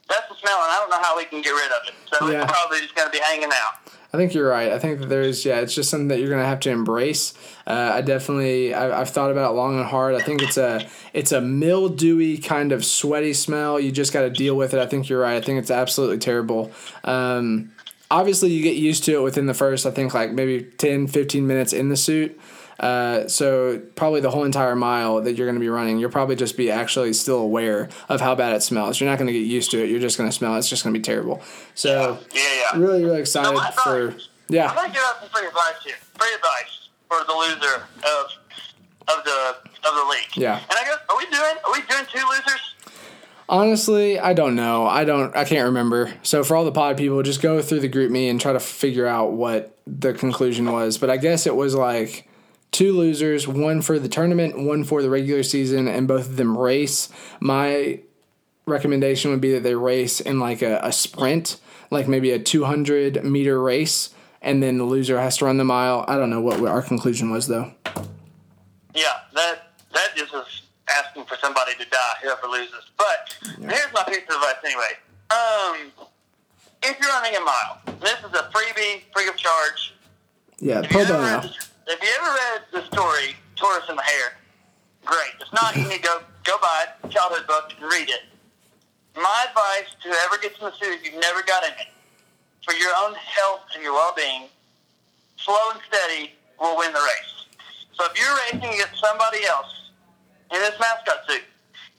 That's the smell, and I don't know how we can get rid of it. So yeah. It's probably just going to be hanging out. I think you're right. I think that there's, yeah, it's just something that you're going to have to embrace. Uh, I definitely, I, I've thought about it long and hard. I think it's a, it's a mildewy kind of sweaty smell. You just got to deal with it. I think you're right. I think it's absolutely terrible. Um, obviously, you get used to it within the first, I think, like maybe ten, fifteen minutes in the suit. Uh, so probably the whole entire mile that you're going to be running, you'll probably just be actually still aware of how bad it smells. You're not going to get used to it. You're just going to smell it. It's just going to be terrible. So yeah, yeah, yeah. really, really excited no, thought, for yeah. I'd like to give out some free advice here. Free advice for the loser of of the of the league. Yeah. And I guess are we doing are we doing two losers? Honestly, I don't know. I don't. I can't remember. So for all the pod people, just go through the group me and try to figure out what the conclusion was. But I guess it was like. Two losers, one for the tournament, one for the regular season, and both of them race. My recommendation would be that they race in like a, a sprint, like maybe a two hundred meter race, and then the loser has to run the mile. I don't know what our conclusion was, though. Yeah, that that just is asking for somebody to die, whoever loses. But yeah. Here's my piece of advice anyway. Um, if you're running a mile, this is a freebie, free of charge. Yeah, pro bono. If you ever read the story, Tortoise and the Hare, great. If not, you need to go, go buy it, childhood book, and read it. My advice to whoever gets in the suit, if you've never got in it, for your own health and your well-being, slow and steady will win the race. So if you're racing against somebody else in this mascot suit,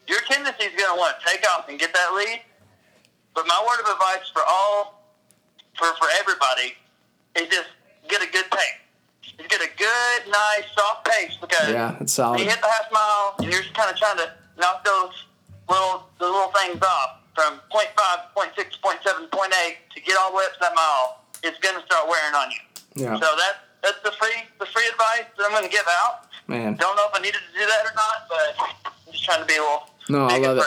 your tendency is going to want to take off and get that lead. But my word of advice for all, for, for everybody, is just get a good pace. You get a good, nice, soft pace because yeah, it's solid. You hit the half mile and you're just kind of trying to knock those little the little things off from point five to point six to point seven to point eight to get all the way up to that mile. It's going to start wearing on you. Yeah. So that that's the free the free advice that I'm going to give out. Man, don't know if I needed to do that or not, but I'm just trying to be a little. No, I love it.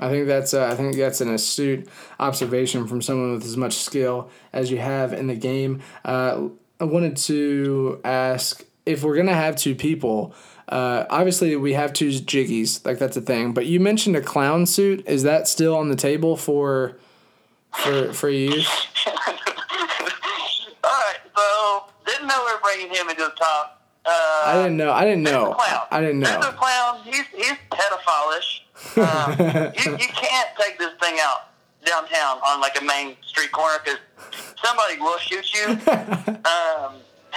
I think that's uh, I think that's an astute observation from someone with as much skill as you have in the game. Uh, I wanted to ask if we're going to have two people. Uh, obviously, we have two Jiggies. Like, that's a thing. But you mentioned a clown suit. Is that still on the table for for, for use? All right. So, didn't know we were bringing him into the top. Uh, I didn't know. I didn't know. Clown. I didn't know. There's a clown. He's, he's pedophile-ish. Um, you, you can't take this thing out downtown on, like, a main street corner because somebody will shoot you. um,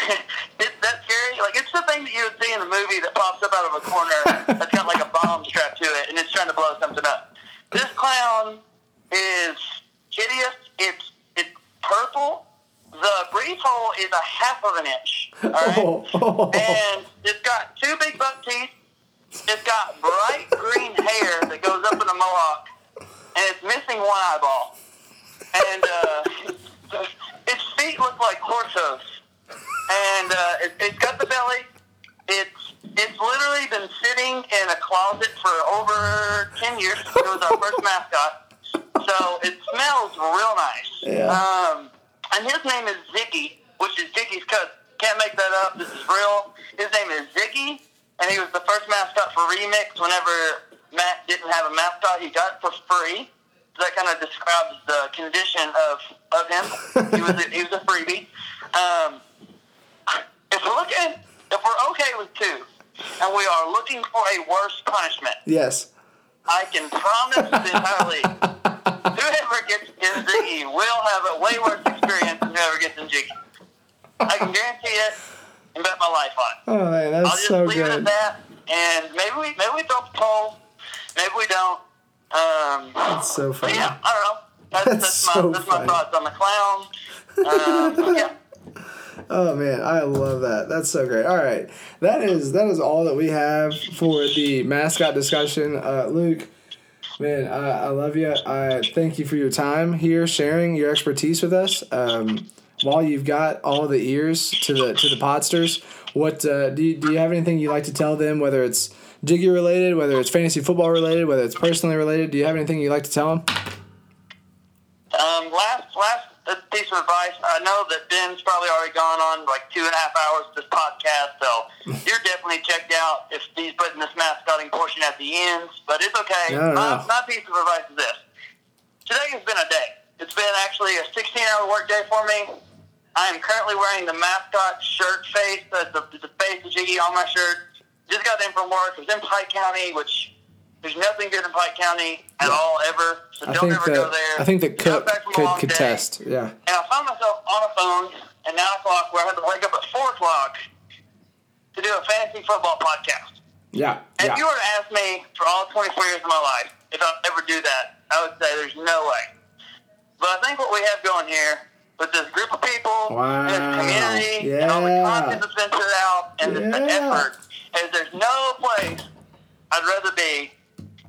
it, that's scary. Like, it's the thing that you would see in the movie that pops up out of a corner that's got, like, a bomb strapped to it, and it's trying to blow something up. This clown is hideous. It's, it's purple. The breeze hole is a half of an inch, all right? Oh, oh. And it's got two big buck teeth. It's got bright green hair that goes up in a mohawk, and it's missing one eyeball. And uh, its feet look like horse hooves. And uh, it, it's got the belly. It's it's literally been sitting in a closet for over ten years. It was our first mascot. So it smells real nice. Yeah. Um, and his name is Ziggy, which is Jiggy's cousin. Can't make that up. This is real. His name is Ziggy, and he was the first mascot for Remix. Whenever Matt didn't have a mascot, he got it for free. That kind of describes the condition of, of him. He was a, he was a freebie. Um, if we're looking, if we're okay with two, and we are looking for a worse punishment, yes, I can promise the entire league, whoever gets in Ziggy will have a way worse experience than whoever gets in Jiggy. I can guarantee it and bet my life on it. Oh man, that's I'll just so leave good. It at that, and maybe we maybe we throw the poll, maybe we don't. Um, that's so funny. Yeah, I don't know. That's, that's, that's, so my, that's my thoughts on the clown. Um, yeah. Oh man, I love that. That's so great. All right, that is that is all that we have for the mascot discussion. Uh, Luke, man, I, I love you. I thank you for your time here, sharing your expertise with us. Um, while you've got all the ears to the to the podsters, what uh, do you, do you have anything you'd like to tell them? Whether it's Jiggy related, whether it's fantasy football related, whether it's personally related, do you have anything you'd like to tell them? Um, last last piece some advice. I know that Ben's probably already gone on like two and a half hours of this podcast, so you're definitely checked out if he's putting this mascoting portion at the ends, but it's okay. Yeah, my, yeah. my piece of advice is this. Today has been a day. It's been actually a sixteen-hour work day for me. I am currently wearing the mascot shirt face, the, the, the face of Jiggy on my shirt. Just got in from work. I was in Pike County, which there's nothing good in Pike County at yeah. all, ever. So I don't ever that, go there. I think that Cook could contest. Day, yeah. And I found myself on a phone at nine o'clock where I had to wake up at four o'clock to do a fantasy football podcast. Yeah. And yeah. if you were to ask me for all twenty-four years of my life if I'll ever do that, I would say there's no way. But I think what we have going here with this group of people, wow. this community, yeah. and all the content that's been put out, and yeah. the effort, is there's no place I'd rather be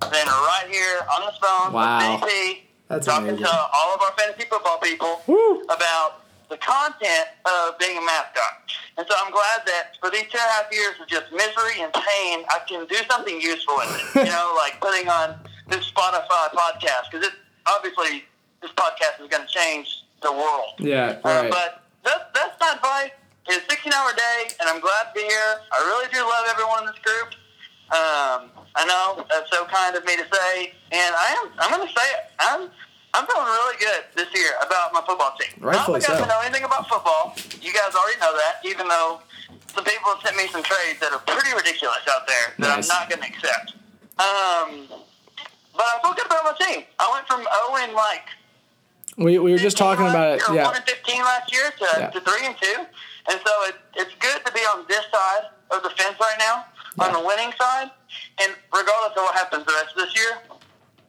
than right here on this phone wow. with B P, that's talking amazing. To all of our fantasy football people Woo. About the content of being a mascot. And so I'm glad that for these two and a half years of just misery and pain, I can do something useful with it. You know, like putting on this Spotify podcast, because obviously this podcast is going to change the world. Yeah, right. Uh, but that's, that's my advice. It's a sixteen-hour day, and I'm glad to be here. I really do love everyone in this group. Um, I know that's so kind of me to say, and I am. I'm going to say it. I'm. I'm feeling really good this year about my football team. Rightfully so. I don't know anything about football. You guys already know that, even though some people have sent me some trades that are pretty ridiculous out there that nice. I'm not going to accept. Um, but I feel good about my team. I went from zero and like. We we were just talking last, about it. Yeah. One and fifteen last year to, yeah. to three and two, and so it, it's good to be on this side of the fence right now, yeah. on the winning side. And regardless of what happens the rest of this year,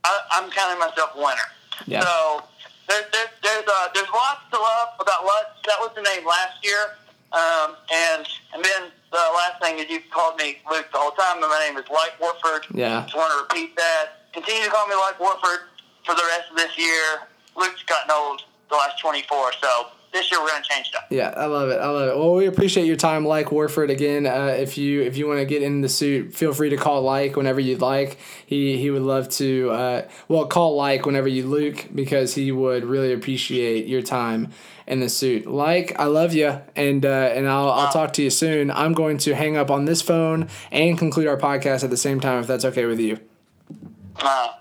I, I'm counting myself a winner. Yeah. So there, there, there's uh, there's lots to love about Lutz. That was the name last year. Um, and and then the last thing is you called me Luke the whole time, and my name is Mike Warford. Yeah. Just want to repeat that. Continue to call me Mike Warford for the rest of this year. Luke's gotten old the last twenty-four, so this year we're going to change stuff. Yeah, I love it. I love it. Well, we appreciate your time, Like Warford. Again, uh, if you if you want to get in the suit, feel free to call Like whenever you'd like. He he would love to, uh, well, call Like whenever you Luke, because he would really appreciate your time in the suit. Like, I love you, and uh, and I'll, wow. I'll talk to you soon. I'm going to hang up on this phone and conclude our podcast at the same time, if that's okay with you. Wow.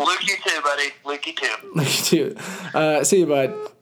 Luke, you too, buddy. Luke, you too. Luke, you too. Uh, see you, bud.